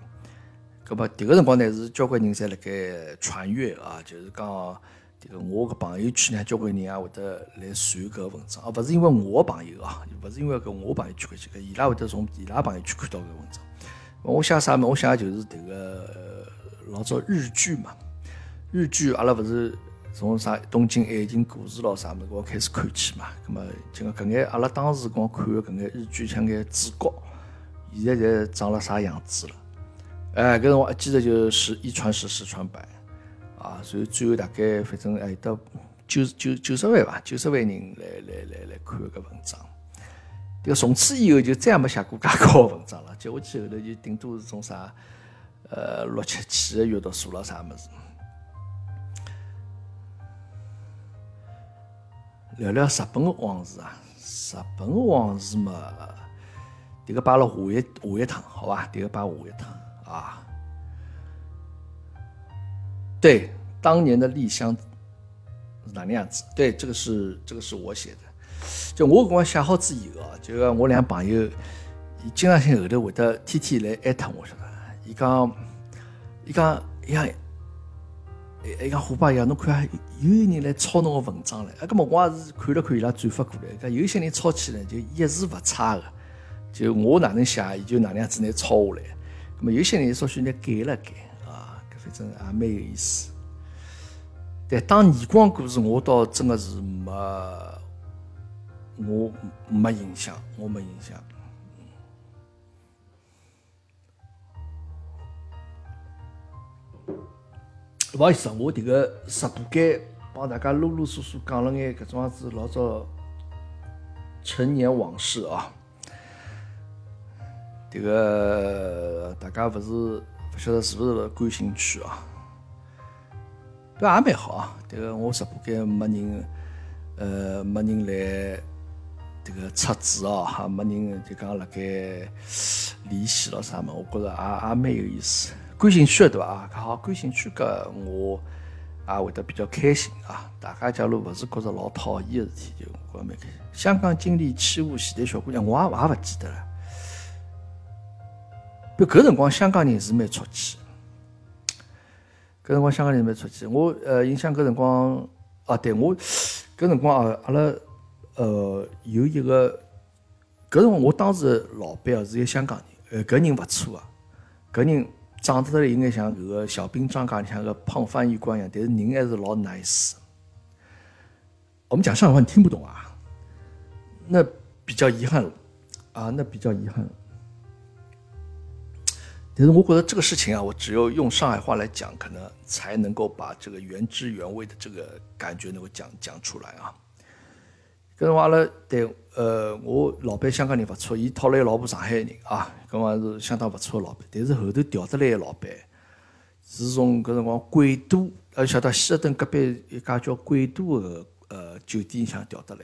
搿么迭个辰光呢，是交关人侪辣盖传阅啊，就是讲迭个我个朋友圈呢，交关人也会得来传搿文章，啊，勿是因为我个朋友啊，勿是因为搿我朋友圈搿些，搿伊拉会得从伊拉朋友圈看到搿文章。我写啥么？我写就是迭个老早日剧嘛，日剧阿拉勿是从啥东京爱情故事咯啥么光开始看起嘛，搿么就搿眼阿拉当时光看个搿眼日剧，像眼主角，现在侪长了啥样子了？哎，搿辰光一记头就是一传十，十传百，啊，所以最后大概反正哎到九九九十万吧，九十万人来来来来看搿文章。迭个从此以后就再也没写过介高个文章了，接下去后头就顶多是种啥，呃六七千个阅读数了啥物事。聊聊日本个往事啊，日本个往事嘛，迭个摆辣下一下一趟，好伐？迭个摆下一趟。啊，对，当年的丽香是哪样子？对，这个是这个是我写的。就我跟我写好之以后，就我两朋友，伊经常性后头会得天天来艾特我，晓得伐？伊讲，伊讲，伊讲，伊讲虎爸呀，侬看有人来抄侬个文章了。啊，搿么我也是看了看伊拉转发过来，搿有些人抄起来就一字勿差个，就我哪能写，伊就哪能样子拿抄下来。那么有些人稍许呢改了改啊，反正也蛮有意思。但当年光故事，我倒真的是没，我没印象，我没印象。不好意思，我这个直播间帮大家啰啰嗦嗦讲了眼搿种样子老早陈年往事啊。这个大家不是不晓得是不是感兴趣啊？对，也蛮好啊。这个我直播间没人，呃，没人来这个插嘴哦，还没人就讲辣盖联系了啥么？我觉着也也蛮有意思。感兴趣的对伐？好，感兴趣个我也会得比较开心啊。大家假如不是觉着老讨厌个事体，就我觉着蛮开心。香港经历欺负前台小姑娘，我也也勿记得了。就搿辰光，香港人是蛮出气。搿辰光香港人蛮出气。我呃，印象搿辰光啊，对我搿辰光啊，阿拉呃有一个搿辰光，我当时老板啊是一个香港人，呃，搿人勿错啊，搿人长得了有眼像搿个小兵张嘎，像个胖翻译官一样，但是人还是老 nice。我们讲上海话你听不懂啊，那比较遗憾了啊，那比较遗憾了。但是我觉得这个事情啊，我只有用上海话来讲，可能才能够把这个原汁原味的这个感觉能够讲讲出来啊。跟我阿拉对，呃，我老板香港人不错，伊讨了一老婆上海人啊，跟我是相当不错的老板。但是后头调得来的老板，是从搿辰光贵都，呃，晓得希尔顿隔壁一家叫贵都的呃酒店想调得来。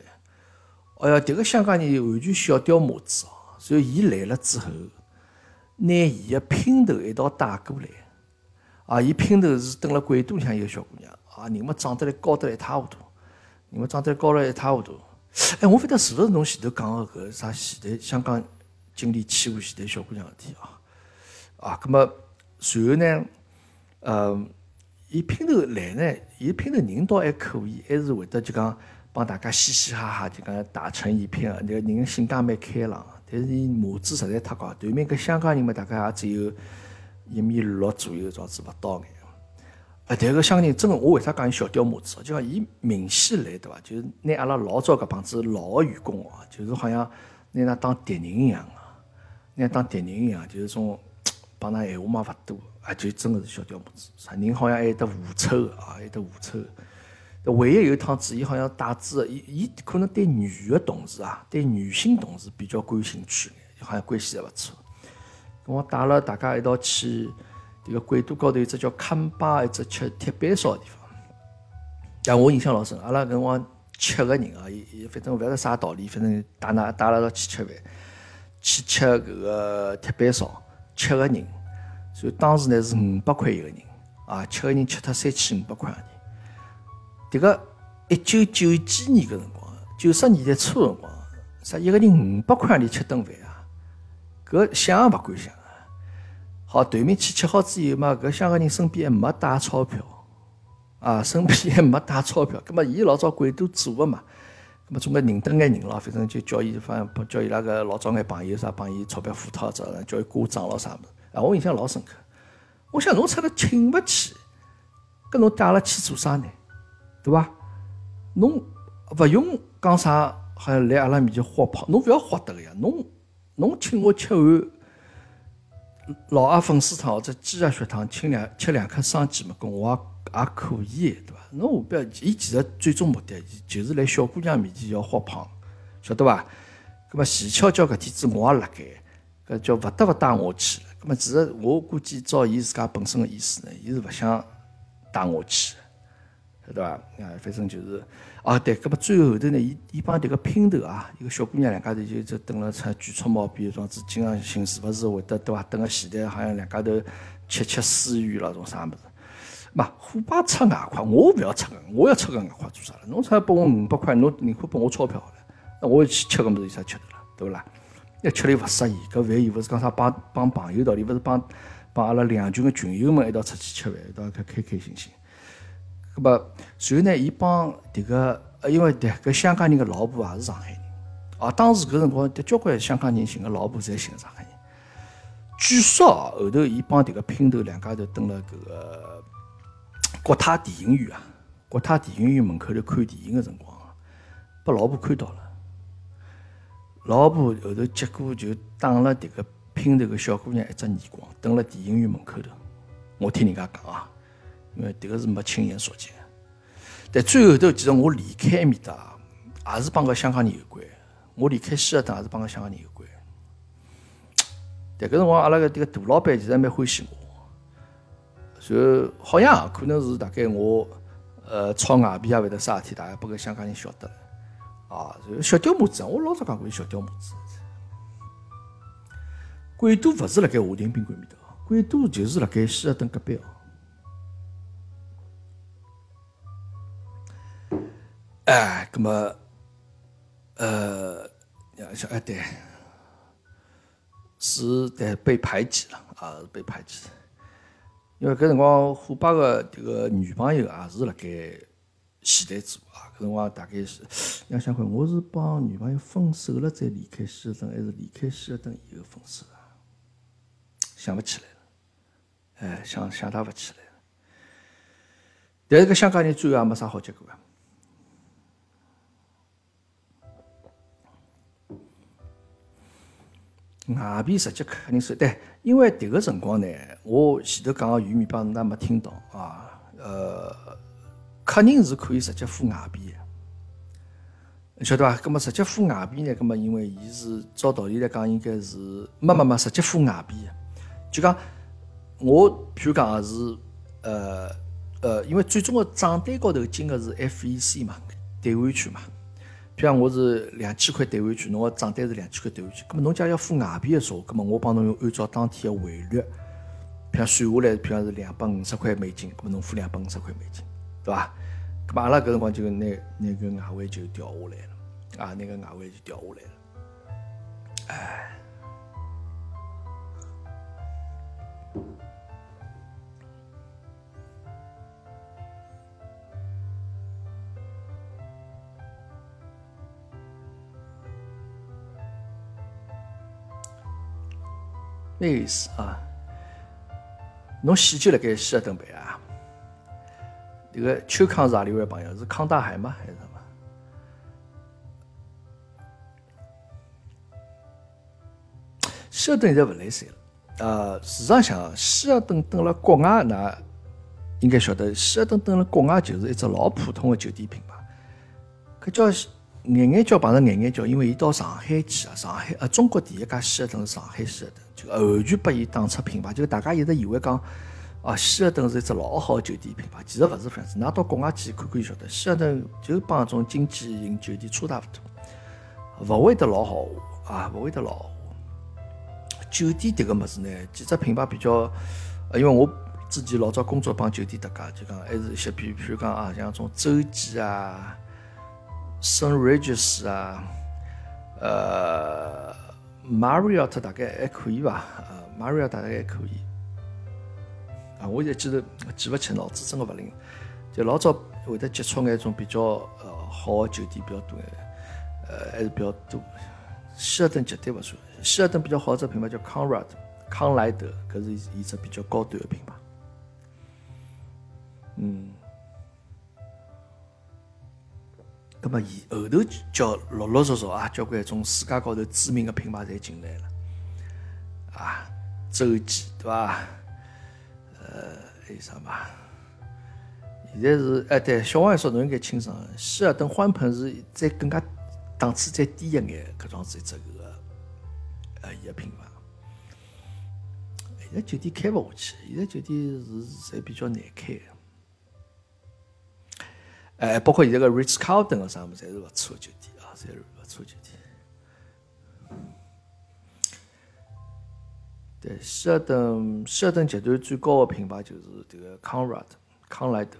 哎呀，迭个香港人完全小掉模子哦，所以伊来了之后。拿伊个姘头一道带过来，啊！伊姘头是蹲辣贵都里向一个小姑娘，啊！人嘛长得来高得一塌糊涂，人嘛长得高了一塌糊涂。哎，我勿晓得是勿是侬前头讲个搿啥前台香港经理欺负前台小姑娘事体啊？啊，葛末随后呢，呃，伊姘头来呢，伊姘头人倒还可以，还是会得就讲帮大家嘻嘻哈哈，就讲打成一片啊。那个人性格蛮开朗。但是伊码子实在太高，对面搿香港人嘛，大概也只有一米六左右，状子勿到眼。啊，但搿香港人真个，我为啥讲伊小掉码子？就讲伊明显来对伐？就是拿阿拉老早搿帮子老个员工哦，就是好像拿㑚当敌人一样个，拿当敌人一样，就是种帮㑚闲话嘛勿多，啊，就真个是小掉码子。啥人好像还有得狐臭个啊，还有得狐臭。唯一有一趟子，伊好像带子，伊伊可能对女的同事啊，对女性同事比较感兴趣，好像关系还勿错。跟我带了大家一道去，这个贵都高头有只叫坎巴，一只吃铁板烧的地方。但我印象老深，阿拉搿辰光七个人啊，伊伊反正勿晓得啥道理，反正带㑚带阿拉到去吃饭，去吃搿个铁板烧，七个人，所以当时呢是五百块一个人，啊，七个人吃脱三千五百块洋钿。迭个一九九几年搿辰光，九十年代初辰光，啥一个人五百块洋钿吃顿饭啊，搿想也勿敢想。好，团面去吃好之后嘛，搿香港人身边还没带钞票，啊，身边还没带钞票，葛末伊老早鬼都做个嘛，葛末总归认得眼人咯，反正就叫伊反正叫伊拉个老早眼朋友啥帮伊钞票付脱者，叫伊鼓掌咯啥物事，啊，我印象老深刻。我想侬出来请勿起，搿侬带阿拉去做啥呢？对伐？侬勿用讲啥，好像来阿拉面前豁跑，侬勿要豁得个呀，侬侬请我吃碗老鸭粉丝汤或者鸡鸭血汤，吃两吃两颗生鸡嘛，跟我也也可以，对伐？侬何必要？伊其实最终目的就是来小姑娘面前要好胖，晓得伐？咁么前巧巧搿天子我也辣盖，搿叫勿得勿带我去了。咁么其实我估计照伊自家本身的意思呢，伊是勿想带我去，晓得伐？啊，反正就是啊，对。咁么最后头呢，伊伊帮迭个姘头啊，一个小姑娘两家头就就蹲了出举出毛边，总之经常性是勿是会得对伐？蹲个前台好像两家头吃吃私语啦，种啥物事。嘛，虎爸出外快，我勿要出个，我要出个外快做啥了？侬出拨我五百块，侬宁可拨我钞票好了，那我去吃个物事有啥吃头了？对勿啦？一吃了又勿适意，搿饭又勿是讲啥帮帮朋友道理，勿是帮帮阿拉两群个群友们一道出去吃饭，一道开开开心心。搿么，随后呢，伊帮迭个，因为迭搿香港人个老婆也是上海人，啊，当时搿辰光迭交关香港人寻个老婆侪寻上海人。据说哦，后头伊帮迭个姘头两家头蹲辣搿个国泰电影院啊，国泰电影院门口头看电影个辰光，被老婆看到了。老婆后头结果就打了迭个姘头个小姑娘一只耳光，蹲辣电影院门口头。我听人家讲啊。因为这个是没亲眼所见，但最后头其实我离开埃面搭，也是帮个香港人有关。我离开希尔顿也是帮个香港人有关。但搿辰光阿拉个迭个大老板其实蛮欢喜我，所以好像可能是大概我呃炒外币啊，或者啥事体，大概拨搿香港人晓得了。啊，小刁母子，我老早讲过小刁母子。贵都勿是辣盖华庭宾馆面搭，贵都就是辣盖希尔顿隔壁哦。哎，那么，呃，像哎对，是对被排挤了啊，被排挤。因为搿辰光虎爸个迭个女朋友啊是辣盖前台做啊，搿辰光大概是，你要想看，我是帮女朋友分手了再离开希尔顿，还是离开希尔顿以后分手啊？想勿起来了，哎，想想他勿起来了。但是搿香港人最后也没啥好结果啊。外边直接肯定是对，因为迭个辰光呢，我前头讲个鱼米帮侬没听到啊，呃，客人是可以直接付外币的，晓得伐？咁么直接付外币呢？咁么因为伊是照道理来讲，应该是没没没直接付外币的，就讲我譬如讲是呃呃，因为最终个账单高头金额是 F E C 嘛，兑换券嘛。譬如我是两千块兑换券，侬个账单是两千块兑换券，咁么侬假如要付外币个时候，咁么我帮侬用按照当天个汇率，譬如算下来，譬如是两百五十块美金，咁么侬付两百五十块美金，对伐？咁阿拉搿辰光就拿拿个外汇就调下来了，啊，拿个外汇就调下来了。哎，那个意思啊，侬喜酒辣盖希尔顿办啊？这个邱康是阿里位朋友？是康大海吗？还是什么？希尔顿现在勿来塞了啊！事实上，希尔顿蹲辣国外，㑚应该晓得，希尔顿蹲辣国外就是一只老普通的酒店品牌。搿叫眼眼叫碰着眼眼叫，因为伊到上海去啊，上海啊，中国第一家希尔顿是上海希尔顿。就完全把伊打出品牌，就大家一直以为讲啊，希尔顿是一只老好的酒店品牌，其实勿是搿样子。㑚到国外去看看就晓得，希尔顿就帮搿种经济型酒店差大勿多，勿会得老豪华啊，勿会得老豪华。酒店迭个物事呢，几只品牌比较，因为我之前老早工作帮酒店搭界，就讲还是一些比，譬如讲啊，像种洲际啊、St Regis 啊、呃 Marriott 大概还可以吧，呃 Marriott 大概还可以。啊，我一记头记勿起，脑子真个勿灵。就老早会得接触眼种比较呃好个酒店比较多，呃还是比较多。希尔顿绝对勿算，希尔顿比较好只品牌叫康莱德，康莱德搿是伊只比较高端个品牌。嗯，葛末伊后头叫陆陆续续啊，交关种世界高头知名个品牌侪进来了，啊，洲际对伐？呃，还有啥嘛？现在是哎，对，小王也说侬应该清爽。希尔顿欢朋是再更加档次再低一眼，搿种是一只搿个呃伊个品牌。现在酒店开勿下去，现在酒店是侪比较难开。哎，包括现在个 Ritz Carlton 个啥物事，侪是勿错酒店啊，侪是勿错酒店。对，希尔顿希尔顿集团最高的品牌就是这个康莱德，康莱德。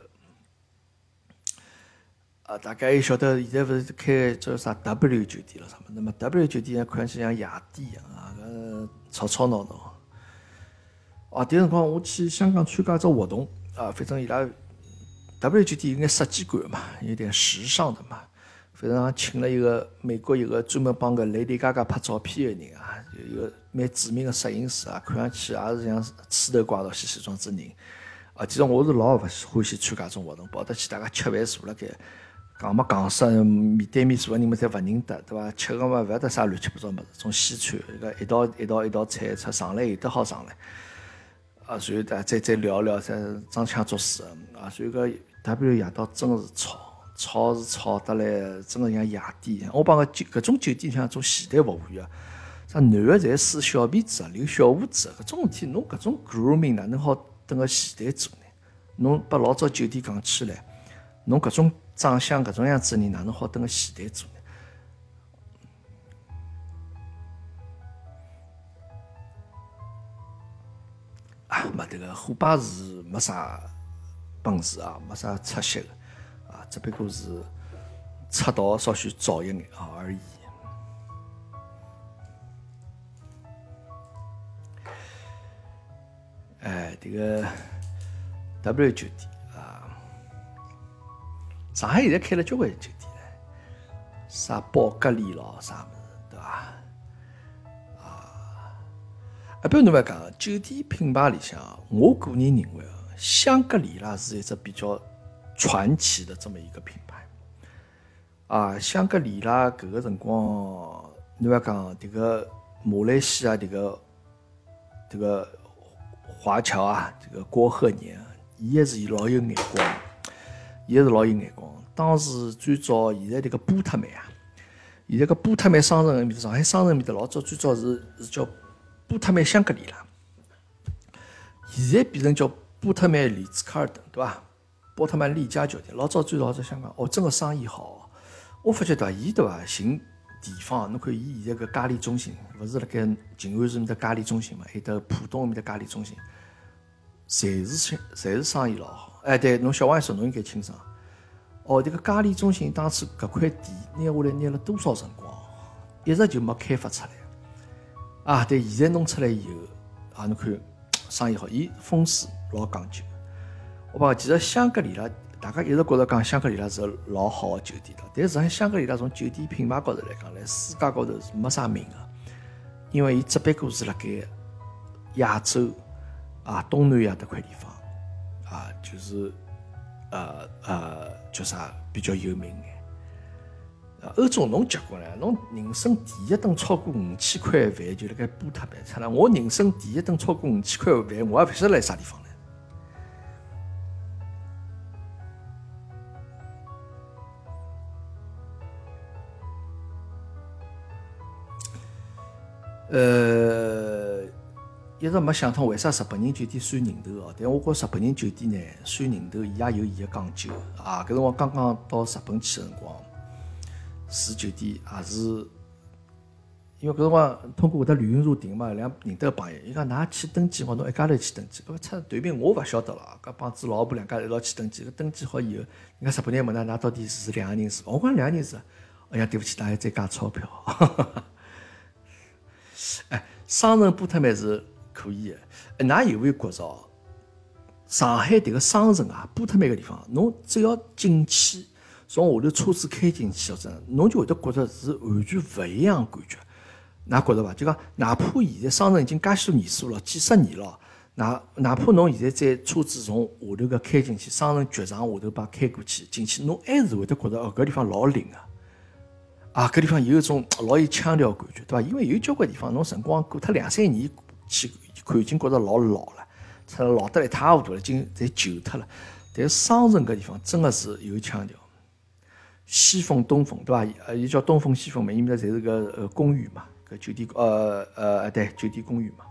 啊，大家也晓得，现在不是开叫啥 W 酒店了啥么？那么 W 酒店看起像夜店一样啊，搿吵吵闹闹。啊，迭辰光我去香港参加只活动啊，反正伊拉 W 酒店有眼设计感嘛，有点时尚的嘛。反正请了一个美国一个专门帮个 Lady Gaga 拍照片的人啊，有一个蛮著名的摄影师啊，看上去也是像刺头怪头西西装之人啊。其实我是老勿欢喜参加种活动，跑得去大家吃饭坐辣盖，讲么讲啥，面对面坐个人么侪勿认得，对伐？吃个嘛勿晓得啥乱七八糟物事，种西餐搿一道一道一道菜出上来有得好上来啊，然后再再聊聊，再装腔作势啊，所以搿 W 夜到真是吵。吵是吵得来，真个像夜店。我帮个酒搿种酒店像种前台服务员啊，啥男个侪梳小辫子啊，留小胡子啊，搿种事体侬搿种 grooming 哪能好等个前台做呢？侬把老早酒店讲起来，侬搿种长相搿种样子人哪能好等个前台做呢？啊，没迭个虎爸是没啥本事啊，没啥出息个。只不过是出道稍许早一眼啊而已。哎，这个 W 酒店啊，上海现在开了交关酒店了，啥宝格丽咯，啥么子对伐？啊，啊，不要侬勿讲，酒店品牌里向，我个人认为啊，香格里拉是一只比较传奇的这么一个品牌啊。香格里拉搿个辰光，你要讲迭个马来西亚迭个迭个华侨啊，这个郭鹤年，伊也是老有眼光，伊也是老有眼光。当时最早现在迭个波特曼啊，现在个波特曼商城面，上海商城面的老早最早是是叫波特曼香格里拉，现在变成叫波特曼里兹卡尔顿，对伐？波特曼丽家酒店老早最早在香港，哦，真个生意好。我发觉对伐，伊对伐寻地方，侬看伊现在搿嘉里中心，勿是辣盖静安寺面搭嘉里中心嘛，还有得浦东面搭嘉里中心，侪是侪是生意老好。哎，对，侬小王说侬应该清爽。哦，迭个嘉里中心当初搿块地拿下来拿了多少辰光，一直就没开发出来。啊，对，现在弄出来以后，啊，侬看生意好，伊风水老讲究。我讲，其实香格里拉，大家一直觉着讲香格里拉是老好的酒店了，但实际上香格里拉从酒店品牌高头来讲，来世界高头是没啥名个，因为伊只不过是辣盖亚洲啊、东南亚迭块地方啊，就是呃呃叫啥比较有名眼。啊，欧洲侬结棍了，侬人生第一顿超过五千块饭就辣盖波特曼出来，我人生第一顿超过五千块饭，我也勿晓得来啥地方来。呃，一直没想通为啥日本人酒店算人头哦。但我觉日本人酒店呢，算人头伊也有伊个讲究啊。搿辰光刚刚到日本去个辰光，住酒店也是，因为搿辰光通过搿搭旅行社订嘛，两认得个朋友，伊讲㑚去登记好，侬一家头去登记。搿出团便我勿晓得了，搿帮子老婆两家一道去登记。搿登记好以后，人家日本人问㑚㑚到底是两个人住？我讲两个人住。哎呀，对不起，大家再加钞票。哎，双层波特曼是可以的。哎，㑚有没有觉着上海迭个双层啊，波特曼个地方，侬只要进去，从下头车子开进去，侬就会得觉着是完全勿一样感觉。㑚觉着伐？就讲哪怕现在双层已经介许多年数了，几十年了，哪哪怕侬现在再车子从下头个开进去，双层剧场下头把开过去进去，侬还是会得觉着哦，搿地方老灵个。啊，搿地方有一种老有腔调感觉，对伐？因为有交关地方，侬辰光过脱两三年去看，已经觉着老老了，出老得一塌糊涂了，已经侪旧脱了。但是双城搿地方真的是有腔调，西风东风，对伐？呃，伊叫东风西风嘛，伊面搭侪是个呃公寓嘛，搿酒店呃呃对，酒店公寓嘛。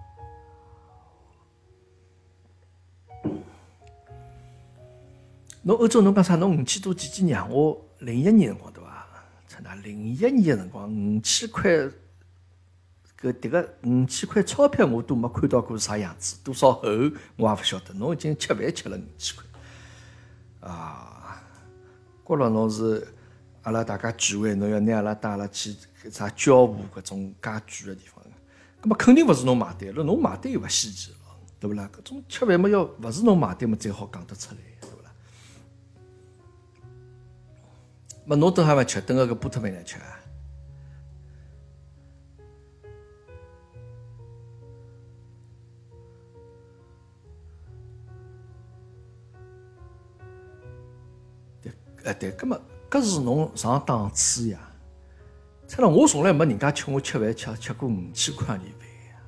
侬欧洲侬讲啥？侬五千多几几年？我零一年辰光，对伐？那零一年的辰光，五千块，搿迭个五千块钞票我都没看到过啥样子，多少厚我也勿晓得。侬已经吃饭吃了五千块，啊！觉着侬是阿拉大家聚会，侬要拿阿拉带阿拉去啥郊湖搿种介贵的地方，葛末肯定勿是侬买单了，侬买单又勿稀奇了，对勿啦？搿种吃饭么要勿是侬买单么才好讲得出来。么侬等还勿吃，等个搿波特曼来吃啊！对，哎对，搿么搿是侬上档次呀！出来我从来没人家请我吃饭吃吃过五千块钿饭呀，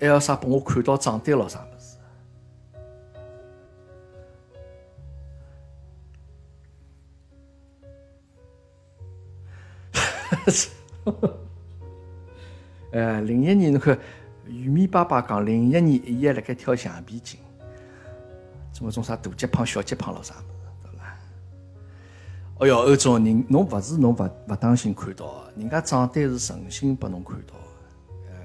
还要啥拨我看到账单了啥？呃，零一年侬看，玉米爸爸讲零一年伊还辣盖跳橡皮筋，怎么种啥大脚胖、小脚胖了啥物事，对伐？哦哟，欧洲人，侬勿是侬勿勿当心看到，人家账单是诚心拨侬看到的。呃，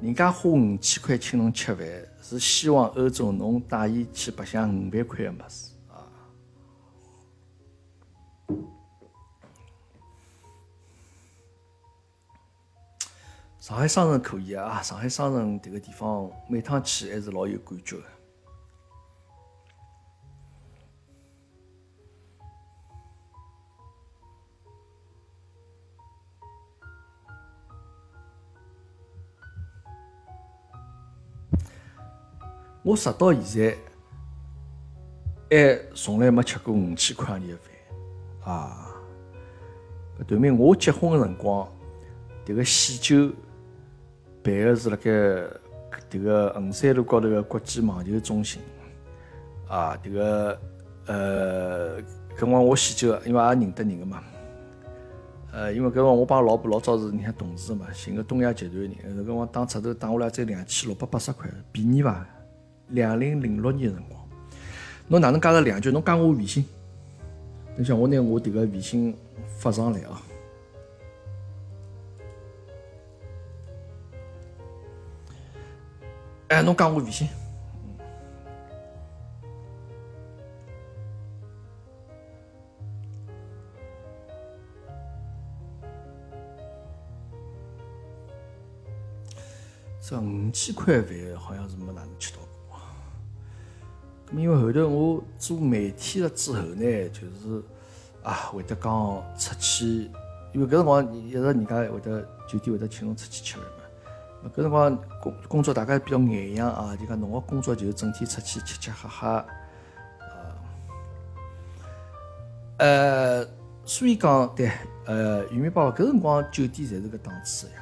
人家花五千块请侬吃饭，是希望欧洲侬带伊去白相五万块个物事。上海商城可以啊！上海商城这个地方，每趟去还是老有感觉的。我直到现在，还从来没吃过五千块钿的饭啊！搿对面我结婚的辰光，迭个喜酒。办个是辣盖迭个衡山路高头个国际网球中心，啊，迭个呃，搿辰光我喜酒，因为也认得人个嘛，呃，因为搿辰光我帮老婆老早是人家同事嘛，寻个东亚集团人，搿辰光打折头打下来只两千六百八十块，便宜伐？两零零六年个辰光，侬哪能加了两句？侬加我微信，等下我拿我迭个微信发上来啊。哎，侬加我微信。这五千块饭好像是没哪能吃到过。咁因为后头我做媒体了之后呢，就是啊，会得讲出去，因为搿辰光一直人家会得酒店会得请侬出去吃饭。搿辰光工工作大家比较外向啊，就讲侬个工作就整天出去吃吃喝喝，呃，所以讲对，呃，玉米包搿辰光酒店侪是搿档次呀，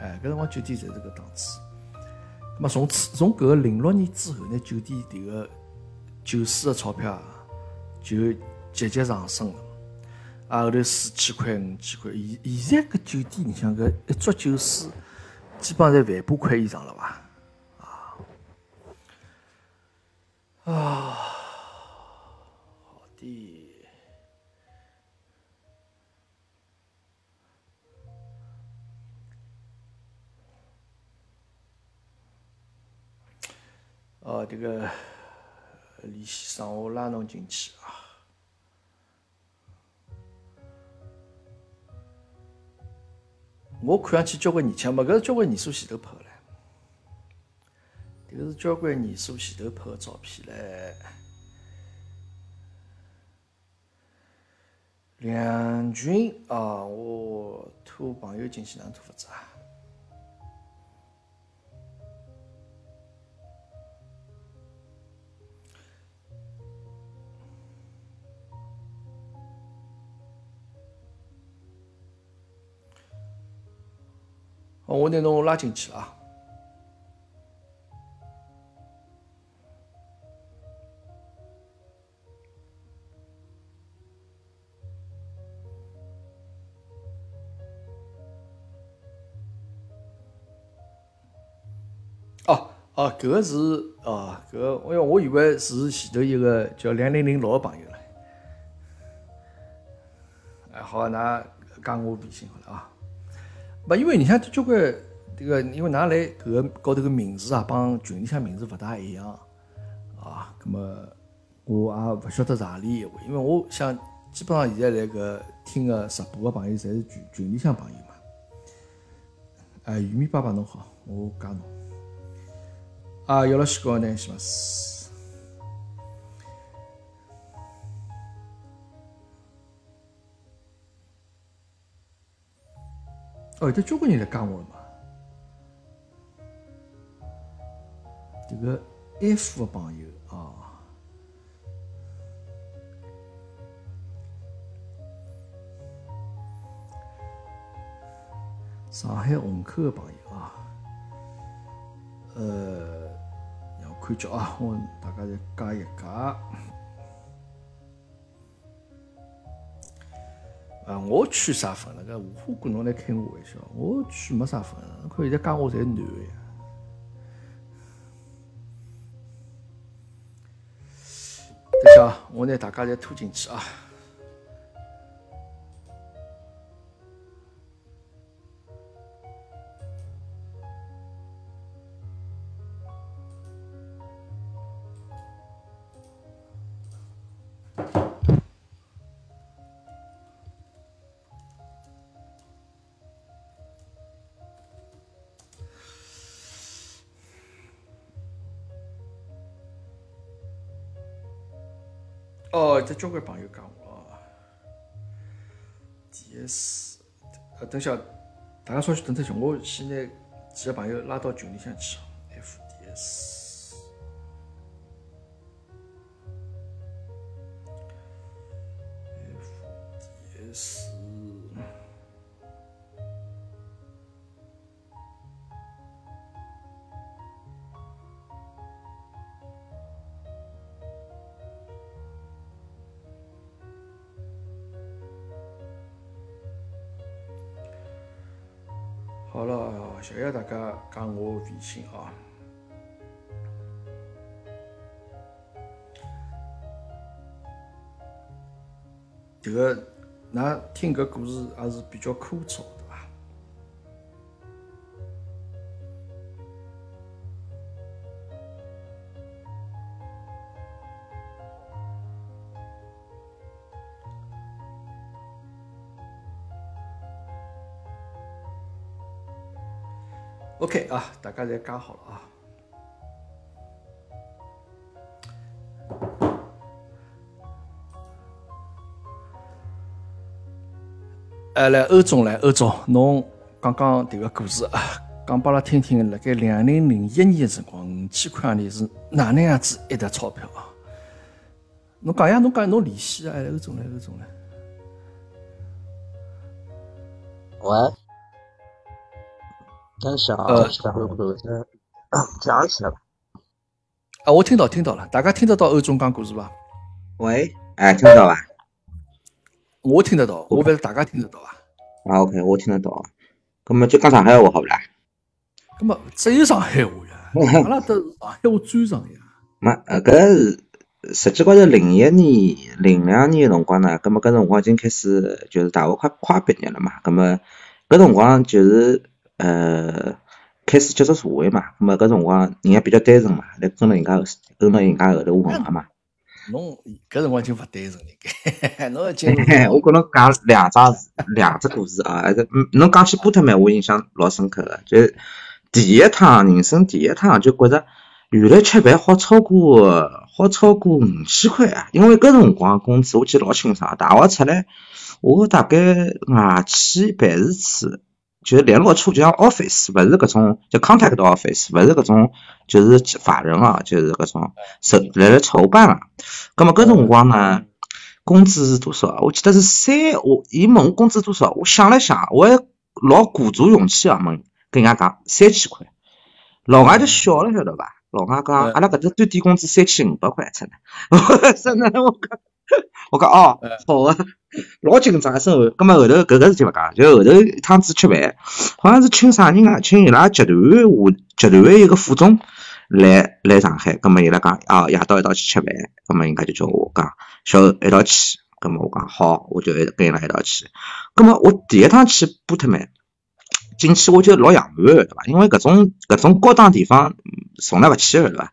哎，搿辰光酒店侪是搿档次。咁啊，从此从搿个零六年之后呢，酒店迭个酒水个钞票就节节上升了。啊后头四千块五千块，现现在搿酒店里向搿一桌酒水，基本上侪万把块以上了吧？啊啊，好的。哦，这个李先生，我拉侬进去啊。我看上去交关年轻嘛，搿是交关年数前头拍的唻。迭个是交关年数前头拍的照片唻。梁军啊，我拖朋友进去哪能拖法子啊？我拿侬拉进去了啊！哦哦，搿个是哦，搿个，因为我以为是前头一个叫两零零六的朋友了。哎，好，㑚加我微信好了啊！勿，因为你像交关迭个，因为㑚来搿个高头个名字啊，帮群里向名字勿大一样啊。葛末我也勿晓得是何里一回，因为我想基本上现在来搿听个直播个朋友，侪是群群里向朋友嘛。哎，玉米爸爸侬好，我加侬。啊，よろしくお願いします。哦，这交关人来加我了嘛？这个 F 的朋友啊，上海虹口的朋友啊，呃，让我看叫啊，我大家再加一加。啊，我去啥分了？搿无花果侬来开我玩笑，我去没啥分。侬看现在加我侪男的呀。等下，我拿大家侪拖进去啊。这交关朋友讲我啊 ，D S， 呃，等下，大家稍许等等下，我先拿几个朋友拉到群里向去 ，F D S， F D S， 好了，谢谢大家加我微信啊！这个，那听个故事还是比较枯燥，对吧？OK 啊，大家侪加好了啊！哎，来欧总，来欧总，侬刚刚迭个故事啊，讲拨阿拉听听，辣盖两零零一年的辰光，五千块洋钿是哪能样子一沓钞票啊？侬讲呀，侬讲侬联系啊，哎，欧总来，欧总来。喂。真想起来，讲起来吧。啊，我听到听到了，大家听得到欧总讲故事吧？喂，哎，听到吧？我听得到，我不晓得大家听得到啊。啊 ，OK， 我听得到啊。咁么就讲上海话好不啦？咁么只有上海话呀，阿拉都上海话专场呀。嘛，搿是实际高头零一年、零两年个辰光呢，咁么搿辰光已经开始就是大学快快毕业了嘛，咁么搿辰光就是呃。开始接触社会嘛，咁么搿辰光人家比较单纯嘛，来跟到人家跟到人家后头混合嘛。侬搿辰光已经勿单纯了，侬已经。我跟侬讲两桩事，两只故事啊，侬讲起波特曼，我印象老深刻个，就第一趟人生第一趟就觉着原来吃饭好超过好超过五千块啊，因为搿辰光工资我记得老清爽，大学出来我大概外企办事处。就是联络处，就像 office， 不是搿种就 contact office， 不是搿种就是法人啊，就是搿种筹来来筹办啊。咁么搿辰光呢，工资是多少？我记得是三，我伊问我工资多少，我想了想，我还老鼓足勇气啊，问跟人家讲三千块。老外就笑了，晓得伐？老外讲阿拉搿只最低工资三千五百块出来，我真的我讲。我讲哦，好啊，老紧张生活。咁么后头搿个事体勿讲，就后头一趟子吃饭，好像是请啥人啊？请伊拉集团下集团的一个副总来来上海。咁么伊拉讲啊，夜到一道去吃饭。咁么人家就叫我讲，小欧一道去。咁么我讲好，我就跟伊拉一道去。咁么我第一趟去波特曼，进去我就老洋满，对伐？因为搿种搿种高档地方从来勿去，对伐？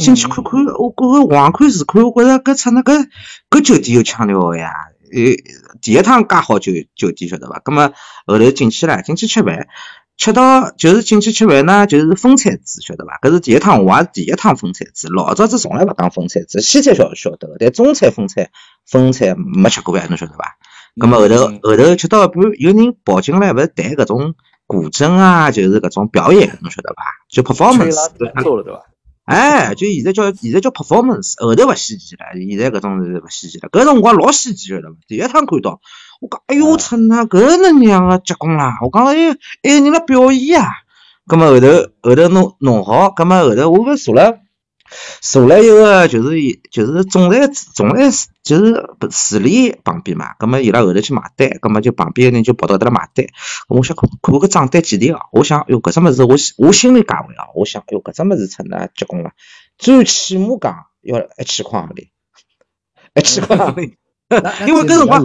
进去看看，我觉着望看是看，我觉着搿出那搿搿酒店有腔调呀！诶，第一趟介好酒酒店晓得伐？葛末后头进去了，进去吃饭，吃到就是进去吃饭呢，就是分餐制晓得伐？搿是第一趟，我也是第一趟分餐制。老早子从来勿讲分餐制，西餐晓晓得，但中餐分餐分餐没吃过呀，侬晓得伐？葛末后头后头吃到一半，有人跑进来，勿是弹搿种古筝啊，就是搿种表演，侬晓得伐？就 performance， 对伐？哎，就现在叫现在叫 performance， 后头勿稀奇了，现在搿种是勿稀奇了。搿辰光老稀奇了，第一趟看到，我讲哎呦，出哪搿能样个结棍啦！我讲哎，还有人辣表演啊！葛末后头后头弄弄好，葛末后头我勿查了，查了一个就是就是总裁总裁就是助理旁边嘛，葛末伊拉后头去买单，葛末就旁边个人就跑到搿搭买单。我想看看搿账单几钿啊？我想哟搿只物事我我心里介会啊！我想哟搿只物事出哪结棍啊？最起码讲要一千块行钿，一千块行钿。因为搿辰光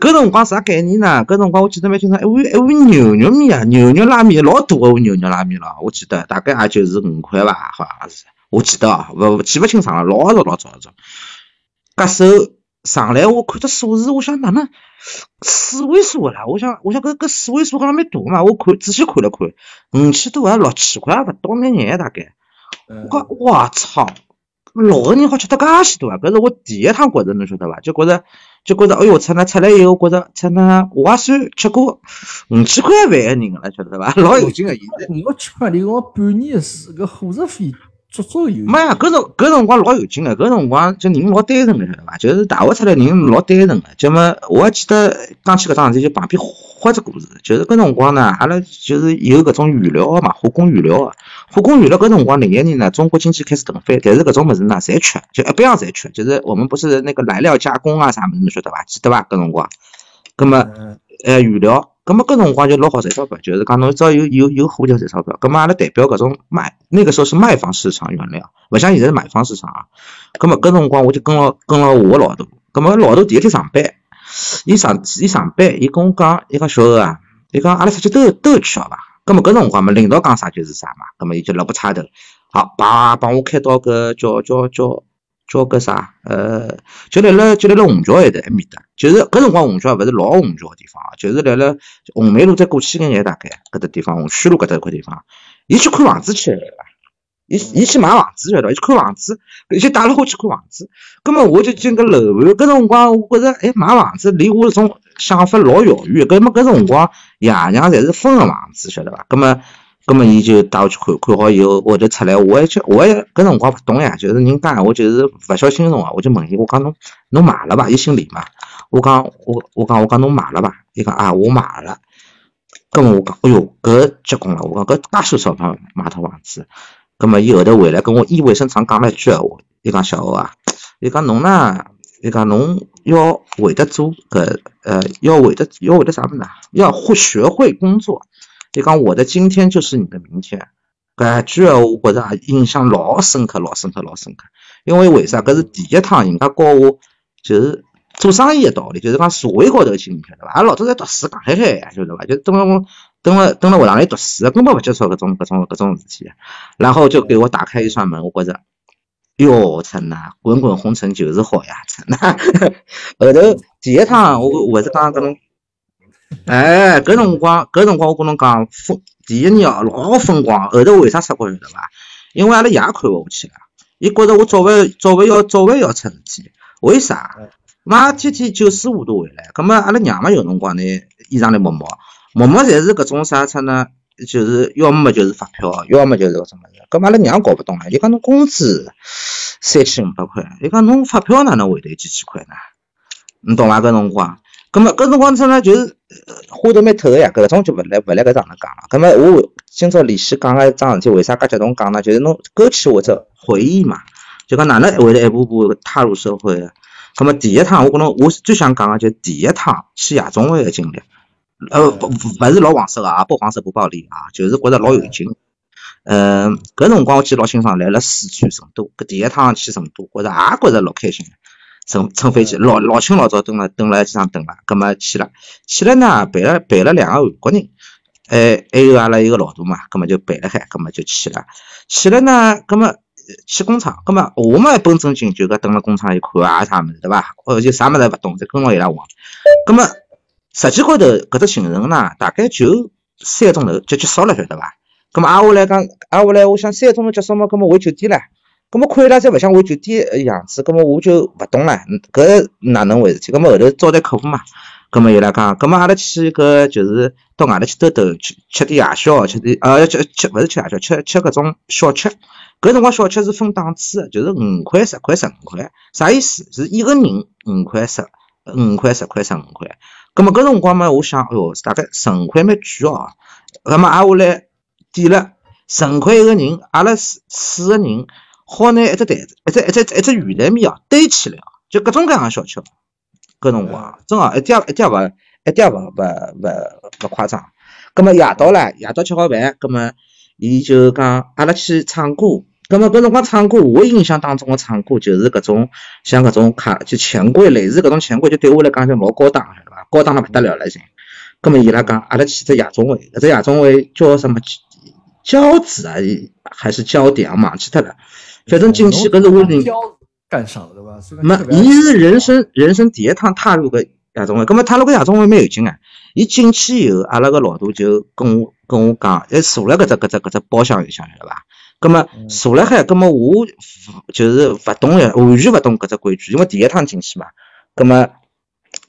搿辰光啥概念呢？搿辰光我记得蛮清爽，一碗一碗牛肉面啊，牛肉拉面老大个碗牛肉拉面了，我记得大概也就是五块吧，好像是。我记得啊，勿记勿清爽了，老早老早老早。搿手上来，我看这数字，我想哪能四位数了？我想，我想搿搿四位数好像蛮大嘛。我看仔细看了看，五千多还六千块，勿到蛮眼大概。我讲，我操，六个人好吃得介许多啊！搿是我第一趟觉着，侬晓得伐？就觉着，就觉着，哎哟，出来出来以后，觉着出来，我也算吃过五千块饭个人了，晓得伐？老有劲个，现在五千块钿，我半年是搿伙食费。足足有。妈呀，搿辰搿辰光老有劲个，搿辰光就人老单纯个，晓得伐？就是大学出来人老单纯个。就么，我还记得讲起搿桩事体，就旁边花只故事，就是搿辰光呢，阿拉就是有搿种语料嘛，化工语料个。化工语料搿辰光零一年呢，中国经济开始腾飞，但是搿种物事呢，侪缺，就一样侪缺。就是我们不是那个燃料加工啊啥物事，侬晓得伐？记得伐？搿辰光，搿么呃语料。咁么搿辰光就老好赚钞票，就是讲侬只要有有有货就赚钞票。咁么阿拉代表搿种卖，那个时候是卖方市场原料，勿像现在是买方市场啊。咁么搿辰光我就跟牢跟牢我老大，咁么老大第一天上班，伊上伊上班，伊跟我讲，伊讲小欧啊，伊讲阿拉出去兜兜去好伐？咁么搿辰光嘛，领导讲啥就是啥嘛，咁么伊就肋不插头，好帮帮我开到搿叫叫叫。叫个啥？呃，就来了，就来了虹桥埃头埃面搭，就是搿辰光虹桥勿是老虹桥个地方啊，就是来了虹梅路再过去眼眼大概搿搭地方，虹区路搿搭块地方，伊去看房子去了，伊伊去买房子晓得伐？伊去看房子，伊就带了我去看房子。葛末我就进搿楼盘，搿辰光我觉着，哎，买房子离我种想法老遥远。搿么搿辰光爷娘侪是分个房子晓得伐？葛末咁么，伊就带我去看，看好以后，我就出来，我还去，我还搿辰光勿懂呀，就是人家我就是勿小心弄啊，我就问伊，我讲侬侬买了伐？伊姓李嘛，我讲我我讲我讲侬买了伐？伊讲啊，我买了。咁么我讲，哎哟，搿结棍了，我讲搿介收钞票买套房子。咁么伊后头回来跟我意味深长讲了一句闲话，伊讲小欧啊，伊讲侬呢，伊讲侬要会得做搿呃，要会得要会得啥物事呢？要会学会工作。伊讲我的今天就是你的明天。搿句闲话，我觉着印象老深刻，老深刻，老深刻。因为为啥？搿是第一趟人家教我，就是做生意的道理，就是讲社会高头去，晓得伐？俺老早在读书讲嗨嗨呀，晓得伐？就等了等了等了学堂里读书，根本勿接触搿种搿种搿种事体。然后就给我打开一扇门，我觉着。哟，真呐、啊，滚滚红尘就是好呀，真呐、啊。后头第一趟我我是讲搿种，哎，搿辰光搿辰光我跟侬讲，疯第一年老风光。后头为啥出国晓得伐？因为阿拉爷看勿下去了，伊觉着我早晚早晚要早晚要出事体。为啥？妈天天九四五度回来，葛末阿拉娘嘛有辰光呢，衣裳里摸摸摸摸，侪是搿种啥出呢？就是要么就是发票，要么就是搿种物事。搿阿拉娘搞不懂了，伊讲侬工资三千五百块，伊讲侬发票哪能会得几千块呢？你懂伐？搿辰光，搿么搿辰光真呢就是花得蛮透个呀。搿种就勿来勿来搿场头讲了。搿么我今朝连续讲个桩事体，为啥介激动讲呢？就是侬勾起我这回忆嘛，就讲哪能会得一步步踏入社会。搿么第一趟我跟侬，我最想讲个就是第一趟去夜总会个经历。呃，不不是老黄色啊，不黄色不暴力啊，就是觉得老有劲。嗯、呃，搿辰光我记老清爽，来了四川成都，搿第一趟去成都，觉着也觉着老开心。乘乘飞机，老老清老早蹲了蹲了机场等了，葛末去了去了呢，陪了陪了两个韩国人，哎，还有阿拉一个老大嘛，葛末就陪了海，葛末就去了去了呢，葛末去工厂，葛末我嘛一本正经就搿蹲辣工厂一看啊啥物事对伐？哦，就啥物事勿懂，再跟牢伊拉混，葛末。实际高头搿只行程呢，大概就三个钟头就结束了，晓得伐？咁么挨下来讲，挨下来我想三个钟头结束嘛，咁么回酒店唻。咁么看伊拉侪勿想回酒店个样子，咁么我就勿懂了，搿哪能回事体？咁么后头招待客户嘛，咁么伊拉讲，咁么阿拉去搿就是到外头去兜兜，吃吃点夜宵，吃点呃吃吃勿是吃夜宵，吃吃搿种小吃。搿辰光小吃是分档次个，就是五块、十块、十五块，啥意思？是一个人五块十。五块十块十五块，咁么搿辰光嘛，我想，哎哟，大概十五块蛮贵哦。咁么挨下来点了十五块一个人，阿拉四四个人，好拿一只台子，一只一只一只圆台面哦，堆起来哦，就各种各样小吃。搿辰光真哦，一点一点勿一点勿勿勿勿夸张。咁么夜到了，夜到吃好饭，咁么伊就讲阿拉去唱歌。咁么搿辰光唱歌，我印象当中个唱歌就是搿种像搿种卡就钱柜类似搿种钱柜，就对我来讲就老高档了，对伐？高档了不得了了已经。咁么伊拉讲，阿拉去只夜总会，搿只夜总会叫什么？交子啊，还是焦点啊？忘记脱了。反正进去搿是我人干啥对伐？没，伊是人生人生第一趟踏入搿夜总会。咁么踏入搿夜总会蛮有劲啊！伊进去以后，阿拉个老大就跟我跟我讲，哎，坐辣搿只搿只搿只包厢里向，晓得伐？咁么坐辣海，咁么我就是勿懂呀，完全勿懂搿只规矩，因为第一趟进去嘛。咁么，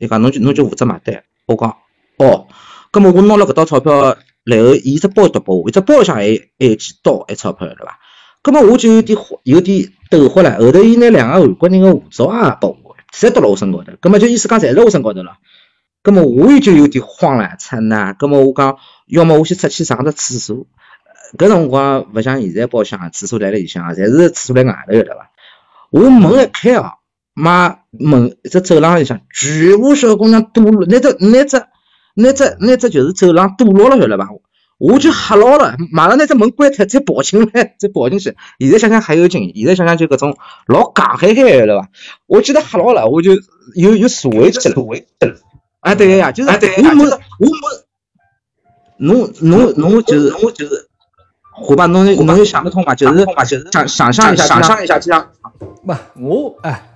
伊讲侬就侬就负责买单。我讲哦，葛末我拿了搿沓钞票，然后伊只包督拨我，伊只包里向还还有几刀还钞票，对伐？葛末我就有点有点抖火了。后头伊拿两个韩国人个护照也拨我，侪搭辣我身高头，葛末就意思讲侪辣我身高头了。葛末我就有点慌了，惨呐！葛末我讲，要么我先出去上只厕所。搿辰光勿像现在包厢，厕所辣辣里向，侪是厕所辣外头，晓得伐？我门一开哦，妈门只走廊里向全部小姑娘堕落，拿只拿只拿只拿只就是走廊堕落了，晓得伐？我就吓牢了，马上拿只门关脱，再跑进来，再跑进去。现在想想还有劲，现在想想就搿种老戆嗨嗨，晓得伐？我记得吓牢了，我就又又缩回去了。哎，对呀，就是我没我没，侬侬侬就是我就是。伙伴，侬侬就想得通嘛？就是想想象一下，想象一下这样。不，我哎，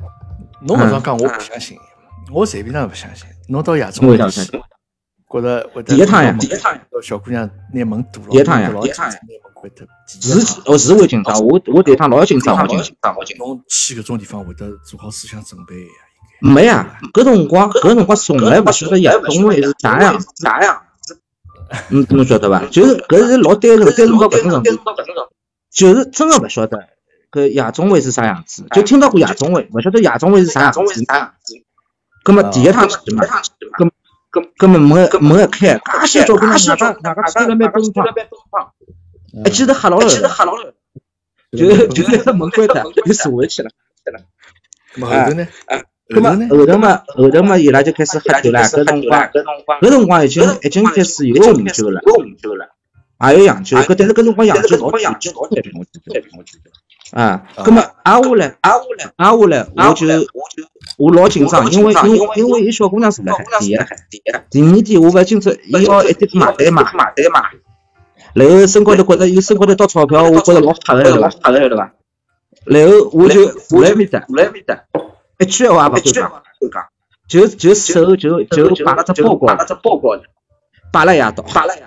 侬搿种讲我不相信，我随便上不相信。侬到夜总会去，觉着第一趟呀，第一趟小姑娘拿门堵了，第一趟呀，第一趟呀，是哦是会紧张，我我第一趟老紧张，老紧张，老紧张。侬去搿种地方会得做好思想准备呀，应该。没啊，搿辰光搿辰光从来勿晓得夜总会是啥样啥样，嗯，侬晓得伐？就是搿是老单纯，单纯到搿种程度，就是真个勿晓得搿夜总会是啥样子，就听到过夜总会，勿晓得夜总会是啥样子。葛末第一趟去嘛，葛葛葛末门门一开，噶些交关人外加外加穿了蛮奔放，一记头吓牢了，就就在门关脱，就坐回去了。后头呢？后头呢？后头嘛，后头嘛，伊拉就开始喝酒了。搿辰光，搿辰光已经已经开始有红酒了，还有洋酒。搿但是搿辰光洋酒老洋酒老难，啊，搿么挨下来，挨下来，挨下来，我就我老紧张，因为因为因为伊小姑娘坐辣海底，第二天我勿清楚，伊要一点麻袋嘛，麻袋嘛，然后身高头觉着伊身高头到钞票，我觉着老吓人，老吓人了吧？然后我就坐辣埃面搭，坐辣埃面搭。一句话也不敢讲，就就手就就摆了只包高头，摆了夜到，摆了夜到。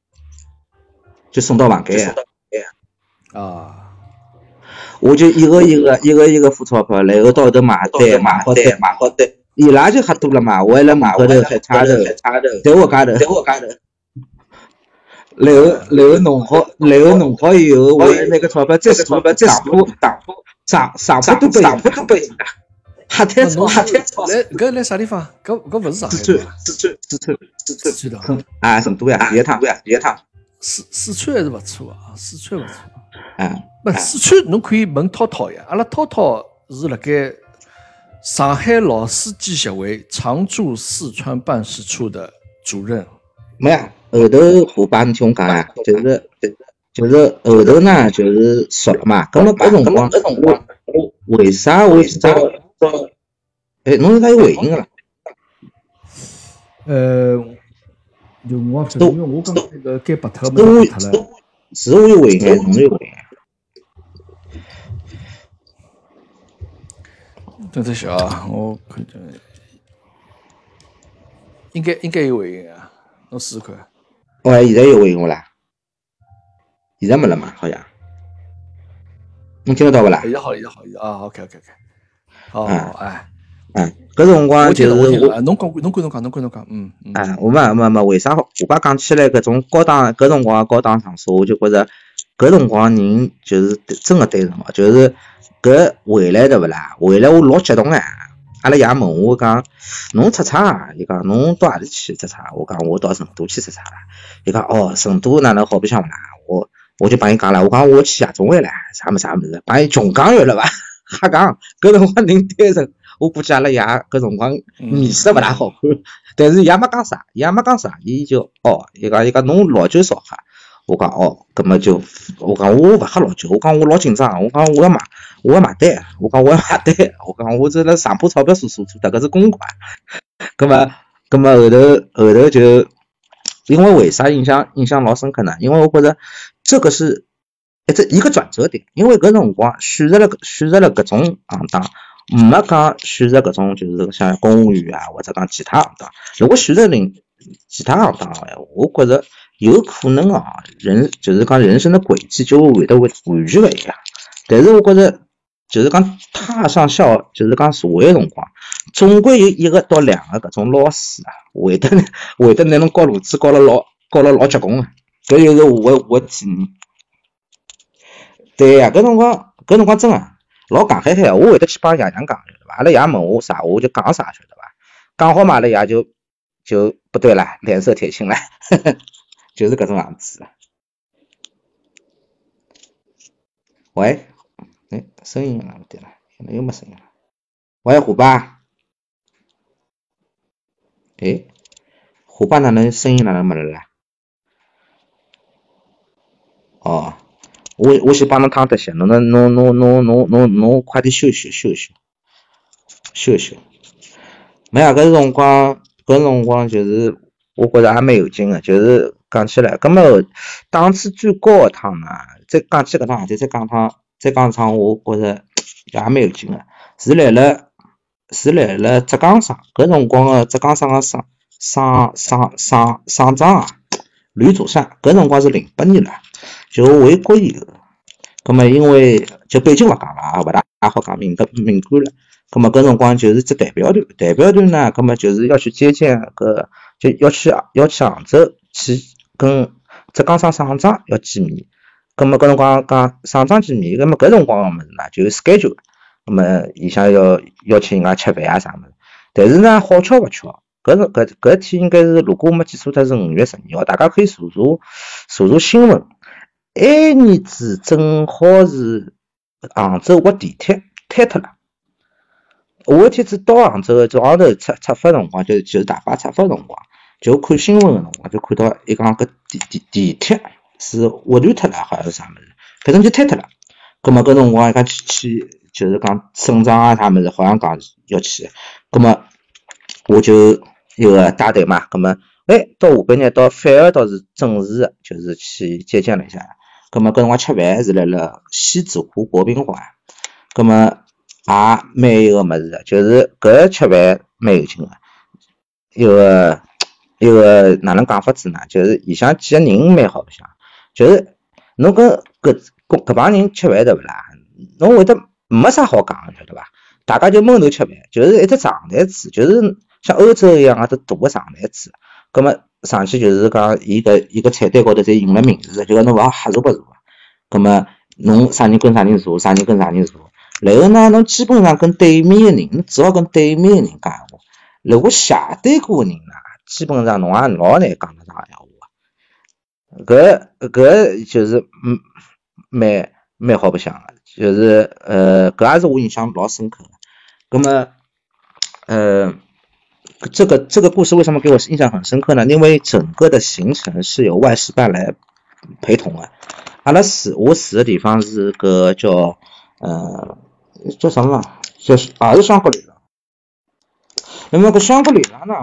就送到房间。啊！我就一个一个一个一个付钞票，然后到头买单买好单买好单，伊拉就喝多了嘛，我还辣买高头还差头，在我家头，在我家头。然后然后弄好，然后弄好以后，我那个钞票再数再数打破。上上坡都背，上坡都背，黑太草，黑太草。来，搿来啥地方？搿搿勿是上海。四川，四川，四川，四川的。啊，成都呀，第一趟，第一趟。四四川还是勿错啊，四川勿错。啊，不，四川侬可以问涛涛呀，阿拉涛涛是辣盖上海老司机协会常驻四川办事处的主任。没呀，后头伙伴听我讲呀，就是就是。就是后头呢，就是熟了嘛。咁么搿辰光，搿辰光，我为啥为啥？哎，侬是啥有回应个啦？呃，就我是因为我刚那个该白脱没白脱了。是我有回应还是侬有回应？等只下，我看着应该应该有回应啊。侬试试看。哦，现在有回应我啦。现在没了嘛，好像，侬听得到不啦？现在好，现在好，现在啊 ，OK OK OK， 好，哎，哎，搿辰光就是我，侬讲，侬讲，侬讲，侬讲，侬讲，嗯，哎，我嘛嘛嘛，为啥我爸讲起来搿种高档，搿辰光高档场所，我就觉着搿辰光人就是真个单纯哦，就是搿回来对勿啦？回来我老激动哎，阿拉爷问我讲，侬出差啊？伊讲侬到何里去出差？我讲我到成都去出差啦。伊讲哦，成都哪能好白相勿啦？我我就帮伊讲了，我讲我去夜总会了，啥么啥么子，帮伊穷讲完了吧？瞎讲，搿辰光人单身，我估计阿拉爷搿辰光面色勿大好看，但是也没讲啥，也没讲啥，伊就哦，伊讲伊讲侬老酒少喝，我讲哦，搿么就我讲我勿喝老酒，我讲我老紧张，我讲我要买，我要买单，我讲我要买单，我讲我这辣上铺钞票数数数，迭个是公款，搿么搿么后头后头就。因为为啥印象印象老深刻呢？因为我觉得这个是一只一个转折点，因为搿辰光选择了选择了搿种行当，没讲选择搿种就是像公务员啊或者讲其他行当。如果选择另其他行当哎，我觉着有可能啊，人就是讲人生的轨迹就会得会完全勿一样。但是我觉着就是讲踏上校就是讲社会辰光。总归有一个到两个搿种老师啊，会得会得拿侬教路子教了老教了老结棍个，搿就是我我建议。对呀，搿辰光搿辰光真啊，老戆嗨嗨，我会得去帮爷娘讲，晓得伐？阿拉爷问我啥，我就讲啥，晓得伐？讲好嘛，阿拉爷就就不对了，脸色铁青了，就是搿种样子。喂，哎，声音哪不对了？现在又没声音了。喂，虎爸。哎，伙伴哪能声音哪能没了啦？哦，我我先帮侬淌滴血，侬侬侬侬侬侬侬侬快点休息休息。休息。没啊，搿辰光搿辰光就是我觉着也蛮有劲个，就是讲起来，搿么档次最高个趟呢，再讲起搿趟，再再讲趟，再讲趟，我觉着也蛮有劲个，是来了。是来了浙江省，搿辰光个浙江省个省省省省省长啊，吕祖善，搿辰光是零八年了，就回国以后，葛末因为就北京勿讲了，也勿大好讲敏感敏感了，葛末搿辰光就是只代表团，代表团呢，葛末就是要去接见搿，就要去要去杭州去跟浙江省省长要见面，葛末搿辰光讲省长见面，葛末搿辰光个物事呢就是 schedule。那么里向要邀请人家吃饭啊啥么子，但是呢好巧勿巧，搿是搿搿天应该是如果没记错，它是五月十二号，大家可以查查查查新闻。埃年子正好是杭州挖地铁坍脱了，我天子到杭州早浪头出出发辰光，就就是大巴出发辰光，就看新闻个辰光就看到伊讲搿地地地铁是挖断脱了，好像是啥么子，反正就坍脱了。葛末搿辰光伊讲去去。就是讲省长啊，他们是好像讲要去，那么我就一个带队嘛，那么哎到下半日到反而倒是正式，就是去接见了一下，那么跟我吃饭是来了西子湖国宾馆，那么啊蛮有个么子，就是搿吃饭蛮有劲个，一个一个哪能讲法子呢？就是里向几个人蛮好相，就是侬跟搿搿帮人吃饭对勿啦？侬会得。没啥好讲的，晓得吧？大家就闷头吃饭，就是一只长台子，就是像欧洲一样啊，只大个长台子。葛么上去就是讲，伊搿伊搿菜单高头侪印了名字，就讲侬勿好瞎查白查。葛么侬啥人跟啥人查，啥人跟啥人查。然后呢，侬基本上跟对面个人，侬只好跟对面个人讲闲话。如果下对过个人呢，基本上侬也老难讲得上闲话。搿搿就是嗯，蛮蛮好白相个。就是呃，搿也是我印象老深刻的。那么，呃，这个这个故事为什么给我印象很深刻呢？因为整个的行程是由外事办来陪同的。阿拉住我住的地方是个叫呃叫什么？叫也是香格里拉。那么搿香格里拉呢，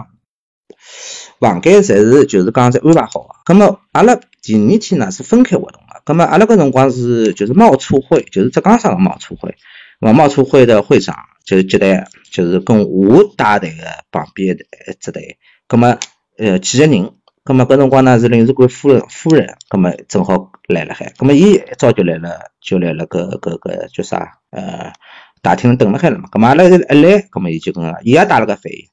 房间侪是就是讲侪安排好的。那么阿拉第二天呢是分开活动。那么阿拉搿辰光是就是贸促会，就是浙江省个贸促会，那贸促会的会长就是接待，就是跟我带队个旁边的接待，那么呃几个人，那么搿辰光呢是领事馆夫人夫人，那么正好来了海，那么伊一早就来了，就来了搿搿搿叫啥呃大厅等了海了嘛，那么阿拉一来，那么伊就跟伊也带了个翻译，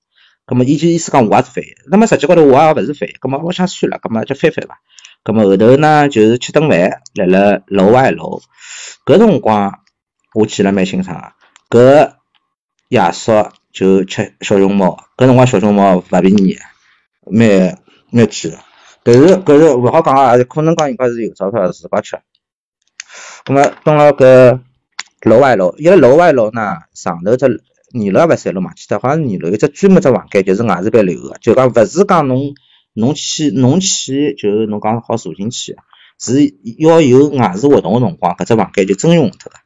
那么伊就意思讲我也是翻译，那么实际高头我也勿是翻译，那么我想算了，那么就翻翻伐。咁么后头呢，就是吃顿饭，来了楼外楼。搿辰光我记了蛮清爽个，搿夜宵就吃小熊猫，搿辰光小熊猫勿便宜，蛮蛮贵个。但是搿是勿好讲啊，可能讲人家是有钞票自家吃。咁么蹲辣搿楼外楼，伊拉楼外楼呢，上头只二楼勿三楼嘛，其他好像二楼有只专门只房间，就是外事办留个，就讲勿是讲侬。侬去，侬去，就是侬讲好坐进去，是要有外事活动个辰光，搿只房间就征用脱个。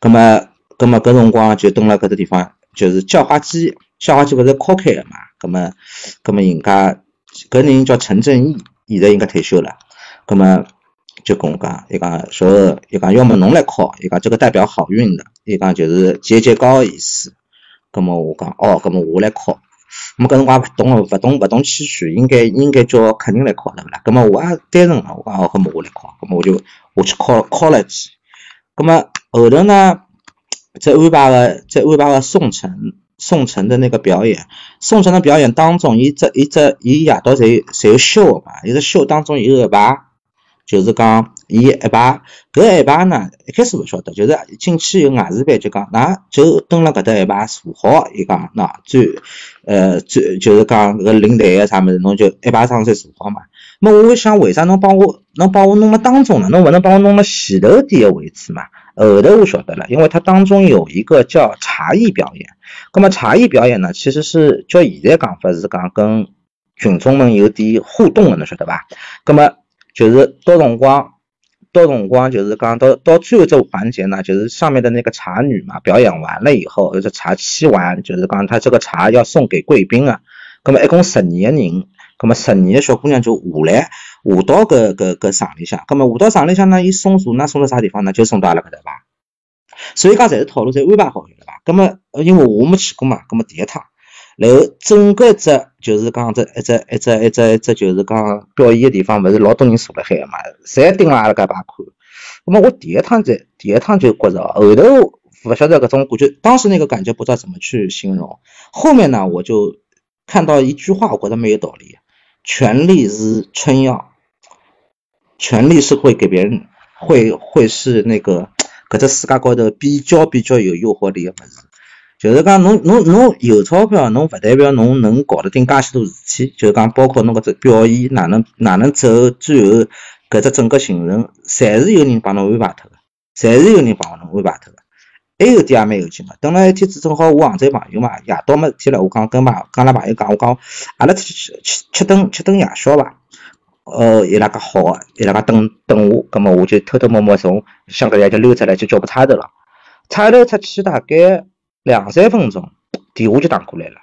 葛末，葛末搿辰光就蹲辣搿只地方，就是叫花鸡，叫花鸡勿是敲开个嘛？葛末，葛末人家搿人叫陈正义，现在应该退休了。葛末就跟我讲，伊讲小何，伊讲要么侬来敲，伊讲这个代表好运的，伊讲就是节节高个意思。葛末我讲哦，葛末我来敲。咁搿辰光勿懂哦，勿懂勿懂期许，应该应该叫客人来敲对勿啦？咁么我也单纯嘛，我讲哦，咁么我来敲，咁么我就我去敲敲了几。咁么后头呢，再安排个再安排个宋晨宋晨的那个表演，宋晨的表演当中，伊只伊只伊夜到侪侪有秀个嘛，伊只秀当中有一排，就是讲伊一排搿一排呢，一开始勿晓得，就是进去有外事办就讲，㑚就蹲辣搿搭一排坐好，伊讲㑚最呃最就是讲搿领队个啥物事，侬就一排上去坐好嘛。那我想为啥侬帮我侬帮我弄了当中呢？侬勿能帮我弄了前头点个位置嘛？后头我晓得了，因为它当中有一个叫茶艺表演。那么茶艺表演呢，其实是叫现在讲法是讲跟群众们有点互动个，侬晓得伐？那么就是到辰光多种光就是刚到到最后这个环节呢，就是上面的那个茶女嘛，表演完了以后，就是茶沏完，就是刚她这个茶要送给贵宾啊。那么一共十二个人，那么十二个小姑娘就下来，下到搿搿搿场里向，那么下到场里向呢，伊送茶呢送到啥地方呢？就送到阿拉搿搭吧。所以讲，侪是套路，侪安排好了吧？那么因为我没去过嘛，那么第一趟。然后整个只就是讲这一只一只一只一只就是讲表演的地方，勿是老多人坐辣海个嘛，侪盯辣阿拉搿排看。那么我第一趟在第一趟就觉着，后头勿晓得搿种感觉，当时那个感觉不知道怎么去形容。后面呢，我就看到一句话，我觉得没有道理：权力是春药，权力是会给别人，会会是那个搿只世界高头比较比较有诱惑力个物事。就是讲，侬侬侬有钞票，侬勿代表侬能搞得定介许多事体。就是讲，包括侬搿只表演，哪能哪能走，最后搿只整个行程，侪是有人帮侬安排脱个，侪是有人帮侬安排脱个。还有点也蛮有劲个。等了一天子，正好我杭州朋友嘛，夜到么天了，我讲跟朋跟阿拉朋友讲，我讲阿拉去吃吃吃顿吃顿夜宵伐。哦，伊拉讲好个，伊拉讲等等我，葛末我就偷偷摸摸从香格里拉就溜出来，就叫部差头了。差头出去大概两三分钟，电话就打过来了，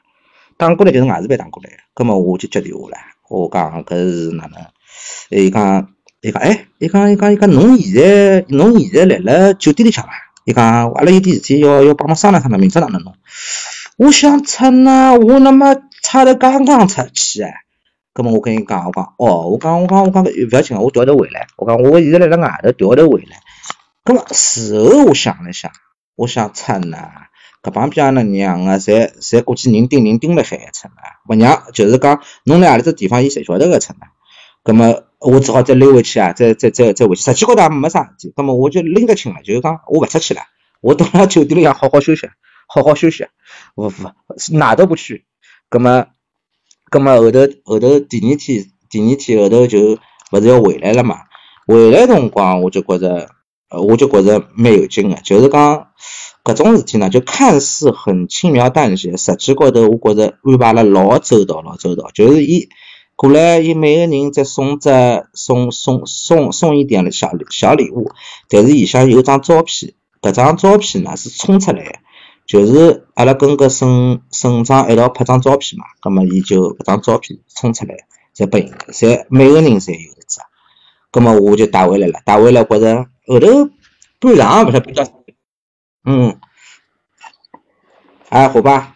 打过来就是外事办打过来的，那么我就接电话了。我讲搿是哪能？伊讲伊讲哎，伊讲伊讲伊讲侬现在侬现在来了酒店里向伐？伊讲阿拉有点事体要要帮忙商量商量，明朝哪能弄？我想出呢，我那么差头刚刚出去哎，那么我跟伊讲我讲哦，我讲我讲我讲勿要紧，我调头回来。我讲我现在来了外头，调头回来。那么事后我想了想，我想出呢。搿旁边那娘啊，侪侪估计人盯人盯辣海一出呢，勿让就是讲侬辣何里只地方，伊侪晓得搿出呢。葛末我只好再溜回去啊，再再再再回去。实际高头也没啥事体，葛末我就拎得清了，就是讲我勿出去了，我蹲辣酒店里向好好休息，好好休息，勿勿哪都不去。葛末葛末后头后头第二天第二天后头就勿是要回来了嘛？回来辰光我就觉着，我就觉着蛮有劲个，就是讲。搿种事体呢，就看似很轻描淡写，实际高头我觉着安排了老周到，老周到。就是伊过来，伊每个人再送只送送送送一点的小小礼物，但是里向有张照片，搿张照片呢是冲出来的，就是阿拉跟搿省省长一道拍张照片嘛，葛末伊就搿张照片冲出来，侪拨伊，侪每个人侪有一只，葛末我就带回来了，带回来觉着后头半场勿晓得半场。嗯，哎，伙伴，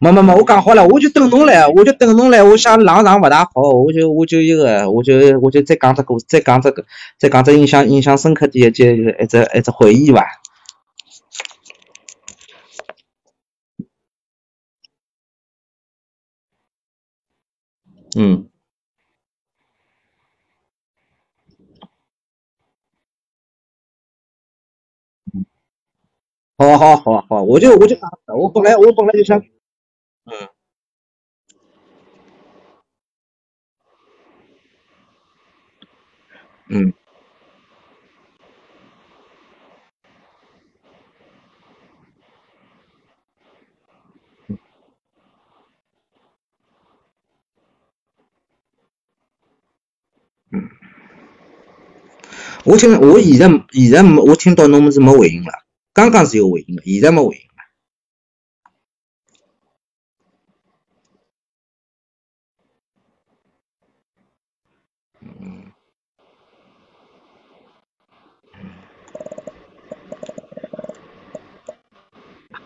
没没没，我讲好了，我就等侬来，我就等侬来。我想冷场勿大好，我就我就一个，我就我就再讲只故，再讲这个，再讲只印象印象深刻的一件一只一只回忆吧。嗯好好好好，我就我就讲，我本来我本来就想，嗯，嗯嗯，我听我现在现在没我听到侬们是没回应了，刚刚是有回应的，现在没回应了。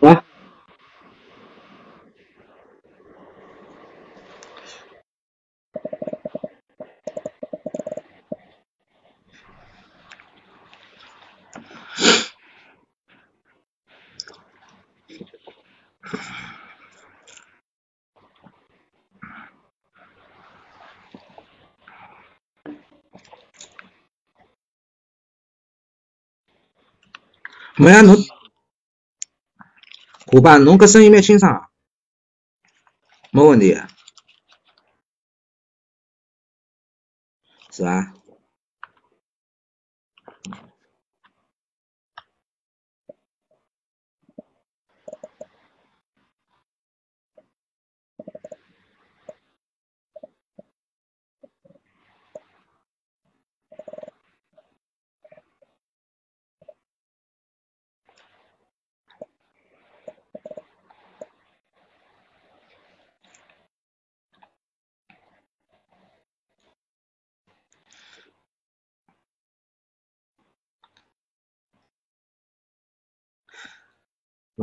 啊，没呀，侬伙伴，侬搿声音蛮清爽啊，没问题啊，是吧？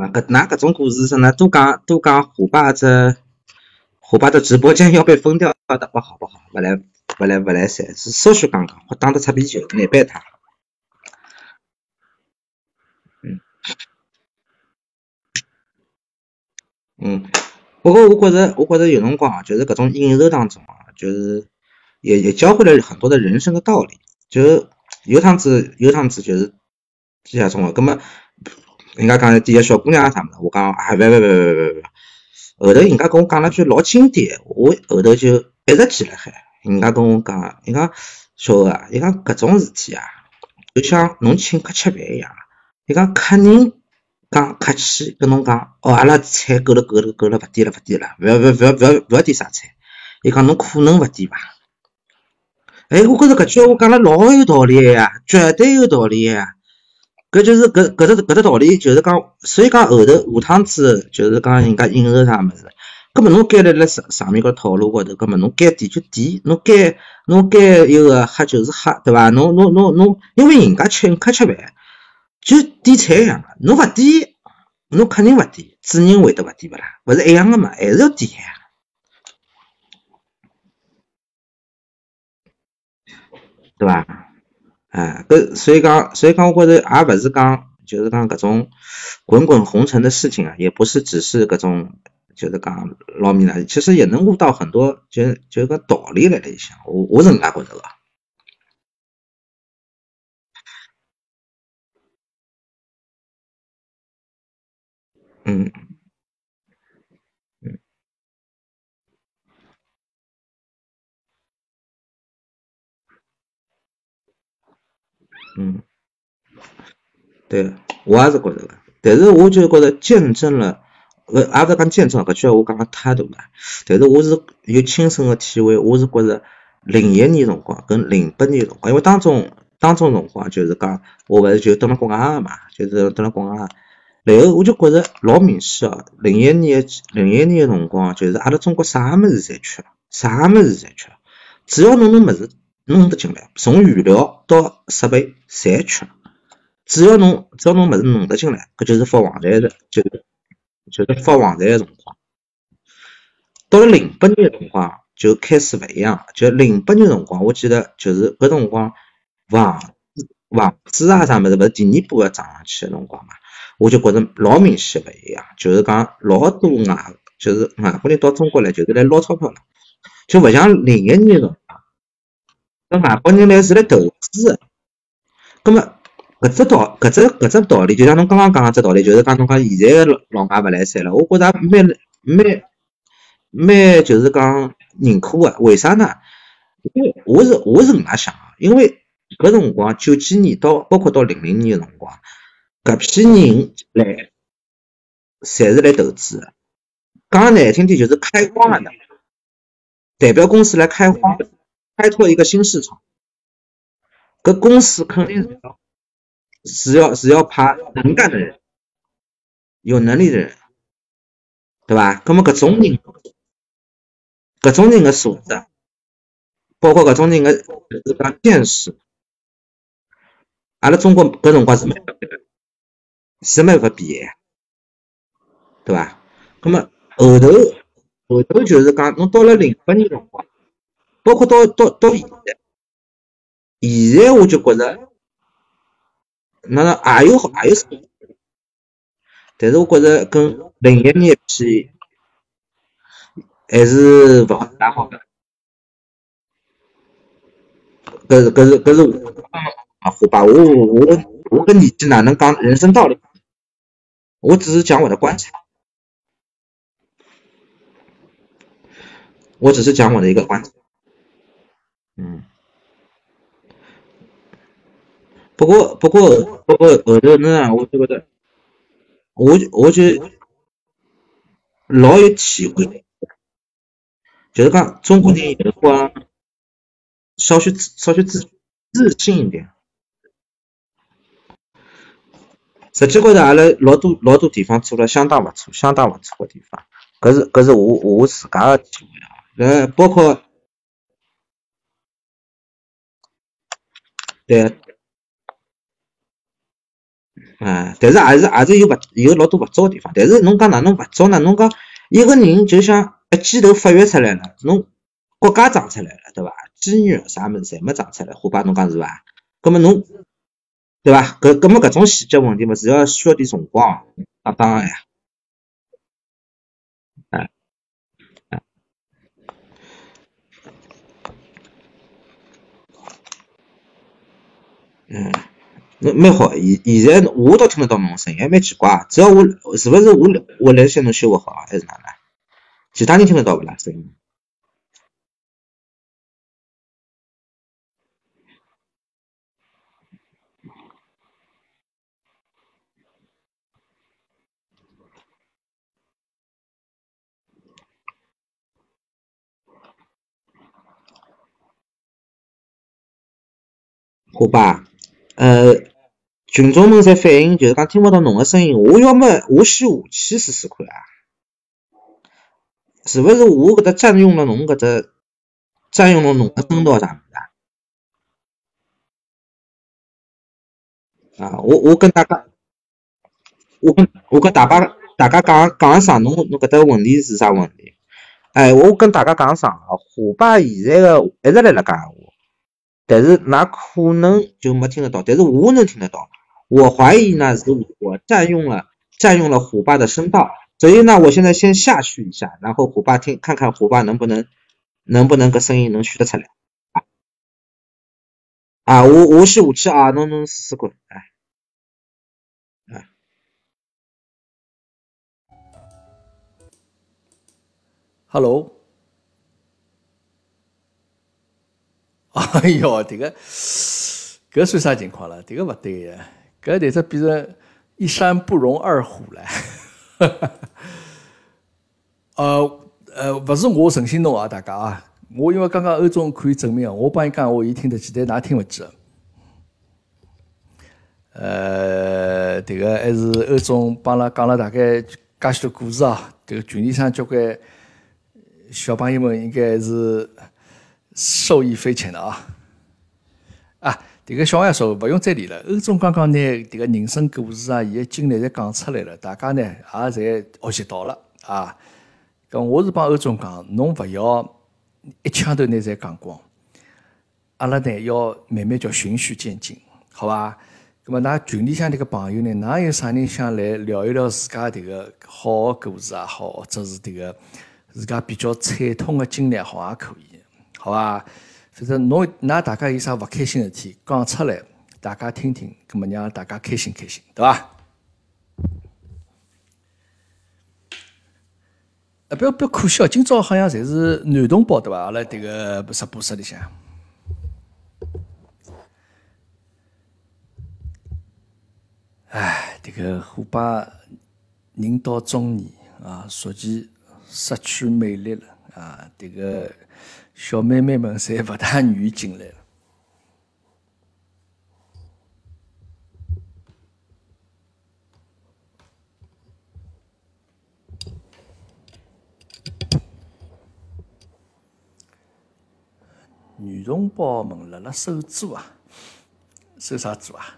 对伐？搿㑚搿种故事是呢，多讲多讲虎爸只虎爸只直播间要被封掉的，不好不好，勿来勿来勿来塞，是稍许讲讲，我打得擦边球，难办他。嗯嗯，不过我觉着我觉着有辰光啊，就是搿种影视当中啊，就是也也教会了很多的人生的道理，就是有趟子有趟子就是记下中了，葛末。人家讲底下小姑娘啥么子，我讲啊，勿勿勿勿勿勿，后头人家跟我讲了句老经典，我后头就一直记辣海。人家跟我讲，人家小何啊，伊讲搿种事体啊，就像侬请客吃饭一样，伊讲客人讲客气跟侬讲，哦，阿拉菜够了够了够了，勿点了勿点了，勿要勿要勿要勿要勿要点啥菜，伊讲侬可能勿点伐？哎，我觉着搿句话讲了老有道理呀，绝对有道理呀。搿就是搿搿只搿只道理，就是讲，所以讲后头下趟子就是讲人家应酬啥物事，搿么侬该辣辣上上面个套路高头，搿么侬该点就点，侬该侬该有个喝就是喝，对伐？侬侬侬侬，因为人家请客吃饭，就点菜一样个，侬勿点，侬客人勿点，主人会得勿点勿啦？勿是一样个嘛，还是要点呀。对伐？哎、嗯，搿所以讲，所以讲，我觉着也勿是讲，就是讲搿种滚滚红尘的事情啊，也不是只是搿种，就是讲捞米啦，其实也能悟到很多，就就搿道理来了一下。我我是搿能介觉着个。嗯嗯嗯。对，我也是觉着个，但是我就觉着见证了，呃，也勿是讲见证搿句闲话讲了太多了，但是我是有亲身个体会，我是觉着零一年辰光跟零八年辰光，因为当中当中辰光就是讲我勿是就蹲辣国外个嘛，就是蹲辣国外，然后我就觉着老明显哦，零一年零一年辰光就是阿拉中国啥物事侪缺，啥物事侪缺，只要侬弄物事弄得进来，从原料到设备侪缺。只要侬只要侬物事弄得进来，搿就是发黄财的，就是就是发黄财的辰光。到了零八年辰光就开始勿一样了，就零八年辰光，我记得就是搿辰光房房子啊啥物事，勿是第二波个涨上去个辰光嘛，我就觉着老明显勿一样，就是讲老多外就是外国人到中国来就是来捞钞票了，就勿像零一年辰光，搿外国人来是来投资个，葛末。搿只道，搿只搿只道理，就像侬刚刚讲个只道理，就是讲侬讲现在个老外勿来三了，我觉着蛮蛮蛮，就是讲认可个。为啥呢？因为我是我是搿能想个，因为搿辰光九几年到包括到零零年个辰光，搿批人来，侪是来投资个。讲难听点就是开荒个，代表公司来开荒，开拓一个新市场。搿公司肯定是要。是要是要派能干的人，有能力的人，对吧？那么搿种人，搿种人的素质，包括搿种人的就是讲见识，阿拉中国搿辰光是没是没法比的，对吧？那么后头后头就是讲，侬到了零八年辰光，包括到到到现在，现在我就觉着。那那也有也有差，但是我觉着跟零一年比还是勿大好个。搿是搿是搿是我啊，好吧，我我我搿年纪哪能讲人生道理？我只是讲我的观察，我只是讲我的一个观察，嗯。不过，不过，不过后头呢，我就觉得，我我就老有体会，就是讲中国人有辰光稍许稍许自自信一点。实际高头，阿拉老多老多地方做了相当勿错，相当勿错个地方。搿是搿是我我自家个体会啊。呃，包括对。嗯，但是还是还是有勿有老多勿足个地方。但是侬讲哪能勿足呢？侬讲一个人就像一记头发育出来了，侬国家长出来了，对伐？肌肉啥物事侪没长出来，虎爸侬讲是伐？葛末侬对伐？搿搿么搿种细节问题嘛，是要需要点辰光。啊，当然呀，哎哎，嗯，那蛮好。现现在我倒听得到侬声音，还蛮奇怪。只要我是勿是我我来先侬修复好，还是哪能？其他人听得到勿啦？声音？好吧，呃，群众们在反映，就是讲听不到侬个声音。我要么我先下去试试看啊，是勿是我搿搭占用了侬搿只占用了侬个声道啥物事啊？啊，我我跟大家，我跟我跟大家大家讲讲一声，侬侬搿搭个问题是啥问题？哎，我跟大家讲一声啊，虎爸现在个一直辣辣讲闲话。但是那可能就没听得到，但是我能听得到。我怀疑呢是我占用了占用了虎爸的声道，所以呢我现在先下去一下，然后虎爸听看看虎爸能不能能不能个声音能学得出来啊！我我是五七啊，侬侬试试看，哎哎，Hello。哎哟，这个搿算啥情况了？这个勿对呀，搿得只变成一山不容二虎了。呃呃，勿是我诚心弄啊，大家啊，我因为刚刚欧总可以证明，我帮伊讲话，伊听得见，但㑚听勿见。呃，这个还是欧总帮拉讲了大概介许多故事啊，这个群里向交关小朋友们应该是。受益匪浅的啊！啊，这个小杨说不用再理了。欧总刚刚呢，这个人生故事啊，伊个经历侪讲出来了，大家呢也侪学习到了啊。咁我是帮欧总讲，侬勿要一枪头拿侪讲光，阿拉呢要慢慢叫循序渐进，好伐？咁么，㑚群里向迭个朋友呢，㑚有啥人想来聊一聊自家迭个好个故事也好，或者是迭个自家比较惨痛个经历也好，也可以。好伐？反正侬㑚大家有啥勿开心事体讲出来，大家听听，搿么让大家开心开心，对伐？啊，不要不要可惜哦！今朝好像侪是男同胞，对伐？阿拉迭个直播室里向，唉，迭个虎爸人到中年啊，逐渐失去魅力了啊，迭个。小妹妹们侪勿大愿意进来了。女同胞们辣辣收租啊，收啥租啊？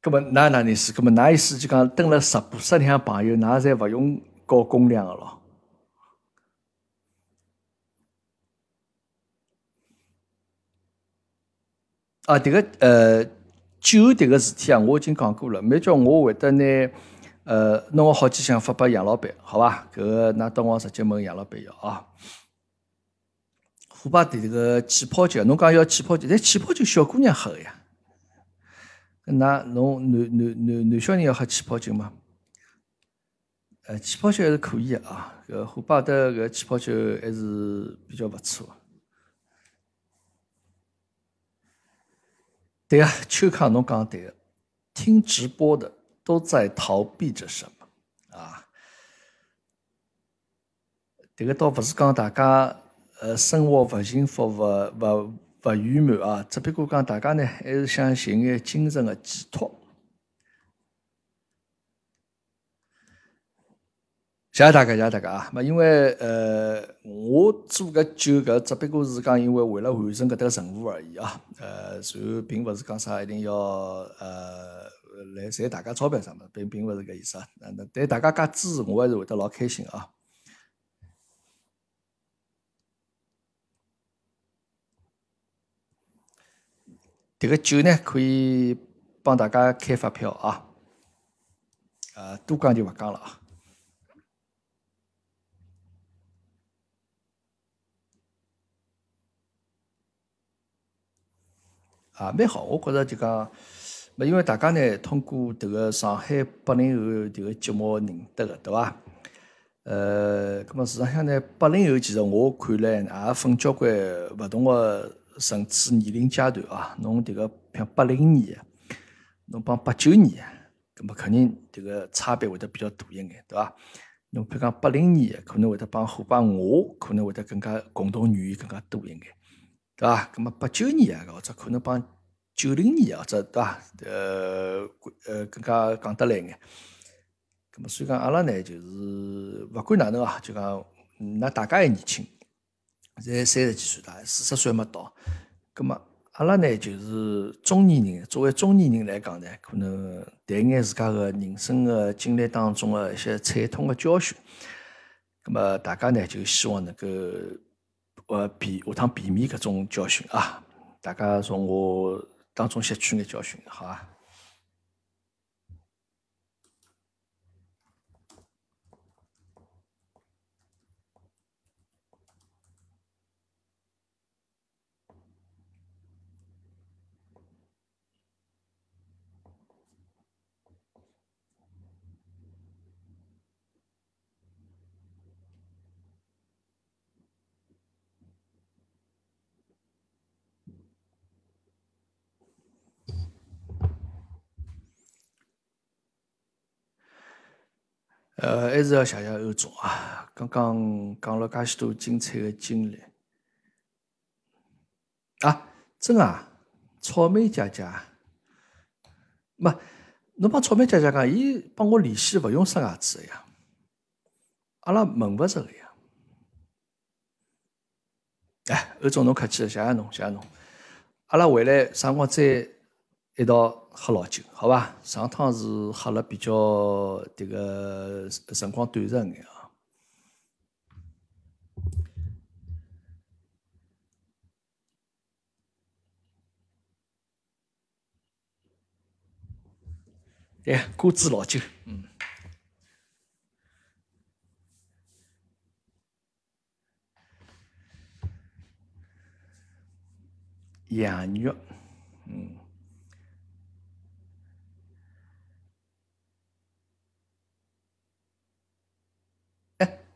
咁么，哪哪意思？咁么，哪意思就讲，蹲辣直播室里向朋友，㑚侪勿用交公粮个咯？啊，迭个呃酒迭个事体啊，我已经讲过了。每朝我会得拿呃弄个好几箱发拨杨老板，好伐？搿个㑚到我直接问杨老板要啊。虎爸对迭个气泡酒，侬讲要气泡酒，但气泡酒小姑娘喝个呀。㑚侬男男男男小人要喝气泡酒吗？呃，气泡酒还是可以个啊。搿虎爸的搿气泡酒还是比较勿错。对啊，秋康侬讲对个，听直播的都在逃避着什么啊？迭个倒勿是讲大家呃生活勿幸福勿勿勿圆满啊，只不过讲大家呢还是想寻眼精神的寄托。谢谢大家，谢谢大家啊！咁因为呃，我做搿酒搿只不过是讲，因为为了完成搿搭任务而已啊。呃，然后并勿是讲啥一定要呃来赚大家钞票啥物事，并并勿是搿意思啊。那对大家介支持，我还是会得老开心啊！这个酒呢，可以帮大家开发票啊！呃，多讲就勿讲了啊！啊，蛮好，我觉着就讲，因为大家呢通过迭个上海八零后迭个节目认得个，对伐？呃，咁么事实上呢，八零后其实我看来也分交关勿同个。甚至年龄阶段啊，侬迭个像八零年，侬帮八九年，咁么肯定迭个差别会得比较大一眼，对伐？侬譬如讲八零年，可能会得帮伙伴我，可能会得更加共同语言更加多一眼，对伐？咁么八九年啊，或者可能帮九零年或者对伐？呃呃，更加讲得来一眼。咁么所以讲阿拉呢，就是勿管哪能啊，就讲㑚大家还年轻。才三十几岁大，四十岁没到。咁么，阿拉呢就是中年人。作为中年人来讲呢，可能谈眼自家个人生个经历当中个一些惨痛个教训。咁么，大家呢就希望能够呃避下趟避免搿种教训啊。大家从我当中吸取眼教训，好啊。呃，还是要谢谢欧总啊！刚刚讲了介许多精彩的经历啊，真啊！草莓姐姐，没侬帮草莓姐姐讲，伊帮我联系勿用刷牙齿个呀，阿拉问勿着个呀。哎，欧总侬客气了，谢谢侬，谢谢侬。阿拉回来啥辰光再一道。喝老酒，好吧？上趟是喝了比较这个辰光短暂眼啊。对，果子老酒，嗯。羊肉，嗯。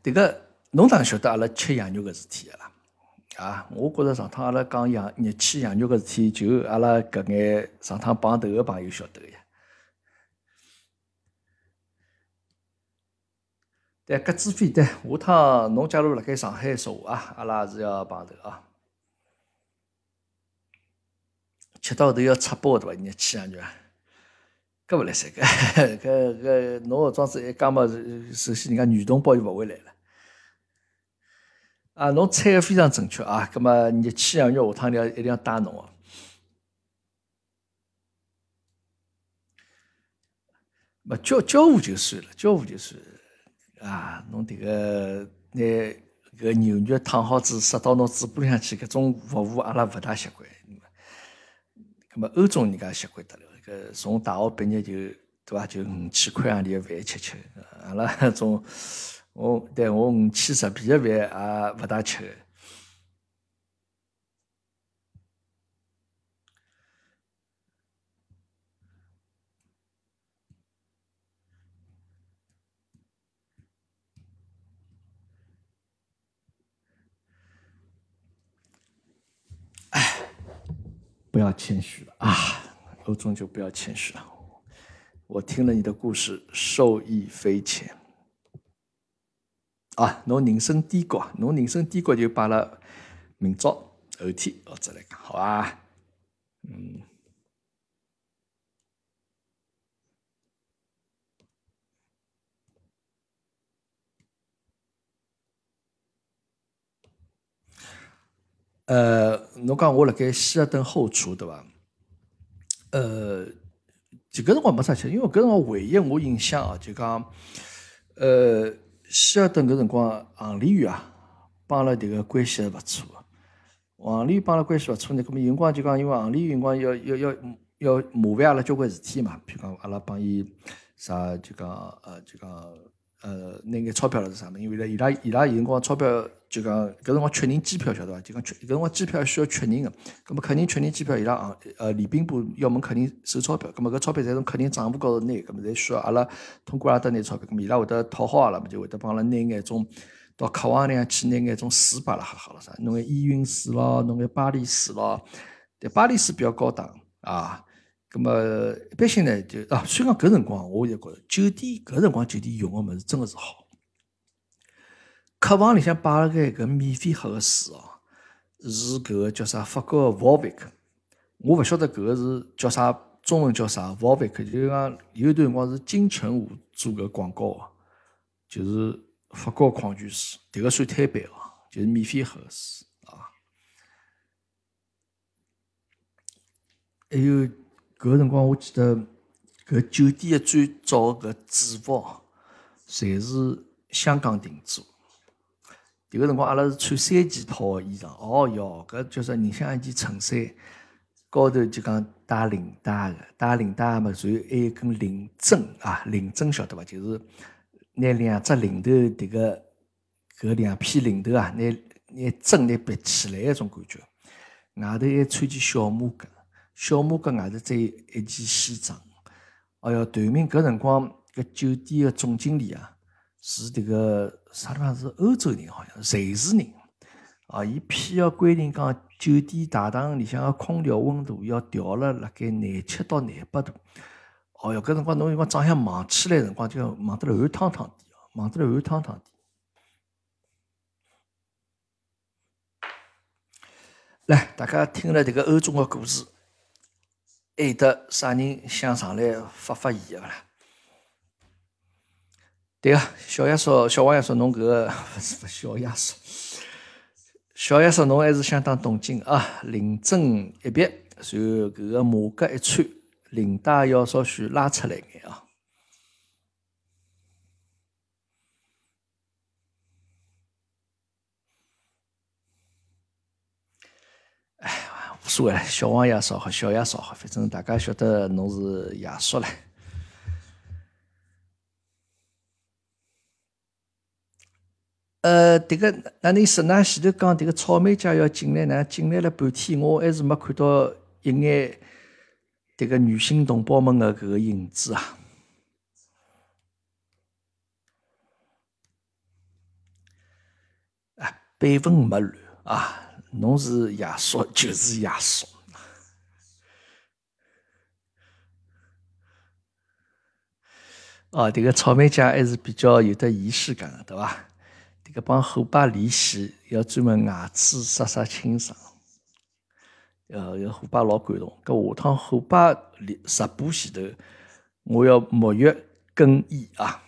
这个侬哪晓得阿拉吃羊肉个事体个啦？啊，我觉着上趟阿拉讲羊热气羊肉个事体，就阿拉搿眼上趟碰头个朋友晓得个呀。对，搿支费对，下趟侬假如辣盖上海说话啊，阿拉也是要碰头啊。吃到头要擦包对伐？热气羊肉啊！搿勿来塞，搿搿搿侬搿装子一讲嘛，首先人家女同胞就勿会来了。啊，侬猜个非常正确啊！葛末热气羊肉下趟一定要一定要带侬哦。勿交交互就算了，交互就算啊！侬迭个拿搿牛肉烫好子塞到侬嘴巴里向去，搿种服务阿拉勿大习惯。葛末欧洲人家习惯得了。呃，从大学毕业就对伐？就五千块洋钿个饭吃吃，阿拉搿种我对我五千十皮个饭也勿大吃。哎，不要谦虚了啊！欧总就不要谦虚了，我听了你的故事，受益匪浅。啊，侬人生低谷，侬人生低谷就摆辣明朝 O T 哦，再来讲，好啊，嗯，呃，侬讲我辣盖希尔顿后厨对伐？呃，就搿辰光没啥吃，因为搿辰光回忆我印象啊，就讲，呃，希尔顿搿辰光行李员啊，帮阿拉迭个关系还勿错。 行李帮阿拉关系勿错呢，咁么有辰光就讲，因为行李有辰光要要要要麻烦阿拉交关事体嘛，譬如讲阿拉帮伊啥就讲呃就讲呃拿眼钞票了是啥么？因为伊拉伊拉有辰光钞票就讲搿辰光确认机票晓得伐？就讲确搿辰光机票需要确认个，咁么客人确认机票，伊拉行呃礼宾部要问客人收钞票，咁么搿钞票侪从客人账户高头拿，咁么侪需要阿拉通过阿拉搭拿钞票，咁么伊拉会得讨好阿拉，就会得帮阿拉拿眼种。 到客房里向去拿眼种水摆辣哈好了啥，弄眼依云水咯，弄眼巴黎水咯。但巴黎水比较高档啊，咁么一般性呢就啊，虽然讲搿辰光我现在觉着酒店搿辰光酒店用个物事真个是好。客房里向摆了个搿免费喝个水哦，是搿个叫啥法国个 Volvic， 我勿晓得搿个是叫啥中文叫啥 Volvic， 就是讲有段辰光是金城武做搿广告个，就是。 法国矿泉水，迭个算摊板哦，就是免费喝水啊。还有搿个辰光，我记得搿酒店的最早搿制服，侪是香港定做。迭个辰光，阿拉是穿三件套个衣裳。哦哟，搿就是人像一件衬衫，高头就讲带领带个，带领带嘛，然后还有根领针啊，领针晓得伐？就是。 拿两只领头，迭个搿两片领头啊，拿拿针拿别起来，一种感觉。外头还穿件小马甲，小马甲外头再一件西装。哎哟，团明搿辰光搿酒店个总经理啊，是迭个啥地方是欧洲人，好像瑞士人。啊，伊偏要规定讲酒店大堂里向个空调温度要调了辣盖廿七到廿八度。 哦哟，搿辰光侬辰光早向忙起来辰光，就忙得来汗汤汤滴，忙得来汗汤汤滴。来，大家听了迭个欧洲个故事，还有得啥人想上来发发言个勿啦？对个，小亚叔、小王亚叔，侬搿个勿是勿小亚叔，小亚叔侬还是相当懂劲啊！领针一别，然后搿个马甲一穿。 领带要稍许拉出来眼啊！哎，无所谓了，小王爷少好，小爷少好，反正大家晓得侬是爷叔了。呃，迭个哪能意思？㑚前头讲迭个草莓姐要进来呢，进来了半天，我还是没看到一眼。 迭个女性同胞们的搿个影子啊，啊，辈分没乱啊，侬是爷叔就是爷叔。哦，迭个草莓姐还是比较有得仪式感的，对伐？迭个帮后爸联系要专门牙齿刷刷清爽。 呃，虎爸老感动，搿下趟虎爸直播前头，我要沐浴更衣啊！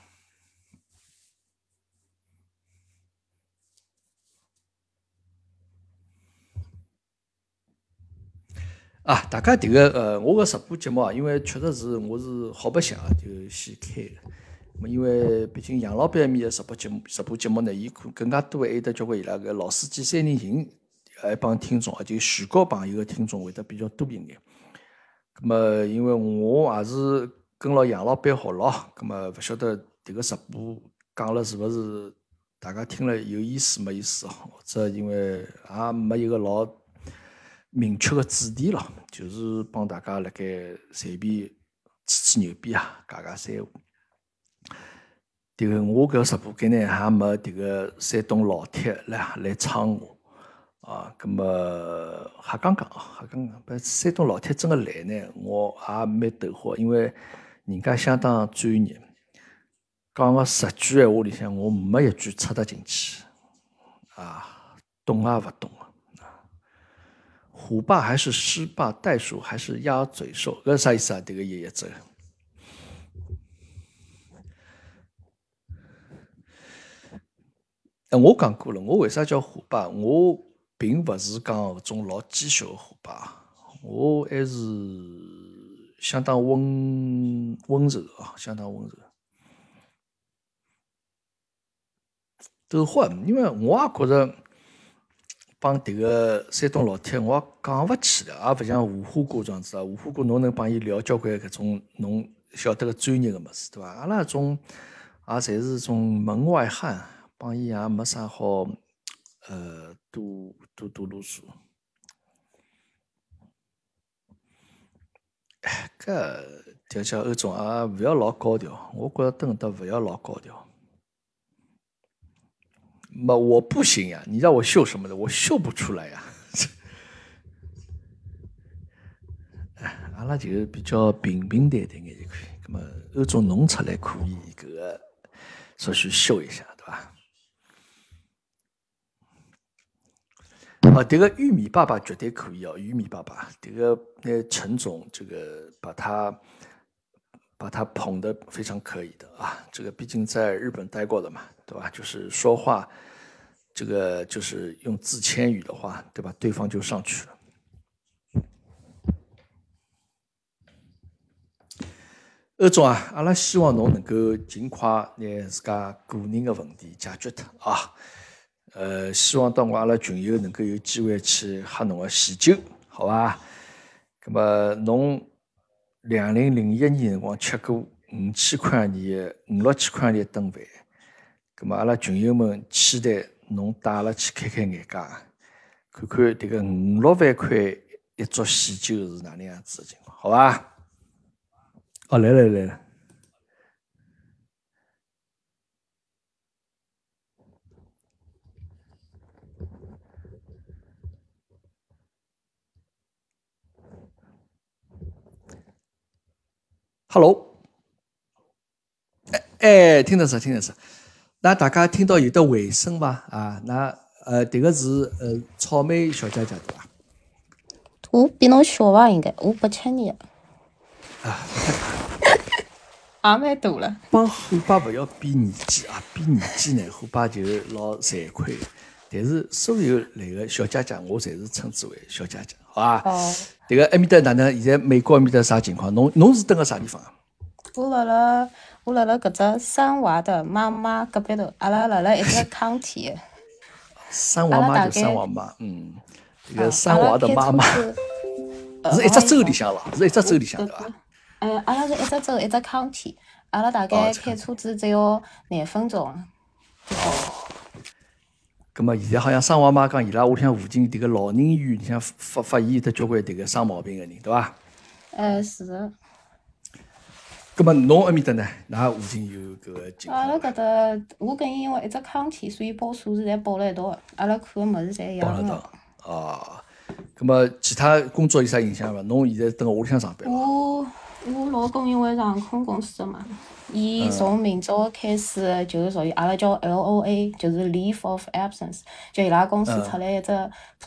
啊，大家迭个呃，我搿直播节目啊，因为确实是我是好白相啊，就先开个。咁因为毕竟杨老板面个直播节目，直播节目呢，伊可更加多还有得交关伊拉搿老司机三人行。 一帮听众，而且全国朋友的听众会得比较多一眼。咁么，因为我也是跟牢杨老板学咯，咁么勿晓得迭个直播讲了是勿是大家听了有意思没意思哦？或者因为也没一个老明确的主题咯，就是帮大家辣盖随便吹吹牛逼啊，讲讲三胡。 迭个我搿直播间呢，也没迭个山东老铁来来撑我。 啊，咁么瞎讲讲啊，瞎讲讲。不，山东老铁真个来呢，我也蛮头火，因为人家相当专业。讲个十句闲话里向，我没一句插得进去。啊，懂也勿懂啊。虎爸还是狮爸，袋鼠还是鸭嘴兽，搿啥意思啊？迭个爷爷走。我讲过了，我为啥叫虎爸？我并勿是讲搿种老机械的虎爸，我还是相当温温柔啊，相当温柔。都好，因为我也觉着帮迭个山东老铁，我也讲勿起来，也勿像无花哥这样子啊。无花哥侬能帮伊聊交关搿种侬晓得个专业个物事，对伐？阿拉种也侪是种门外汉。帮伊也没啥好，呃，多多多啰嗦。搿条叫欧总啊，勿要老高调，我觉着登得勿要老高调。没，我不行呀，你让我秀什么的，我秀不出来呀。哎，阿拉就比较平平淡淡眼就可以。葛末欧总侬出来可以搿个，稍许秀一下，对伐？啊，这个玉米爸爸绝对可以哦，玉米爸爸，这个那陈总，这个把他把他捧得非常可以的啊，这个毕竟在日本待过了嘛，对吧？就是说话，这个就是用自谦语的话，对吧？对方就上去了。欧总啊，阿拉希望侬能够尽快拿自家个人的问题解决掉啊。呃，希望到我阿拉群友能够有机会去喝侬个喜酒，好伐？那么侬两零零一年辰光吃过五千块钿、五六千块钿一顿饭，那么阿拉群友们期待侬带阿拉去开开眼界，看看迭个五六万块一桌喜酒是哪能样子个情况，好伐？哦，来了来了。Hello， 哎哎，听得着听得着，那大家听到有的回声伐？啊，那呃，这个是呃草莓小姐姐对伐？我比侬小伐？应该我八七年。啊，也蛮大了。帮虎爸勿要比年纪啊，比年纪呢，虎爸就老惭愧。但是所有来个小姐姐，我侪是称之为小姐姐，好伐？哦。这个埃面搭哪能？现在美国埃面搭啥情况？侬侬是蹲个啥地方啊？我辣辣我辣辣搿只三娃的妈妈隔壁头，阿拉辣辣一个康体。三娃妈就三娃妈，嗯，这个三娃的妈妈是一只州里向了，是一只州里向对伐？嗯，阿拉是一只州一只康体，阿拉大概开车子只要廿分钟。哦。咁么，现在好像生活妈讲，伊拉屋里向附近迭个老人医院里向发发现得交关迭个生毛病个人，对伐？呃，是的。咁么，侬埃面搭呢？㑚附近有搿个情况？阿拉搿搭，我跟伊因为一只康体，所以报数字侪报了一道，阿拉看个物事侪一样个。哦。咁么，其他工作有啥影响伐？侬现在蹲屋里向上班伐？我我老公因为航空公司嘛。伊从明朝开始就是属于阿拉叫 L O A， 就是 Leave of Absence， 就伊拉公司出来一只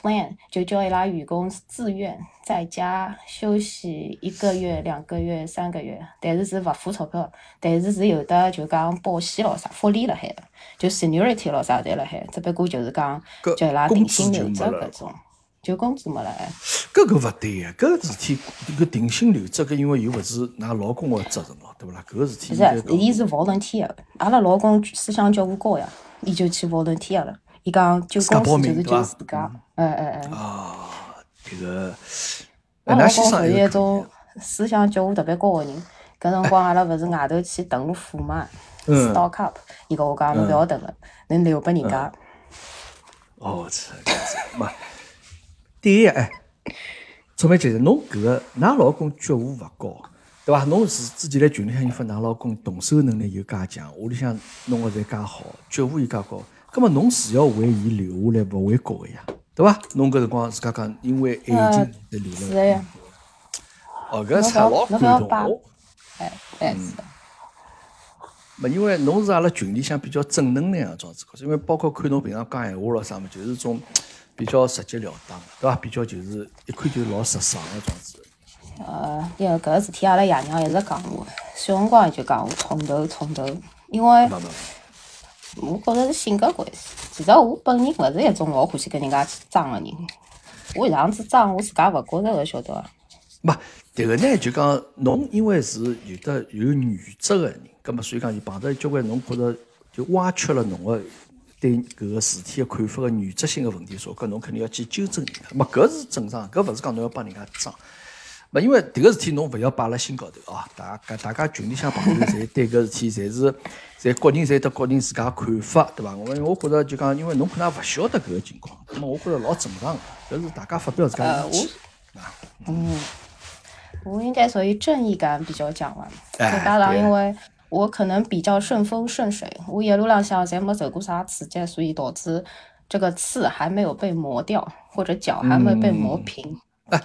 plan， 就叫伊拉员工自愿在家休息一个月、两个月、三个月，但是是勿付钞票，但是是有的就讲保险咯啥福利辣海的，就 seniority 咯啥侪辣海，只不过就是讲叫伊拉定薪留职搿种。就工资没了哎，搿个勿对呀！搿事体，搿定薪留职搿，因为又勿是㑚老公个责任咯，对勿啦？搿个事体。是，伊是 volunteer， 阿拉老公思想觉悟高呀，伊就去 volunteer 了。伊讲就公司就是就自家，哎哎哎。啊，这个。阿拉老公属于一种思想觉悟特别高个人，搿辰光阿拉勿是外头去囤货嘛 ，stock up， 伊跟我讲侬勿要囤了，侬留拨人家。哦，这这嘛。对呀，哎，聪明姐姐，侬搿个㑚老公觉悟勿高，对伐？侬是之前来群里向又发㑚老公动手能力又介强，屋里向弄个侪介好，觉悟又介高，葛末侬是要为伊留下来，勿为高个呀，对伐？侬搿辰光自家讲，因为爱情得留了。是呀。哦，搿差老感动。哎哎。勿，因为侬是阿拉群里向比较正能量个状子，因为包括看侬平常讲闲话咯啥么，就是种。比较直截了当，对伐？比较就是一看就老直爽个种子。呃，因为搿个事体，阿拉爷娘一直讲我，小辰光就讲我冲头冲头，因为我觉着是性格关系。其实我本人勿是一种老欢喜跟人家去争个人，我上次争我自家勿觉着个，晓得伐？没，迭个呢就讲侬因为是有得有原则个人，葛末所以讲就碰着交关侬觉着就歪曲了侬个。对搿个事体个看法个原则性个问题，所搿侬肯定要去纠正人家。么搿是正常，搿勿是讲侬要帮人家争。么因为迭个事体侬勿要摆辣心高头啊！大家大家群里向朋友侪对搿事体侪是侪各人侪得各人自家看法，对伐？我我觉着就讲，因为侬可能勿晓得搿个情况，那么我觉着老正常个，搿是大家发表自家意见。嗯，我应该属于正义感比较强吧。哎，当然因为。我可能比较顺风顺水，我一路浪向侪没受过啥刺激，所以导致这个刺还没有被磨掉，或者脚还没有被磨平。哎、嗯，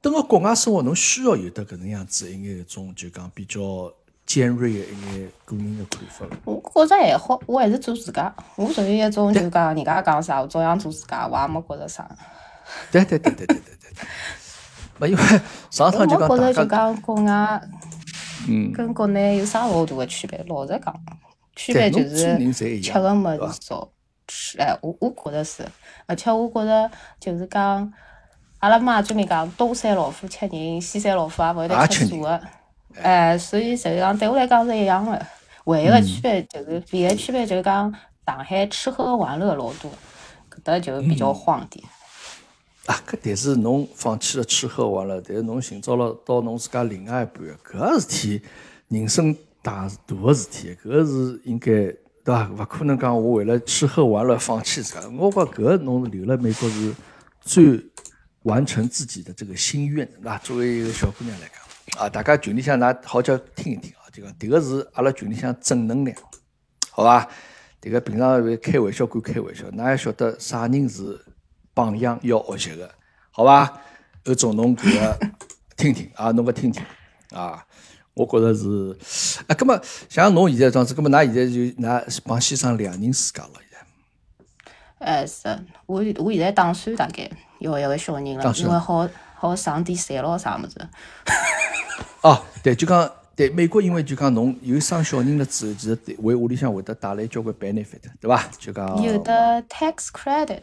等个国外生活，侬需要有得搿能样子一眼种，就讲比较尖锐的一眼个人的看法。我觉着还好，我还是做自家。我属于一种就讲人家讲啥，我照样做自家，我也没觉着啥。对对对对对对对。勿因为上趟就讲大家。我觉着就讲国外。嗯，跟国内有啥老大的区别？老实讲，区别就是吃个物事少吃。哎，我我觉着是，而且我觉着就是讲，阿拉妈专门讲东山老虎吃人，西山老虎也勿会得吃素个。哎，所以实际上对我来讲是一样的。唯一的区别就是，唯一的区别就是讲上海吃喝玩乐老多，搿搭就比较荒点。啊，搿但是侬放弃了吃喝玩乐，但是侬寻找了到侬自家另外一半，搿个事体，人生大大个事体，搿是应该对伐？勿可能讲我为了吃喝玩乐放弃自家。我觉搿侬留辣美国是最完成自己的这个心愿，对伐？作为一个小姑娘来讲，啊，大家群里向㑚好叫听一听啊，就讲迭个是阿拉群里向正能量，好伐？迭个平常开玩笑归开玩笑，㑚也晓得啥人是。榜样要学习的，好吧？有种侬搿个听听啊，侬个听听啊，我觉着是啊。葛末像侬现在这样子，葛末㑚现在就㑚帮先生两人世界了，现在。哎是，我我现在打算大概要一个小人了，因为好好上点税咯啥物事。哦，对，就讲对美国，因为就讲侬有生小人了之后，其实为屋里向会得带来交关 benefit， 对伐？就讲有的 tax credit。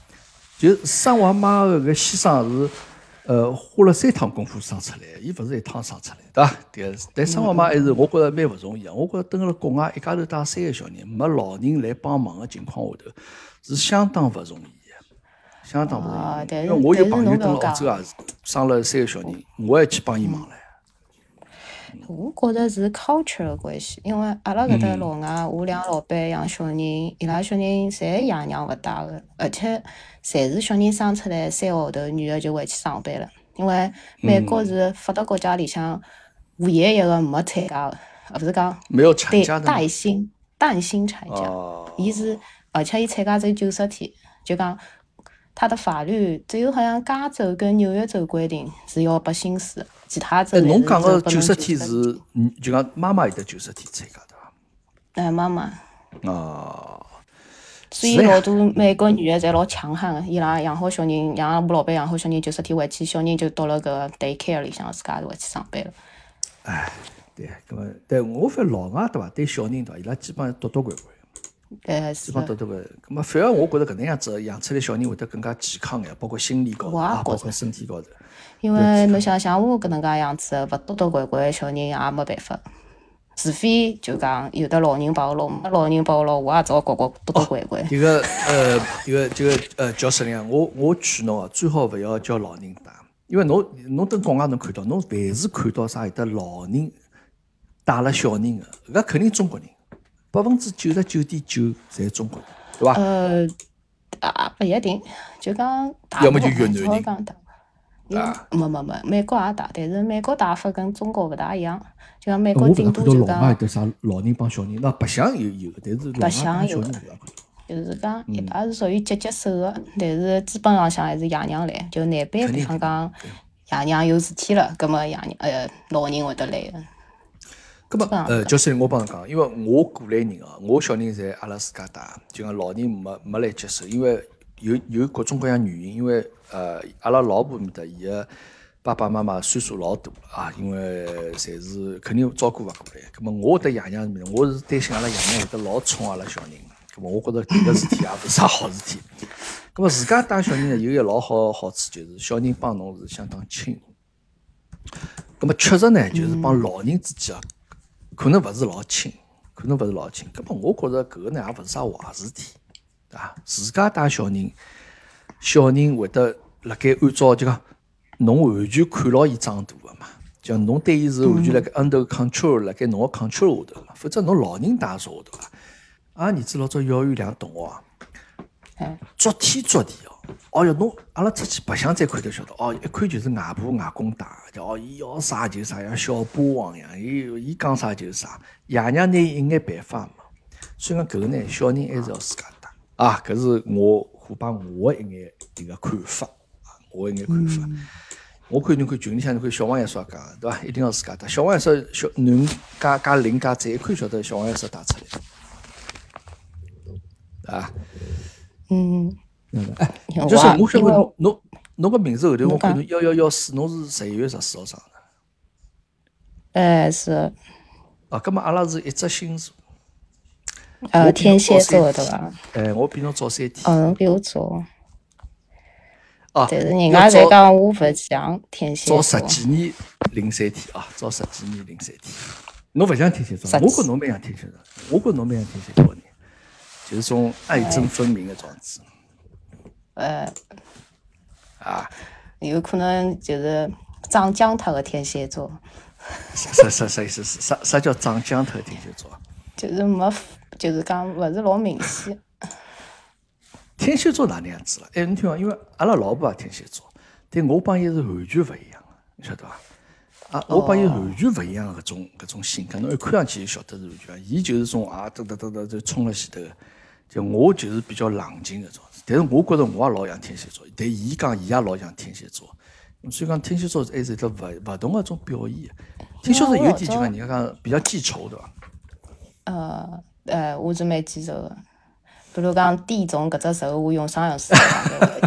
就生娃妈搿个先生是，呃，花了三趟功夫生出来，伊勿是一趟生出来，对伐？对，但生娃妈还是我觉着蛮勿容易啊！我觉着蹲辣国外一家头带三个小人，没老人来帮忙的情况下头，是相当勿容易的，相当勿容易。啊，但是我有朋友蹲澳洲也是生了三个小人，我还去帮伊忙唻。我觉着是 culture 的关系，因为阿拉搿搭老外，我两老板养小人，伊拉小人侪爷娘勿带个，而且侪是小人生出来三个号头，女的就回去上班了。因为美国是发达国家里向唯一一个没产假的，啊，不是讲没有产假的带薪带薪产假，伊是而且伊产假只有九十天，就讲他的法律只有好像加州跟纽约州规定是要拨薪水。其他子，哎，侬讲个九十天是，嗯，就讲妈妈有得九十天参加对伐？哎，妈妈。哦。所以老多美国女的侪老强悍个，伊拉养好小人，像我老板养好小人，九十天回去，小人就到了搿 daycare 里向，自家就回去上班了。哎，对，搿么，但我发觉老外对伐？对小人对伐？伊拉基本上躲躲拐拐。对，是。基本上躲躲拐，搿么反而我觉着搿能样子养出来小人会得更加健康眼，包括心理高头啊，包括身体高头。因为侬想像我搿能介样子，勿多多乖乖小人也没办法，除非就讲有的老人把我弄，老人把我弄，我也只好搞搞多多乖乖。这个呃，这个这个呃，叫什么呀？我我劝侬啊，最好勿要叫老人带，因为侬侬等国外能看到，侬凡是看到啥有的老人带了小人个，搿肯定中国人，百分之九十九点九侪中国人，对伐？呃，啊，不一定，就講大部分我講大，唔唔唔，美國也大，但是美國打法跟中國勿大一樣。就講美國頂多就講。我勿得啥老人幫小人，那白相有有，但是老人幫小人勿大。就是讲，一般是属于接接手的，但是基本上向还是爷娘来。就难办，比方讲爷娘有事体了，葛末爷娘呃老人会得来的。葛末呃，教授，我帮侬讲，因为我过来人啊，我小人侪阿拉自家带，就讲老人没没来接手，因为有有各种各样原因，因为呃阿拉老婆面搭伊个爸爸妈妈岁数老大啊，因为侪是肯定照顾勿过来。葛末我得爷娘面，我是担心阿拉爷娘会得老宠阿拉小人。咁我觉着搿个事体也勿是啥好事体。咁么自家带小人呢，有一个老好个好处就是小人帮侬是相当亲。咁么确实呢，就是帮老人之间啊，可能勿是老亲，可能勿是老亲。咁么我觉着搿个呢也勿是啥坏事体，对伐？自家带小人，小人会得辣盖按照就讲侬完全看牢伊长大个嘛，就侬对伊是完全辣盖 under control， 辣盖侬个 control 下头嘛，否则侬老人带啥下头啊？俺儿子老早幼儿园两个同学啊，作天作地哦，哦哟，侬阿拉出去白相才看得晓得，哦，一看就是外婆外公带的，哦，伊要啥就啥样，小霸王样，伊伊讲啥就啥，爷娘拿伊一眼办法没，所以讲搿个呢，小人还是要自家带啊，搿是我伙伴我一眼迭个看法啊，我一眼看法。我看侬看群里向侬看小王爷说讲，对伐？一定要自家带。小王爷说小囡加加零加再一看晓得小王爷说带出来。啊，嗯，哎，就是我想问侬，侬个名字后头我看侬幺幺幺四，侬是十一月十四号生的。哎，是。啊，搿么阿拉是一只星座。呃，天蝎座对伐？哎，我比侬早三天。嗯，比我早。啊，但是人家侪讲我勿像天蝎座。早十几年零三天啊！早十几年零三天。侬勿像天蝎座，我觉侬蛮像天蝎座，我觉侬蛮像天蝎座人。就是种爱憎分明的状子，呃，啊，有可能就是长僵头的天蝎座。啥啥啥啥啥啥叫长僵头天蝎座？就是没，就是讲不是老明显。天蝎座哪能样子了？哎，你听啊，因为阿拉老婆也天蝎座，但我帮伊是完全不一样的，你晓得伐？啊，我帮伊完全勿一样搿种搿种性格，侬一看上去就晓得是完全。伊就是种啊，哒哒哒哒就冲了前头。就我就是比较冷静搿种，但是我觉着我也老像天蝎座，但伊讲伊也老像天蝎座，所以讲天蝎座还是一个勿勿同个种表现。天蝎座有点就讲人家讲比较记仇，对伐？呃，呃，我是蛮记仇个，比如讲地种搿只仇，我用啥用啥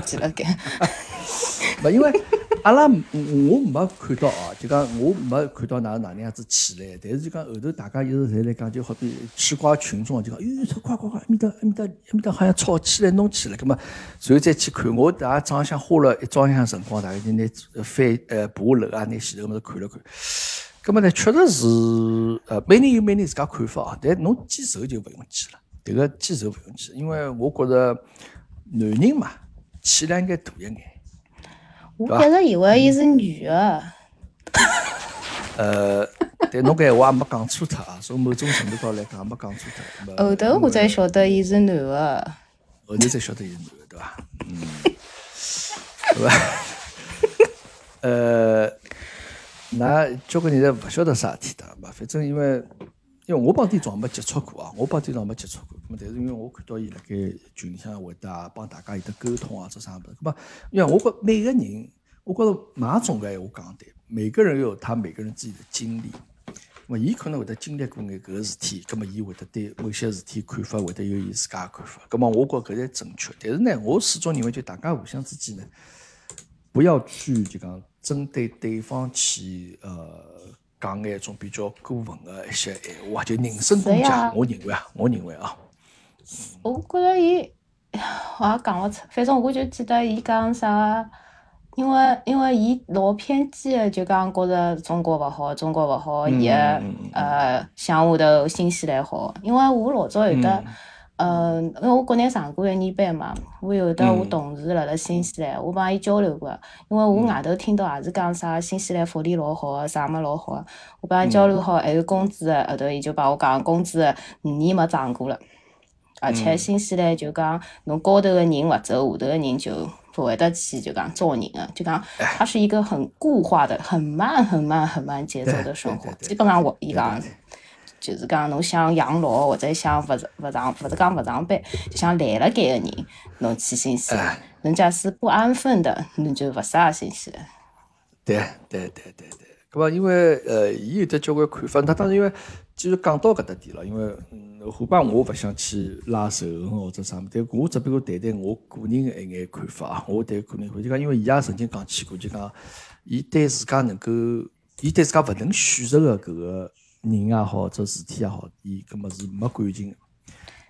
记了该。勿因为。阿拉我没看到啊，就讲我没看到哪哪能样子起来，但是就讲后头大家一直在来讲，就好比吃瓜群众就讲，哟，快快快，埃面搭埃面搭埃面搭好像吵起来弄起来，葛末随后再去看，我大家早浪向花了一早浪向辰光，大家就拿翻呃爬楼啊，拿前头么子看了看，葛末呢确实是呃每人有每人自家看法啊，但侬记仇就勿用记了，迭个记仇勿用记，因为我觉着男人嘛气量应该大一眼。我一直以为伊是女的。呃，但侬搿话也没讲错脱啊，从某种程度高来讲也没讲错脱。后头我才晓得伊是男的。后头才晓得伊是男的，对伐？嗯，对伐？呃，㑚交关人侪勿晓得啥事体的嘛，反正因为因为我帮店长没接触过啊，我帮店长没接触过。但是因为我看到伊辣盖群里向会得帮大家有得沟通啊，做啥物事。咁啊，因为我觉每个人，我觉着马总个闲话讲对，每个人有他每个人自己的经历。咁啊，伊可能会得经历过眼搿个事体，咁啊，伊会得对某些事体看法会得有伊自家看法。咁啊，我觉搿才正确。但是呢，我始终认为就大家互相之间呢，不要去就讲针对对方去呃。讲眼种比较过分的一些闲话，就人身攻击，我认为啊，我认为啊。我觉着伊，我也讲勿出，反正我就记得伊讲啥，因为因为伊老偏激的，就讲觉着中国勿好，中国勿好，伊个呃想下头新西兰好，因为我老早有得。嗯呃，因为我国内上过一年班嘛，我有得我同事辣辣新西兰，我帮伊交流过。因为我外头听到也是讲啥新西兰福利老好，啥么老好，我帮伊交流好，还有工资，后头伊就帮我讲工资五年没涨过了。而且新西兰就讲侬高头的人或者下头的人就不会得去就讲招人的，就讲它是一个很固化的、很慢、很慢、很慢节奏的生活。基本上我伊讲就是讲侬想养老或者想不不上不是讲不上班，就想懒了该个人，侬去新西兰，人家是不安分的，侬就不适合新西兰。对对对对对。因为呃，伊有的交关看法，他当然因为既然讲到搿搭点了，因为嗯，何帮我勿想去拉仇恨或者啥么？但我只不过谈谈我个人的一眼看法，我对个人看法，就讲因为伊也曾经讲起过，就讲伊对自家能够，伊对自家勿能选择的搿个人也好，这事体也好，伊搿么是没感情。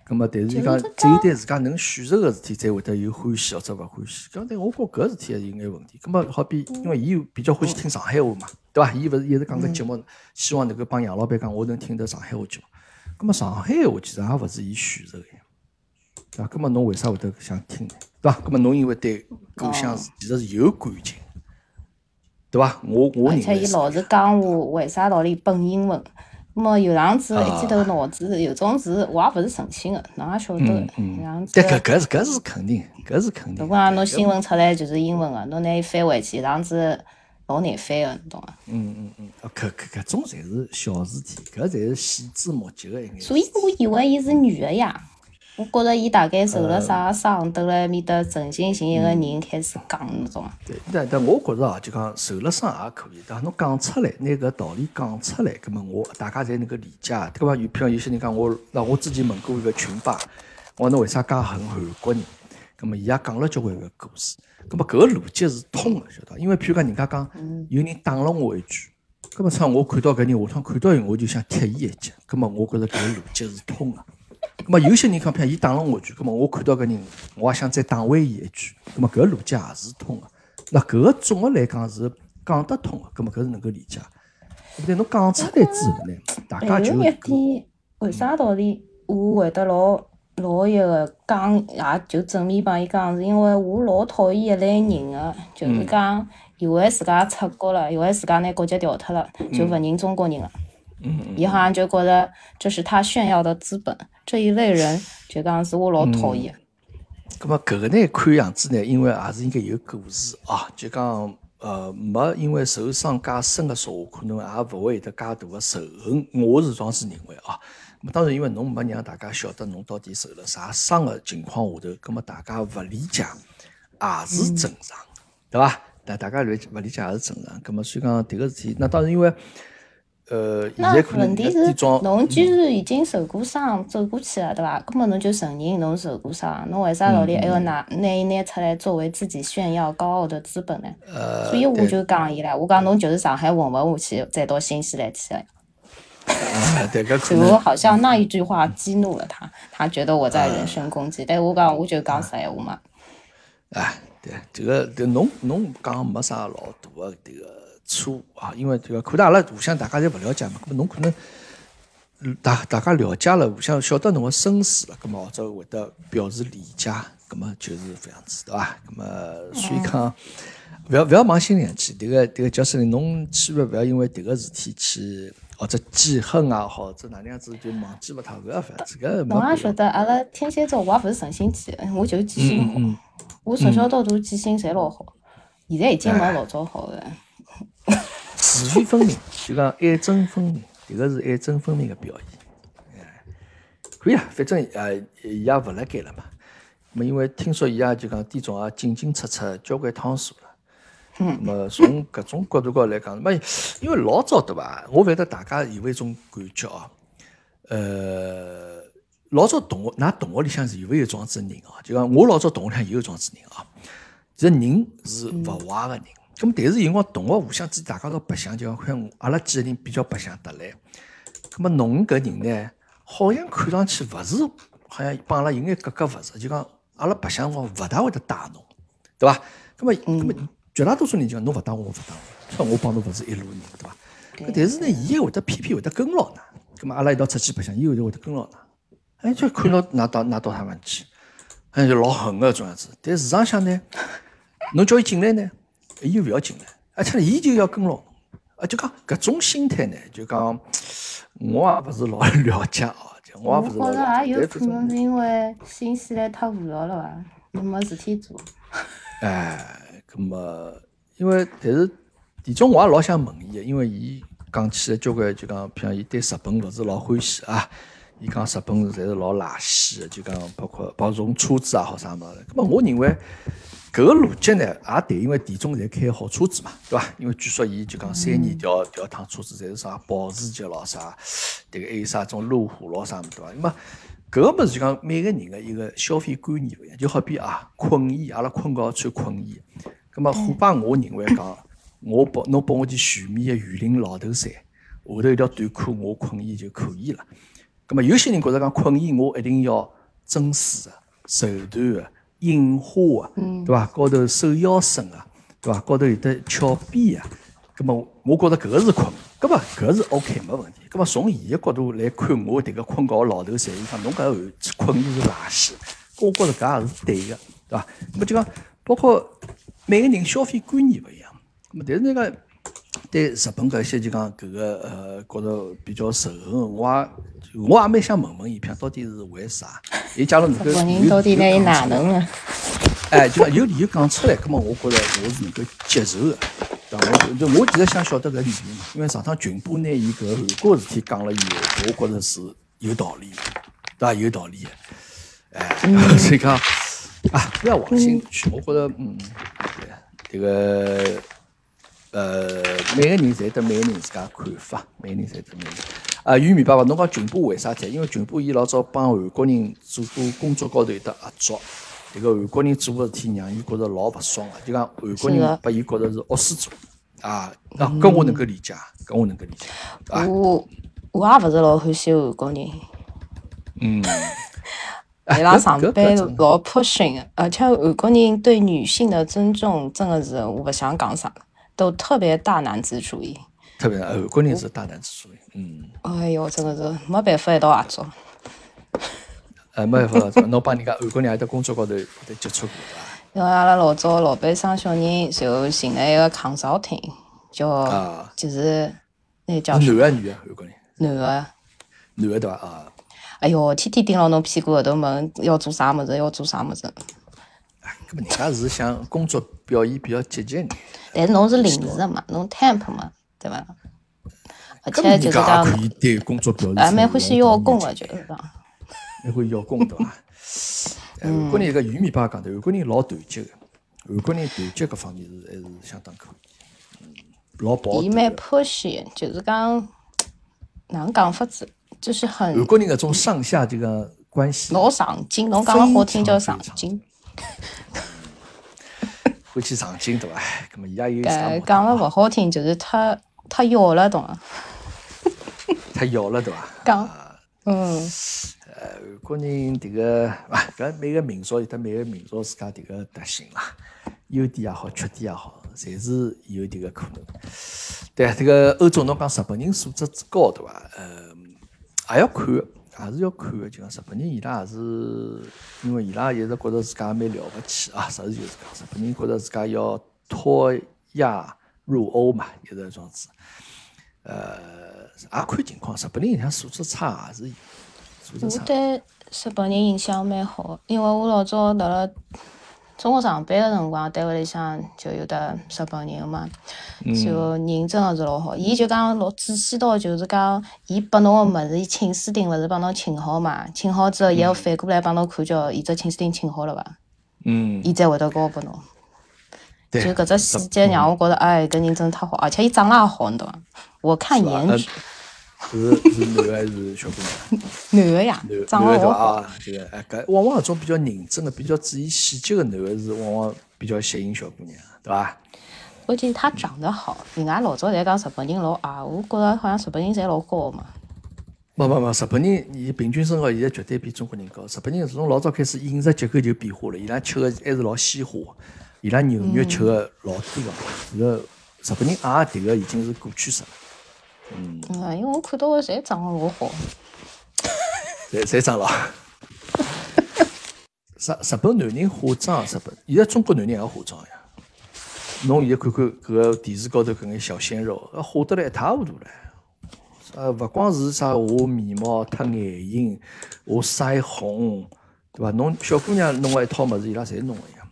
搿么，但是伊讲只有对自家能选择的事体，才会得有欢喜或者勿欢喜。刚才我觉搿事体也有眼问题。搿么好比，因为伊比较欢喜听上海话嘛，对伐？伊勿是一直讲搿节目，希望能够帮杨老板讲，我能听得上海话节目。搿么上海话其实也勿是伊选择个呀，对伐？搿么侬为啥会得想听呢？对伐？搿么侬因为对故乡其实是有感情，对伐？我我而且伊老是讲话，为啥道理本英文？么有样子一记头脑子，有种事我也不是诚心的，侬也晓得的。有样子，但搿搿是搿是肯定，搿是肯定。如果讲侬新闻出来就是英文的，侬拿伊翻回去，有样子老难翻的，侬懂伐？嗯嗯嗯，搿搿搿种侪是小事体，搿侪是细枝末节的一眼。所以我以为伊是女的呀，我觉着伊大概受了啥伤，蹲辣埃面搭曾经寻一个人开始讲那种。对，但但我觉着啊，就讲受了伤也可以，但侬讲出来，拿搿道理讲出来，葛末我大家才能够理解。搿嘛有，譬如有些人讲我，那我之前问过一个群吧，我侬为啥介恨韩国人？葛末伊也讲了交关个故事，葛末搿个逻辑是通的，晓得伐？因为譬如讲人家讲有人打了我一句，葛末像我看到搿人，下趟看到伊我就想踢伊一脚，葛末我觉着搿个逻辑是通的。咁么有些人讲，譬如伊打了我一句，咁么我看到搿人，我也想再打回伊一句，咁么搿逻辑也是通的。那搿个总的来讲是讲得通的，咁么搿是能够理解。但侬讲出来之后呢，大家就有一点，为啥道理我会得老老一个讲，也就正面帮伊讲，是因为我老讨厌一类人个，就是讲以为自家出国了，以为自家拿国籍调脱了，就勿认中国人了。伊好像就觉得这是他炫耀的资本，这一类人就讲是我老讨厌。咁么搿个呢，看样子呢，因为也是应该有故事啊，就讲呃没因为受伤介深的说话，可能也勿会得介大的仇恨。我是装是认为啊，咁当然因为侬没让大家晓得侬到底受了啥伤的情况下头，咁么大家勿理解也是正常，对伐？但大家理勿理解也是正常。咁么所以讲迭个事体，那当然因为。呃，那问题是，侬既然已经受过伤，走过去了，对伐？那么侬就承认侬受过伤，侬为啥道理还要拿拿伊拿出来作为自己炫耀高傲的资本呢？呃、所以我就讲伊拉，我讲侬就是上海混勿下去，再到新西兰去了。啊，对，搿可能。就好像那一句话激怒了他，他觉得我在人身攻击，啊、但我讲我就讲实闲话嘛。啊，对，这个对侬侬讲没啥老大个迭个。错啊，因为这个可能阿拉互相大家侪勿了解嘛，咁侬可能大大家了解了，互相晓得侬个身世了，咁么或者会得表示理解，咁么就是搿样子，对伐？咁么所以讲，勿要勿要往心里去，迭个迭个叫啥呢？侬千万勿要因为迭个事体去或者记恨啊，或者哪能样子就忘记勿脱，勿要勿要这个。侬也晓得，阿拉天蝎座我也勿是诚心记，我就是记性好，我从小到大记性侪老好，现在已经没老早好了。是非分明，就讲爱憎分明，这个是爱憎分明的表现。可以啊，反正呃，伊也勿辣盖了嘛。么因为听说伊也就讲店长啊进进出出交关趟数了。嗯。么从搿种角度高来讲，么因为老早对伐？我会得大家有一种感觉哦，呃，老早同学，㑚同学里向是有没有这样子人哦？就讲我老早同学里向有这样子人哦。其实人是勿坏个人。嗯咁但是有辰光同学互相之大家都白相，就讲看阿拉几个人比较白相得来。咁么侬搿人呢，好像看上去勿是，好像帮阿拉有眼格格勿入，就讲阿拉白相辰光勿大会得打侬，对伐？咁么咁么绝大多数人就讲侬勿打我，我勿打我，所以我帮侬勿是一路人，对伐？咁但是呢，伊会得偏偏会得跟牢㑚，咁么阿拉一道出去白相，伊会得会得跟牢㑚，哎就看到㑚到㑚到他们去，哎就老狠个种样子。但市场上呢，侬叫伊进来呢？伊又勿要进来，而且伊就要跟牢，啊，就讲搿种心态呢，就讲我也勿是老了解哦，就我也不知道。我觉着也有可能是因为新西兰太无聊了吧，又没事体做。哎，搿么，因为但是田中我也老想问伊个，因为伊讲起来交关就讲，譬如伊对日本勿是老欢喜啊。伊讲日本是侪是老垃圾个，就讲包括包括从车子也好啥物事。咁么我认为搿个逻辑呢，也对，因为田中侪开好车子嘛，对伐？因为据说伊就讲三年调调趟车子，侪是啥保时捷咯啥，迭个还有啥种路虎咯啥物事，对伐？那么搿个物事就讲每个人个一个消费观念勿一样，就好比啊困衣，阿拉困觉穿困衣。咁么虎爸，我认为讲，我拨侬拨我件全棉个羽绒老头衫，下头一条短裤，我困衣就可以了。咁么有些人觉着讲困衣我一定要真丝个、绸缎个、印花个，对伐？高头手腰身个，对伐？高头有得翘边个，咁么我觉着搿个是困，咁么搿个是 OK 没问题。咁么从伊个角度来看，我迭个困觉老头衫，伊讲侬搿个困衣是垃圾，我觉着搿也是对个，对伐？咁么就讲包括每个人消费观念勿一样，咁么但是那个。对日本搿些就讲搿个呃，觉着比较仇恨，我也我也蛮想问问伊，片到底是为啥？伊假如能够有理由讲出来，哎，就有理由讲出来，葛末我觉着我是能够接受个。但我我其实想晓得搿理由嘛，因为上趟群播拿伊搿韩国事体讲了以后，我觉着是有道理，对伐？有道理个。哎，所以讲啊，不要往心里去。我觉着嗯，这个。呃，每个人侪得每个人自家看法，每个人侪得每个人。啊，玉米爸爸，侬讲群播为啥赞？因为群播伊老早帮韩国人做过工作高头有得合作，迭个韩国人做个事体让伊觉着老勿爽个，就讲韩国人把伊觉着是恶事做啊。啊，搿我能够理解，搿我能够理解。我我也勿是老欢喜韩国人。嗯。伊拉上班老 pushing 个，而且韩国人对女性的尊重真的是我勿想讲啥。都特别大男子主义，特别韩国人是大男子主义，嗯。哎呦，真的是没办法一道合作。哎，没办法合作，侬帮人家韩国人也在工作高头得接触过伐？因为阿拉老早老板生小人，然后寻了一个consulting，叫就是那叫。男个女个韩国人。男个。男个对伐？啊。哎呦，天天盯牢侬屁股后头问要做啥物事，要做啥物事。啊，搿么人家是想工作表现比较积极眼。但是侬是临时嘛，侬 temp 嘛，对伐？而且就是讲，哎，蛮欢喜邀功个，就是讲。蛮欢喜邀功，对伐？韩国人搿玉米爸讲的，韩国人老团结个，韩国人团结搿方面是还是相当可以，老包。伊蛮 push 个，就是讲，哪能讲法子，就是很。韩国人搿种上下这个关系。老上进，侬讲好听叫上进。会去上进对伐？咁么伊也有啥？搿讲了勿好听，就是太太要了，懂伐？太要了，对伐？讲，嗯。呃，韩国人迭个啊，搿每个民族有得每个民族自家迭个特性啦，优点也好，缺点也好，侪是有迭个可能。对啊，迭个欧洲侬讲日本人素质之高，对伐？呃，也要看。还是要看的，就讲日本人伊拉也是，因为伊拉一直觉着自家蛮了不起啊，实事求是讲，日本人觉着自家要脱亚入欧嘛，一直这样子。呃，也看情况，日本人印象素质差也是有。我对日本人印象蛮好，因为我老早辣辣中国上班的辰光，单位里向就有得日本人嘛，就人真的是老好。伊就讲老仔细到，就是讲伊拨侬个物事，伊请书订勿是帮侬请好嘛？请好之后，伊要反过来帮侬看叫，伊只请书订请好了伐？嗯。伊才会得交拨侬。就搿只细节让我觉着，哎，搿人真太好，而且伊长得也好，侬懂伐？我看颜值。是是男还是小姑娘？男的呀，长得老好。这个哎，搿往往搿种比较认真的、比较注意细节的男的，是往往比较吸引小姑娘，对伐？关键他长得好，人家老早侪讲日本人老矮，我觉着好像日本人侪老高嘛。没没没，日本人伊平均身高现在绝对比中国人高。日本人从老早开始饮食结构就变化了，伊拉吃的还是老西化，伊拉牛肉吃的老多了。这个日本人矮迭个已经是过去式了。嗯，因为我看到的侪长得老好，侪侪长老。日日本男人化妆，日本现在中国男人也化妆呀。侬现在看看搿个电视高头搿眼小鲜肉，化得来一塌糊涂唻。呃，勿光是啥，我面貌太眼型，我腮红，对伐？侬小姑娘弄个一套物事，伊拉侪弄个呀。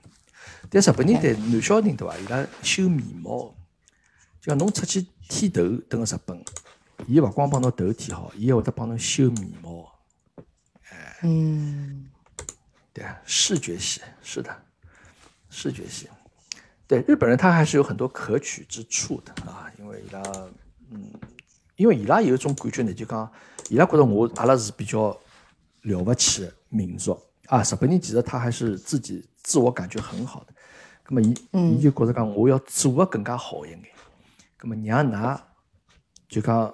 但日本人对男小人对伐？伊拉修面貌，就讲侬出去剃头，等个日本，伊勿光帮侬头剃好，伊还会得帮侬修面貌。哎，嗯，对啊，视觉系是的，视觉系。对日本人，他还是有很多可取之处的啊，因为伊拉，嗯，因为伊拉有一种感觉呢，就讲伊拉觉得我阿拉是比较了不起的民族啊。日本人其实他还是自己自我感觉很好的，那么伊伊就觉得讲我要做得更加好一眼，那么让㑚就讲，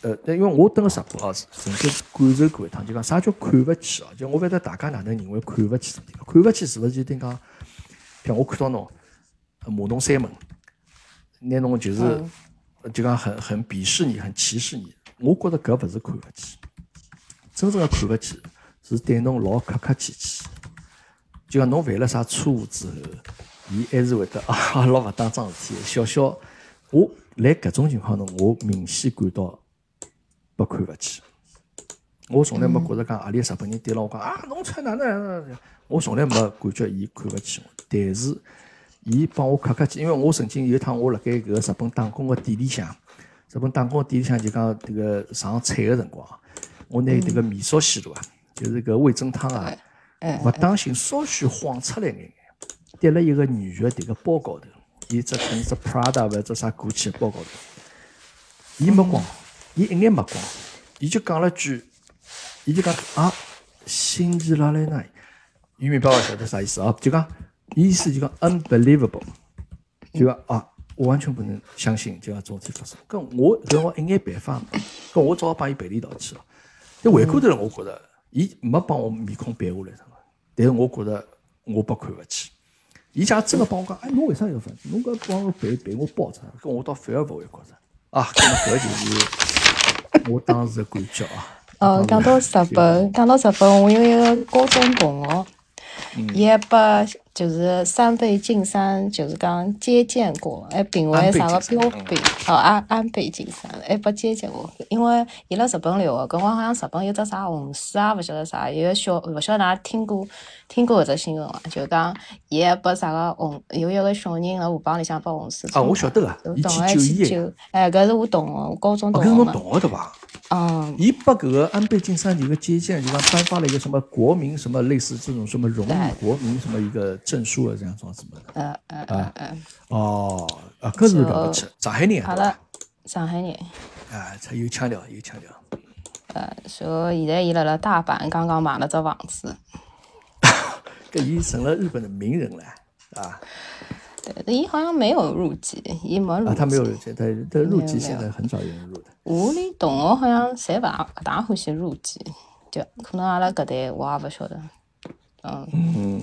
呃，因为我登个日本啊，曾经感受过一趟，就讲啥叫看不起啊？就我勿晓得大家哪能认为看不起什么地方？看不起是勿是就等于讲，譬如我看到侬。骂侬三门，拿侬就是、嗯、就讲很很鄙视你，很歧视你。我觉着搿勿是看勿起，真正的看勿起是对侬老客客气气。就讲侬犯了啥错误之后，伊还是会得啊老勿当桩事体。小小我辣搿种情况呢，我明显感到被看勿起。我从来没觉着讲阿里日本人对牢我讲啊侬穿哪能，我从来没感觉伊看勿起我，但是。伊帮我客客气，因为我曾经有一趟我辣盖搿个日本打工个店里向，日本打工个店里向就讲迭个上菜个辰光，我拿迭个米烧西罗啊，就是搿味噌汤啊，勿当心稍许晃出来眼眼，跌辣一个女个迭个包高头，伊只可能只 Prada 或者啥过去个包高头，伊没光，伊一眼没光，伊就讲了句，伊就讲啊，信じられない，伊明白勿晓得啥意思啊？就讲。意思就讲 unbelievable， 就讲啊，我完全不能相信就讲这种事发生。跟我跟我一眼办法，跟我只好帮伊赔礼道歉了。但回过头来，我觉着伊没帮我面孔板下来什么，但是我觉着我被看不起。伊假真个帮我讲，哎，侬为啥要分？侬搿帮我赔赔我包着，搿我倒反而勿会觉着啊。搿就是我当时个感觉啊。呃，讲到日本，讲到日本，我有一个高中同学。伊还把就是三倍晋三，就是讲接见过，还评为啥个标兵？哦，安安倍晋三还把接见过，因为伊辣日本留学，搿光好像日本有只啥红书啊，勿晓得啥，有个小勿晓得㑚听过听过搿只新闻伐？就讲伊还把啥个红有一个小人辣河浜里向把红书啊，我晓得个，伊去救伊。哎，搿是我同学，我高中同学嘛。搿是侬同学对伐？嗯，伊把搿个安倍晋三这个接见，就讲颁发了一个什么国民什么类似这种什么荣誉国民什么一个证书啊，这样装什么的。呃呃呃呃。哦，啊，搿是了不起，上海人。好了，上海人。啊，才有腔调，有腔调。呃，所以现在伊辣辣大阪刚刚买了只房子。搿伊成了日本的名人了，啊。对，伊好像没有入籍，伊没入籍。啊，他没有入籍，他他入籍现在很少有人入的。我里同学好像侪勿大欢喜入籍，就可能阿拉搿代我也勿晓得。嗯嗯，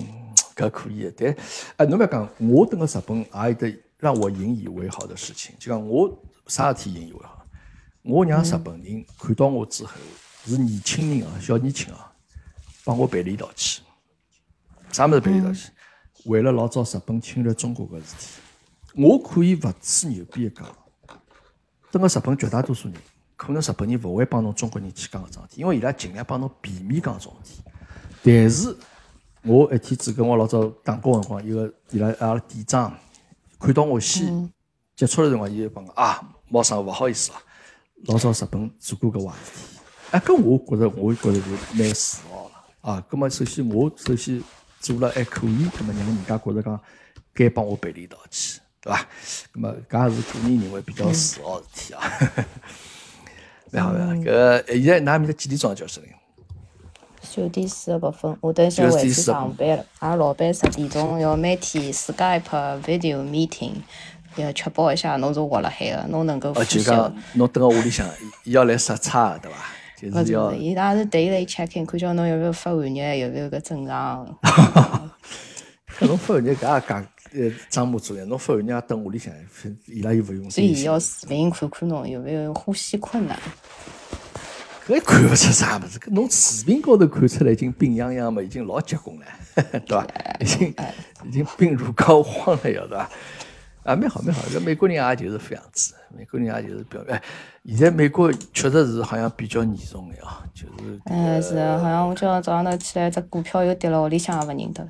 搿可以，但哎，侬勿要讲，我等个日本也有得让我引以为豪的事情，就讲我啥事体引以为豪？我让日本人看到我之后，是年轻人啊，小年轻啊，帮我赔礼道歉。啥物事赔礼道歉？为了老早日本侵略中国个事体，我可以勿吹牛逼个讲，等个日本绝大多数人，可能日本人勿会帮侬中国人去讲搿桩事体，因为伊拉尽量帮侬避免讲搿桩事体。但是，我一天子跟我老早打工个辰光，一个伊拉阿拉店长看到我先接触个辰光，伊就帮我啊，毛生勿好意思啊，老早日本做过搿坏事体。哎，搿我觉着，我觉着就蛮自豪了啊。葛末首先我首先。做了还可以，那么让人家觉着讲该帮我赔礼道歉，对伐？那么搿也是个人认为比较自豪事体啊。蛮好蛮好，搿现在㑚面搭几点钟教室呢？九点四十八分，我等下回去上班了。阿拉老板十点钟要每天 Skype video meeting， 要确保一下侬是活辣海个，侬能够复习。哦，就讲侬蹲辣屋里向，伊要来实测个，对伐？勿是勿是，伊拉是 daily check in， 看叫侬有勿有发寒热，有勿有搿症状。搿侬发寒热搿也讲呃张模作样，侬发寒热也蹲屋里向，伊拉又勿用。所以要视频看看侬有勿有呼吸困难。搿看勿出啥物事，搿侬视频高头看出来已经病殃殃嘛，已经老结棍了，对伐？已经已经病入膏肓了，要对伐？啊，蛮好蛮好。搿美国人也就是搿样子，美国人也就是表哎，现在美国确实是好像比较严重的啊，就是。哎是，好像我今朝早上头起来，只股票又跌了，屋里向也勿认得。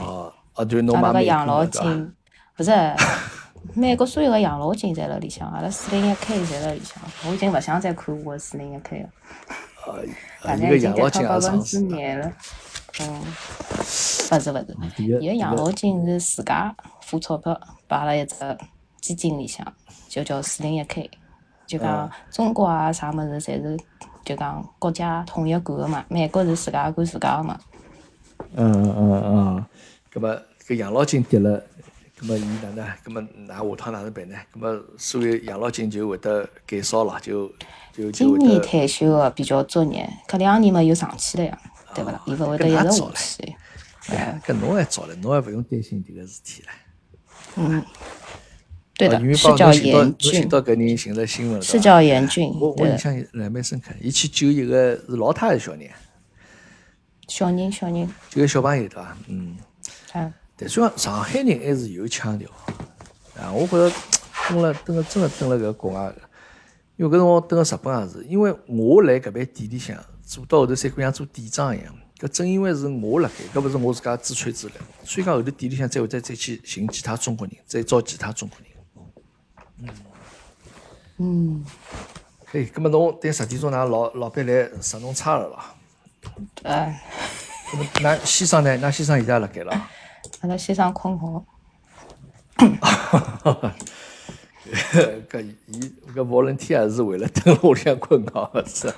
哦哦，就侬买美股。阿拉个养老金，勿是。美国所有的养老金侪辣里向，阿拉四零一 K 侪辣里向，我已经勿想再看我的四零一 K 了。呃，大概已经跌到百分之廿了。嗯，勿是勿是，伊个养老金是自家付钞票摆辣一只基金里向，就叫四零一 K。就讲中国啊啥物事侪是就讲国家统一管个嘛，美国是自家管自家个嘛。嗯嗯嗯嗯，搿么搿养老金跌了。咁么伊哪能？咁么㑚下趟哪能办呢？咁么所有养老金就会得减少了，就就今年退休个比较作孽，搿两年嘛又上去了呀，对勿啦？伊勿会得一直下去。哎，搿侬还早嘞，侬还勿用担心迭个事体唻。嗯，对的，是叫严俊。寻到搿人寻了新闻了。是叫严俊。我我印象还蛮深刻，伊去救一个是老太还是小人？小人，小人。救个小朋友对伐？嗯。啊。但算上海人还是有腔调啊！我觉着蹲了蹲了真的蹲了搿国外，因为搿辰光蹲了日本也是，因为我辣搿爿店里向做到后头三姑娘做店长一样，搿正因为是我辣盖，搿勿是我自家自吹自擂，所以讲后头店里向再会再再去寻其他中国人，再招其他中国人。嗯，哎，搿么侬对十点钟㑚老老板来拾侬差了啦？哎，搿么㑚先生呢？㑚先生现在辣盖了？阿拉先生困觉，搿伊搿volunteer也是为了等屋里向困觉个是。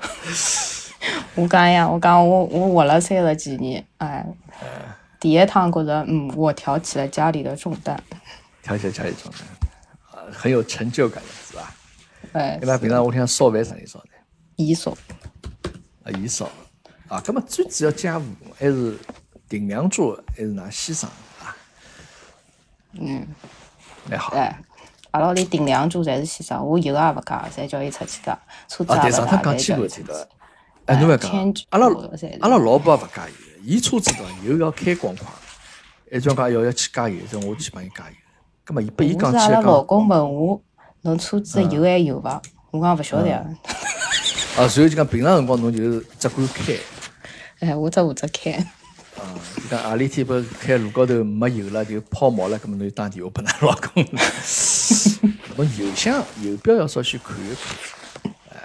我讲呀，我讲我我活了三十几年，哎，第一趟觉着嗯，我挑起了家里的重担，挑起了家里重担，很有成就感的是吧？哎，一般平常屋里向烧饭啥人烧呢？伊烧。啊，伊烧，啊，搿么最主要家务还是。顶梁柱还是㑚先生啊？嗯，蛮好。哎，阿拉屋里顶梁柱侪是先生，我有个也勿讲，侪叫伊出去讲。车子也勿打，侪叫伊出去。哎，侬勿讲，阿拉阿拉老婆也勿加油，伊车子对伐？油要开光光，还叫讲要要去加油，叫我去帮伊加油。葛末伊拨伊讲起来讲，我是阿拉老公问我，侬车子油还有伐？我讲勿晓得啊。啊，然后就讲平常辰光侬就是只管开。哎，我只负责开。啊！伊讲何里天不开路高头没油了，就抛锚了，搿么侬就打电话拨㑚老公了。侬油箱油表要稍许看一看。哎，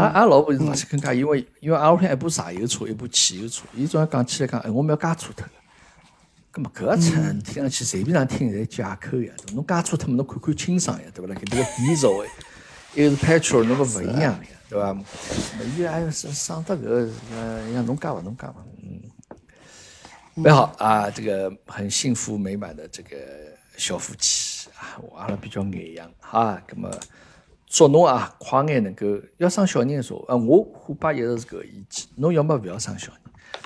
阿阿老婆是勿去跟加，因为因为阿屋里一部柴油车，一部汽油车，伊总要讲起来讲，哎，我们要加车脱了。搿么搿个车听上去随便上听侪借口呀，侬加车脱么侬看看清爽呀，对勿啦？搿迭个 diesel 又是 petrol， 侬个勿一样呀，对伐？伊还要省得搿个，呃，像侬加伐，侬加伐，嗯。蛮好啊，这个很幸福美满的这个小夫妻啊，我阿拉比较眼痒啊，那么祝侬啊快眼能够要生小人的时候，啊，我虎爸一直是搿意见，侬要么勿要生小人，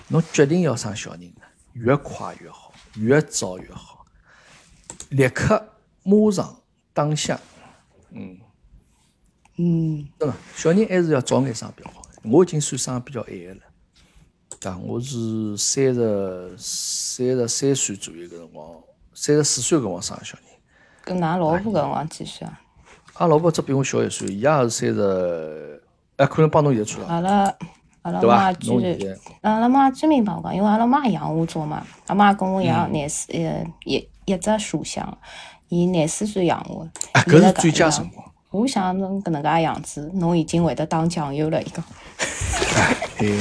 侬决定要生小人，越快越好，越早越好，立刻马上当下，嗯嗯，真个小人还是要早眼生比较好，我已经算生比较晚个了。啊，我是三十三十三岁左右搿辰光，三十四岁搿辰光生个小人。搿㑚老婆搿辰光几岁啊？阿老婆只比我小一岁，伊也是三十，哎，可能帮侬现在差勿多。阿拉阿拉妈居然，阿拉妈专门帮我讲，因为阿拉妈养我早嘛，阿妈跟我养廿四呃一一只属相，伊廿四岁养我。哎，搿是最佳辰光。我想侬搿能介样子，侬已经会得当酱油了，伊讲。哎。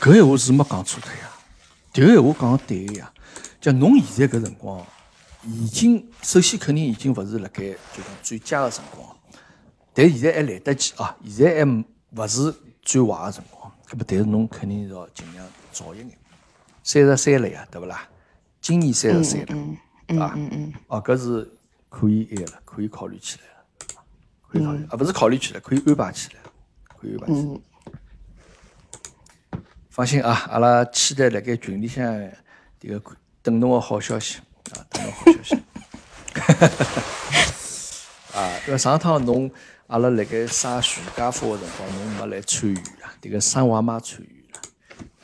搿闲话是没讲错的呀，迭个闲话讲对个呀。就侬现在搿辰光，已经首先肯定已经勿是辣盖就讲最佳个辰光，但现在还来得及啊，现在还勿是最坏个辰光。搿么，但是侬肯定要尽量早一眼。三十三了呀，对勿啦？今年三十三了，对伐？哦，搿是可以埃了，可以考虑起来了，可以考虑啊，勿是考虑起来，可以安排起来，可以安排起来。放心啊，阿拉期待辣盖群里向迭个等侬个好消息啊，等侬好消息。啊，因为上趟侬阿拉辣盖晒全家福个辰光，侬没来参与啦，迭个三娃妈参与啦。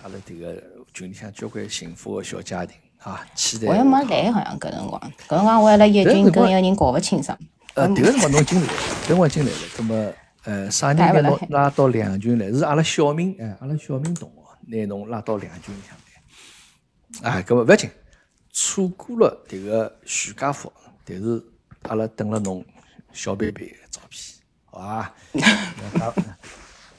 阿拉迭个群里向交关幸福个小家庭啊，期待。我也没来，好像搿辰光，搿辰光我还辣叶军跟一个人搞勿清爽。呃，迭个辰光侬进来，迭辰光进来了，葛末呃啥人拿侬拉到两群来？是阿拉小明，哎，阿拉小明同学拿侬拉到两群里向来。哎，搿么勿要紧，错过了迭个徐家福，但是阿拉等了侬小贝贝照片，好伐？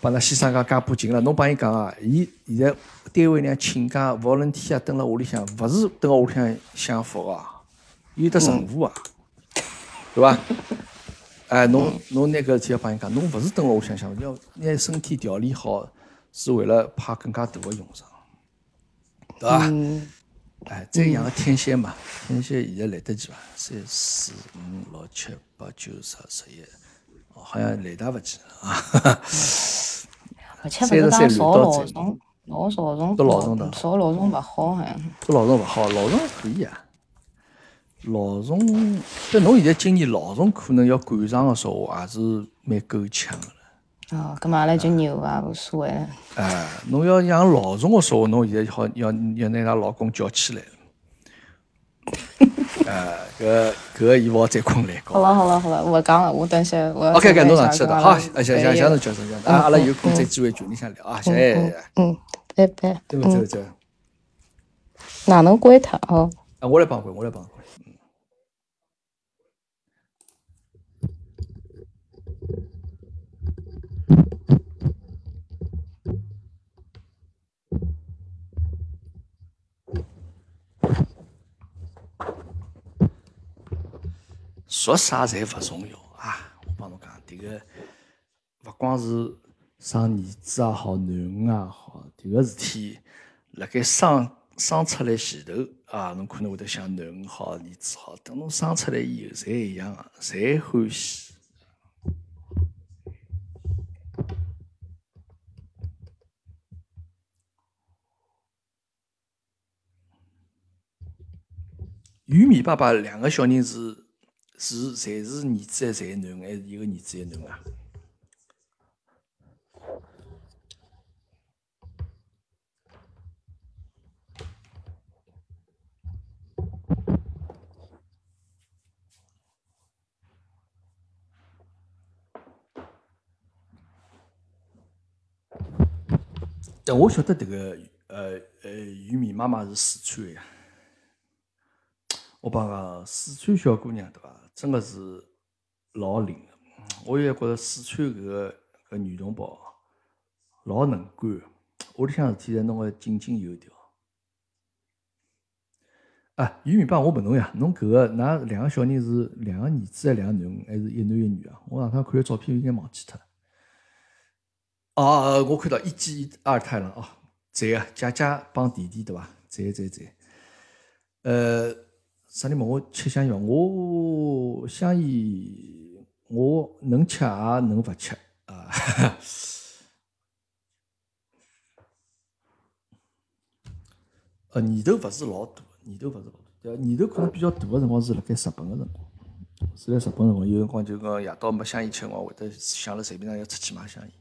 帮㑚先生讲加把劲了，侬帮伊讲啊，伊现在单位里请假，勿论天啊，蹲辣屋里向，勿是蹲辣屋里向享福啊，有得任务啊，对伐？哎，侬侬那个就要帮伊讲，侬勿是蹲辣屋里向享福，要拿身体调理好，是为了派更加大的用场，对伐？嗯、哎，这样的天蝎嘛，天蝎现在来得及伐？三四五六七八九十十一。好像来大勿及啊！而且勿是讲少老重，老少重，做老重的，少老重勿好好像。做老重勿好，老重可以啊。老重，但侬现在经验老重可能要赶上个说话，还是蛮够呛个了。哦，咁阿拉就牛啊，无所谓。哎，侬要讲老重个说话，侬现在好要要拿㑚老公叫起来了。呃，搿搿一窝再困难搞。好了好了好了，我讲了，我等下我。OK， 搿侬上去了，好，谢谢谢谢侬叫声讲，啊，阿拉有空再机会群里向聊啊，谢谢。嗯，拜拜。对不？走走。哪能关脱哦？啊，我来帮关，我来帮关。嗯。说啥侪勿重要啊！我帮侬讲，迭个勿光是生儿子也好，囡恩也好，迭个事体辣盖生生出来前头啊，侬可能会得想囡恩好，儿子好，等侬生出来以后，侪一样个，侪欢喜。玉米爸爸两个小人是。是，侪是儿子还是囡恩，还是一个儿子一个囡恩啊？但我晓得这个，呃呃，玉米妈妈是四川的呀。我帮讲，四川小姑娘对伐？真的是老灵的，我也觉着四川搿个搿女同胞老能干，屋里向事体侪弄个井井有条。啊，玉米爸，我问侬呀，侬搿个㑚两个小人是两个儿子还是两个囡恩，还是一男一女啊？我上趟看个照片，应该忘记脱了。哦、啊，我看到一姐阿尔泰了哦，在啊，姐姐帮弟弟对伐？在在在，呃。啥人问我吃香烟？我香烟我能吃也能勿吃啊！呃，年头勿是老大，年头勿是老大，年头可能比较大个辰光是辣盖日本个辰光，是辣日本辰光，有辰光就讲夜到没香烟吃辰光，会得想了随便上要出去买香烟。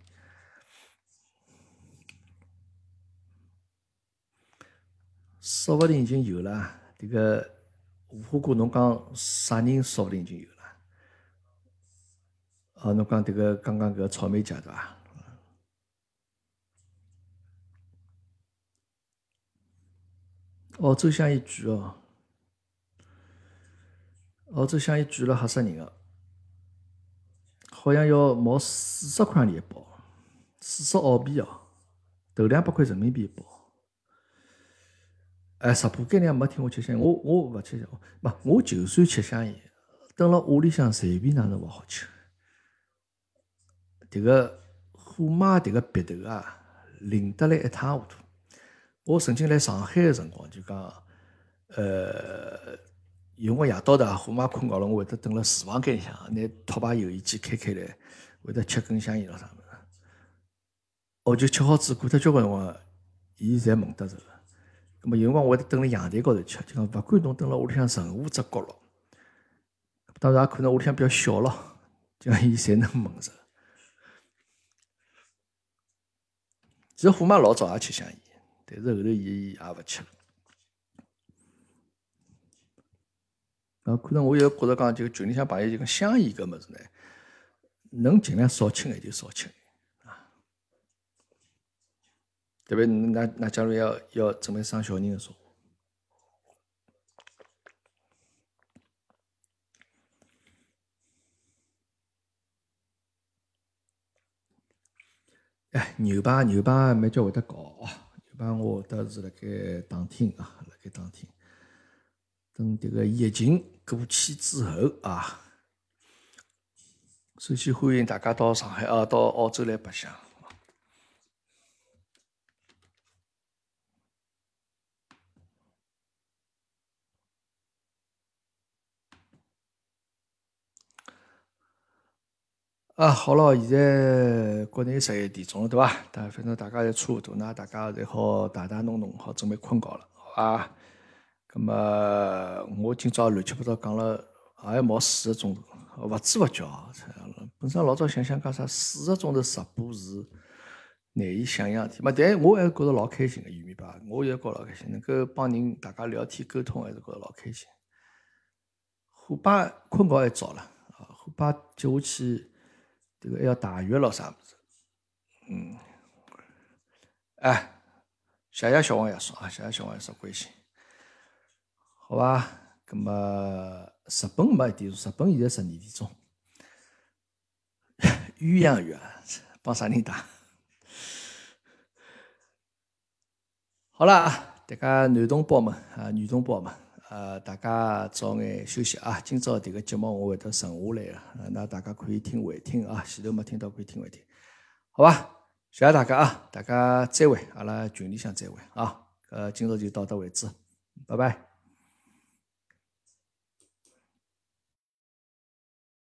说勿定已经有了迭个。无花果，侬讲啥人说不定就有了。啊，侬讲迭个刚刚搿个草莓姐对伐？澳洲香烟贵哦，澳洲香烟贵了吓死人个，好像要毛四十块钿一包，四十澳币哦，头两百块人民币一包。哎，石浦干娘没听我吃香烟，我我勿吃香，不，我就算吃香烟，蹲辣屋里向随便哪能勿好吃。迭个火妈迭个鼻头啊，灵得来一塌糊涂。我曾经来上海个辰光，就讲，呃，有辰光夜到的，虎妈困觉了，我会得蹲辣厨房间里向，拿托把油烟机开开来，会得吃根香烟咾啥物事。我就吃好子，过脱交关辰光，伊侪蒙得着。咁么有辰光我会蹲辣阳台高头吃，就讲勿管侬蹲辣屋里向任何只角落，当然也可能屋里向比较小咯，就讲伊侪能闻着。其实虎妈老早也吃香烟，但是后头伊也勿吃了。呃，可能我现在觉着讲，就群里向朋友就讲香烟搿物事呢，能尽量少吃眼就少吃眼啊。特别那那假如要要准备生小人的时候，哎，牛排牛排蛮叫会得搞哦，牛排我会得是辣盖打听啊，辣盖打听。等迭个疫情过去之后啊，首先欢迎大家到上海啊，到澳洲来白相。啊，好了，现在国内十一点钟了，对伐？但反正大家侪差勿多，那大家侪好打打弄弄，好准备困觉了，好伐？咁么，我今朝乱七八糟讲了，也要毛四个钟头，勿知勿觉啊！本身老早想想讲啥，四个钟头直播是难以想象的，嘛，但我还是觉着老开心的，玉米爸，我也觉老开心，能够帮人大家聊天沟通，还是觉着老开心。虎爸困觉还早了啊，虎爸接下去。这个还要大浴了啥么子？嗯，哎，谢谢小王爷说啊，谢谢小王爷说关心，好吧？那么日本没一点钟，日本现在十二点钟，鸳鸯浴帮啥人打？好了，大家男同胞们啊，女同胞们。呃，大家早眼休息啊！今朝这个节目我会得剩下来的，那大家可以听回听啊。前头没听到可以听回听，好吧？谢谢大家啊！大家再会，阿拉群里向再会啊！呃，今朝就到这为止，拜拜。